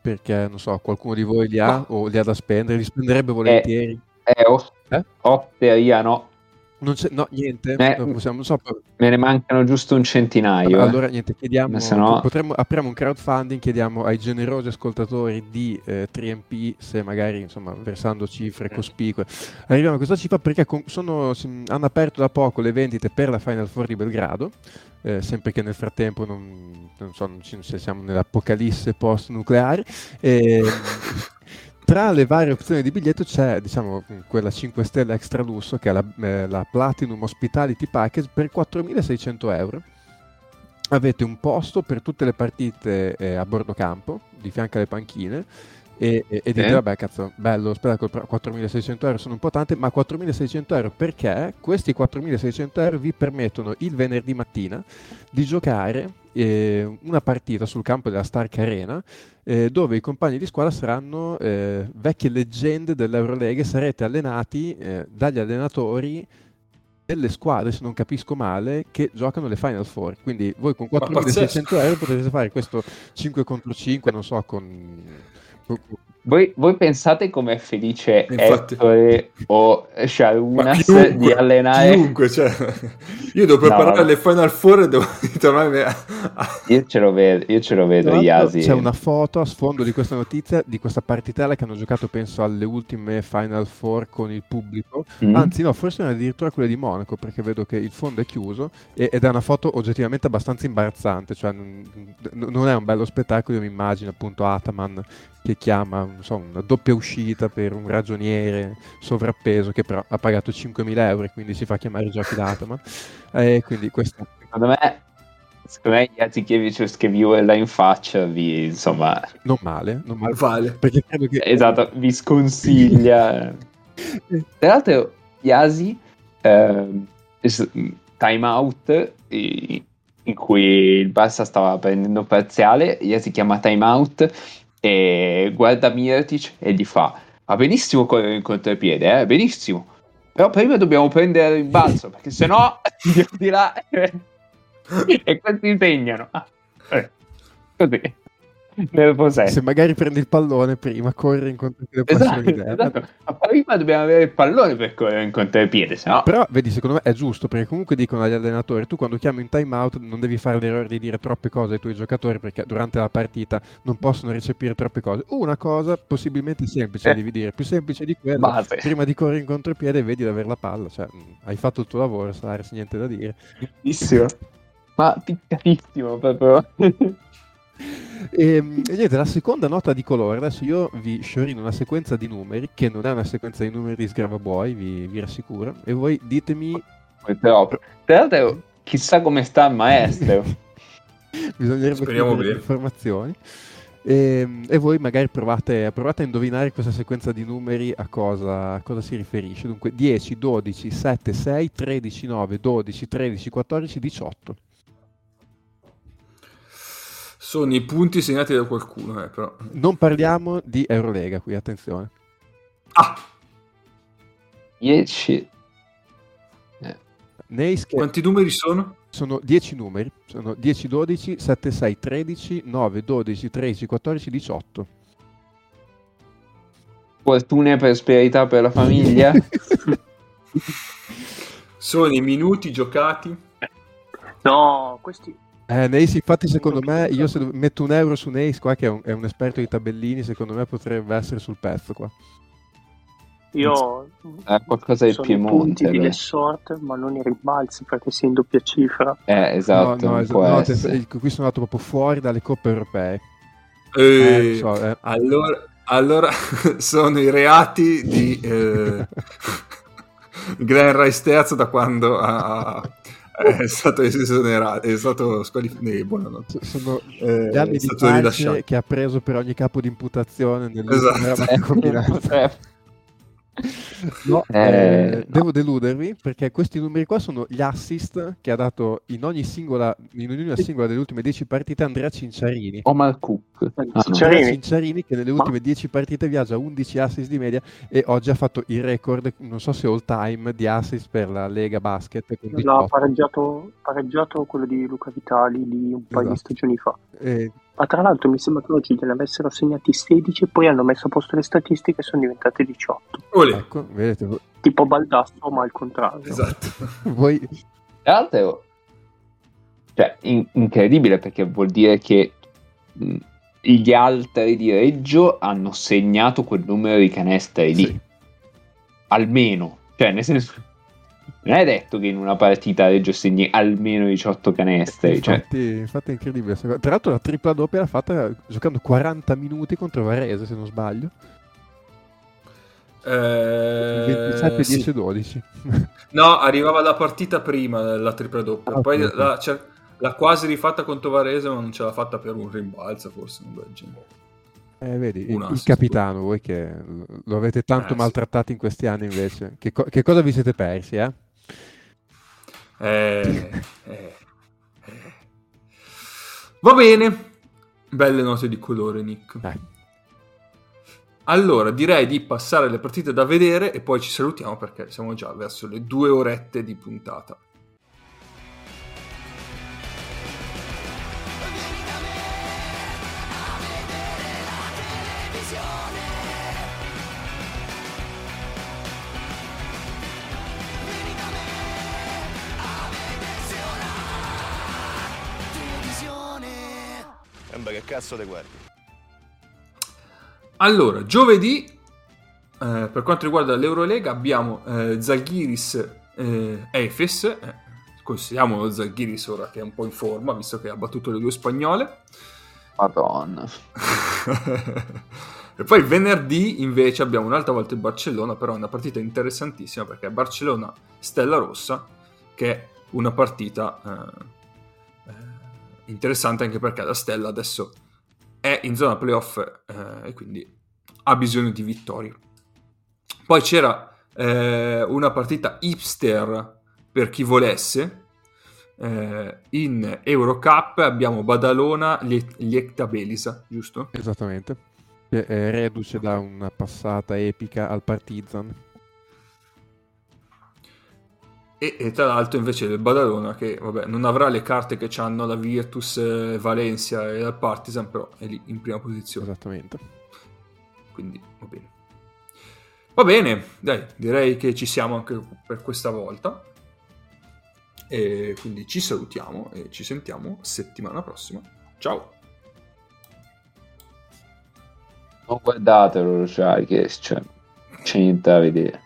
perché, non so, qualcuno di voi li ha o li ha da spendere, li spenderebbe volentieri. Osteria no. Non c'è, no, niente, me ne mancano giusto un centinaio. Allora niente, chiediamo, sennò... apriamo un crowdfunding, chiediamo ai generosi ascoltatori di 3MP se magari, insomma, versando cifre cospicue arriviamo a questa cifra, perché hanno aperto da poco le vendite per la Final Four di Belgrado, sempre che nel frattempo non siamo nell'apocalisse post-nucleare Tra le varie opzioni di biglietto c'è, diciamo, quella 5 stelle extra lusso, che è la Platinum Hospitality Package per 4.600 euro. Avete un posto per tutte le partite a bordo campo, di fianco alle panchine, e dite, vabbè, cazzo, bello, spettacolo, 4.600 euro sono un po' tante, ma 4.600 euro perché questi 4.600 euro vi permettono il venerdì mattina di giocare una partita sul campo della Stark Arena, dove i compagni di squadra saranno vecchie leggende dell'Eurolega, sarete allenati dagli allenatori delle squadre, se non capisco male, che giocano le Final Four. Quindi voi con 4.600 euro potete fare questo 5 contro 5, non so, con... Voi pensate com'è felice Ettore o Sharunas di allenare chiunque, cioè, io devo preparare le Final Four e devo tornare io ce lo vedo Iasi. C'è una foto a sfondo di questa notizia, di questa partitella che hanno giocato, penso, alle ultime Final Four con il pubblico, anzi no, forse addirittura quella di Monaco, perché vedo che il fondo è chiuso ed è una foto oggettivamente abbastanza imbarazzante, cioè non è un bello spettacolo. Io mi immagino appunto Ataman che chiama, non so, una doppia uscita per un ragioniere sovrappeso che però ha pagato 5.000 euro e quindi si fa chiamare giochi d'Ataman. Quindi questo secondo me Jackiewicz che vi là in faccia vi, insomma, non male vale, perché credo che... esatto, vi sconsiglia. Tra l'altro Iasi, time out in cui il Barça stava prendendo parziale, Iasi chiama time out e guarda Mirotic e gli fa: va benissimo correre in contropiede, benissimo, però prima dobbiamo prendere il balzo perché sennò di là e questi impegnano così nel possesso. Se magari prendi il pallone prima, corri in contropiede, esatto. Ma prima dobbiamo avere il pallone per correre in contropiede, sennò... Però vedi, secondo me è giusto, perché comunque dicono agli allenatori: tu quando chiami un time out non devi fare l'errore di dire troppe cose ai tuoi giocatori, perché durante la partita non possono recepire troppe cose. Una cosa possibilmente semplice devi dire, più semplice di quella, base. Prima di correre in contropiede vedi di avere la palla, cioè hai fatto il tuo lavoro, Sars, niente da dire. Bellissimo. Ma piccatissimo proprio. E niente, la seconda nota di colore. Adesso io vi sciorino una sequenza di numeri che non è una sequenza di numeri di Sgravabuoi, vi rassicuro, e voi ditemi. Però, tra l'altro, chissà come sta il maestro. Bisognerebbe avere informazioni. E voi magari provate a indovinare questa sequenza di numeri a cosa si riferisce. Dunque 10, 12, 7, 6, 13, 9, 12, 13, 14, 18. Sono i punti segnati da qualcuno, però. Non parliamo di Eurolega qui, attenzione. 10. Quanti numeri sono? Sono 10 numeri, sono 10, 12, 7, 6, 13, 9, 12, 13, 14, 18. Fortuna e prosperità per la famiglia. Sono i minuti giocati? No, questi... Neis, infatti secondo me, io se metto un euro su Neis qua, che è un esperto di tabellini, secondo me potrebbe essere sul pezzo qua. Io qualcosa di Piemonte, punti di sorte, ma non i rimbalzi perché sei in doppia cifra. Esatto. Qui sono andato proprio fuori dalle coppe europee. Allora sono i reati di Glenn Rice terzo, da quando è stato squalificato. No? Gli anni di pace che ha preso per ogni capo di imputazione combinata. Devo deludervi, perché questi numeri qua sono gli assist che ha dato in ognuna singola delle ultime 10 partite Andrea Cinciarini. Omar Cook. Andrea Cinciarini, che nelle ultime 10 partite viaggia 11 assist di media, e oggi ha fatto il record, non so se all time, di assist per la Lega Basket. Ha pareggiato quello di Luca Vitali di un paio di stagioni fa. Ma tra l'altro mi sembra che oggi gliene avessero assegnati 16 e poi hanno messo a posto le statistiche e sono diventate 18. Ecco, vedete. Tipo Baldastro, ma al contrario. Esatto. Voi... Altro, cioè, incredibile, perché vuol dire che gli altri di Reggio hanno segnato quel numero di canestri lì. Sì. Almeno. Cioè, nel senso... Non è detto che in una partita Reggio segni almeno 18 canestri. Infatti è incredibile. Tra l'altro la tripla doppia l'ha fatta giocando 40 minuti contro Varese, se non sbaglio. 27, sì. 10, 12. No, arrivava la partita prima la tripla doppia. Poi l'ha quasi rifatta contro Varese, ma non ce l'ha fatta per un rimbalzo, forse. Vedi, il capitano, voi che lo avete tanto maltrattato in questi anni, invece. Che cosa vi siete persi, eh? Va bene, belle note di colore, Nick. Allora direi di passare alle partite da vedere e poi ci salutiamo, perché siamo già verso le 2 orette di puntata. Cazzo le guardie. Allora, giovedì, per quanto riguarda l'Eurolega, abbiamo Zalgiris Efes. Consideriamo Zalgiris ora che è un po' in forma, visto che ha battuto le 2 spagnole. Madonna. E poi venerdì invece abbiamo un'altra volta il Barcellona, però è una partita interessantissima, perché è Barcellona Stella Rossa, che è una partita... interessante anche perché la Stella adesso è in zona playoff e quindi ha bisogno di vittorie. Poi c'era una partita hipster per chi volesse. In Eurocup abbiamo Badalona Liechtabelisa, giusto? Esattamente. Reduce da una passata epica al Partizan. E tra l'altro invece del Badalona, che vabbè, non avrà le carte che hanno la Virtus, Valencia e la Partizan, però è lì in prima posizione. Esattamente. Quindi va bene. Va bene, dai, direi che ci siamo anche per questa volta. E quindi ci salutiamo e ci sentiamo settimana prossima. Ciao! Non guardatelo, cioè, che c'è niente da vedere.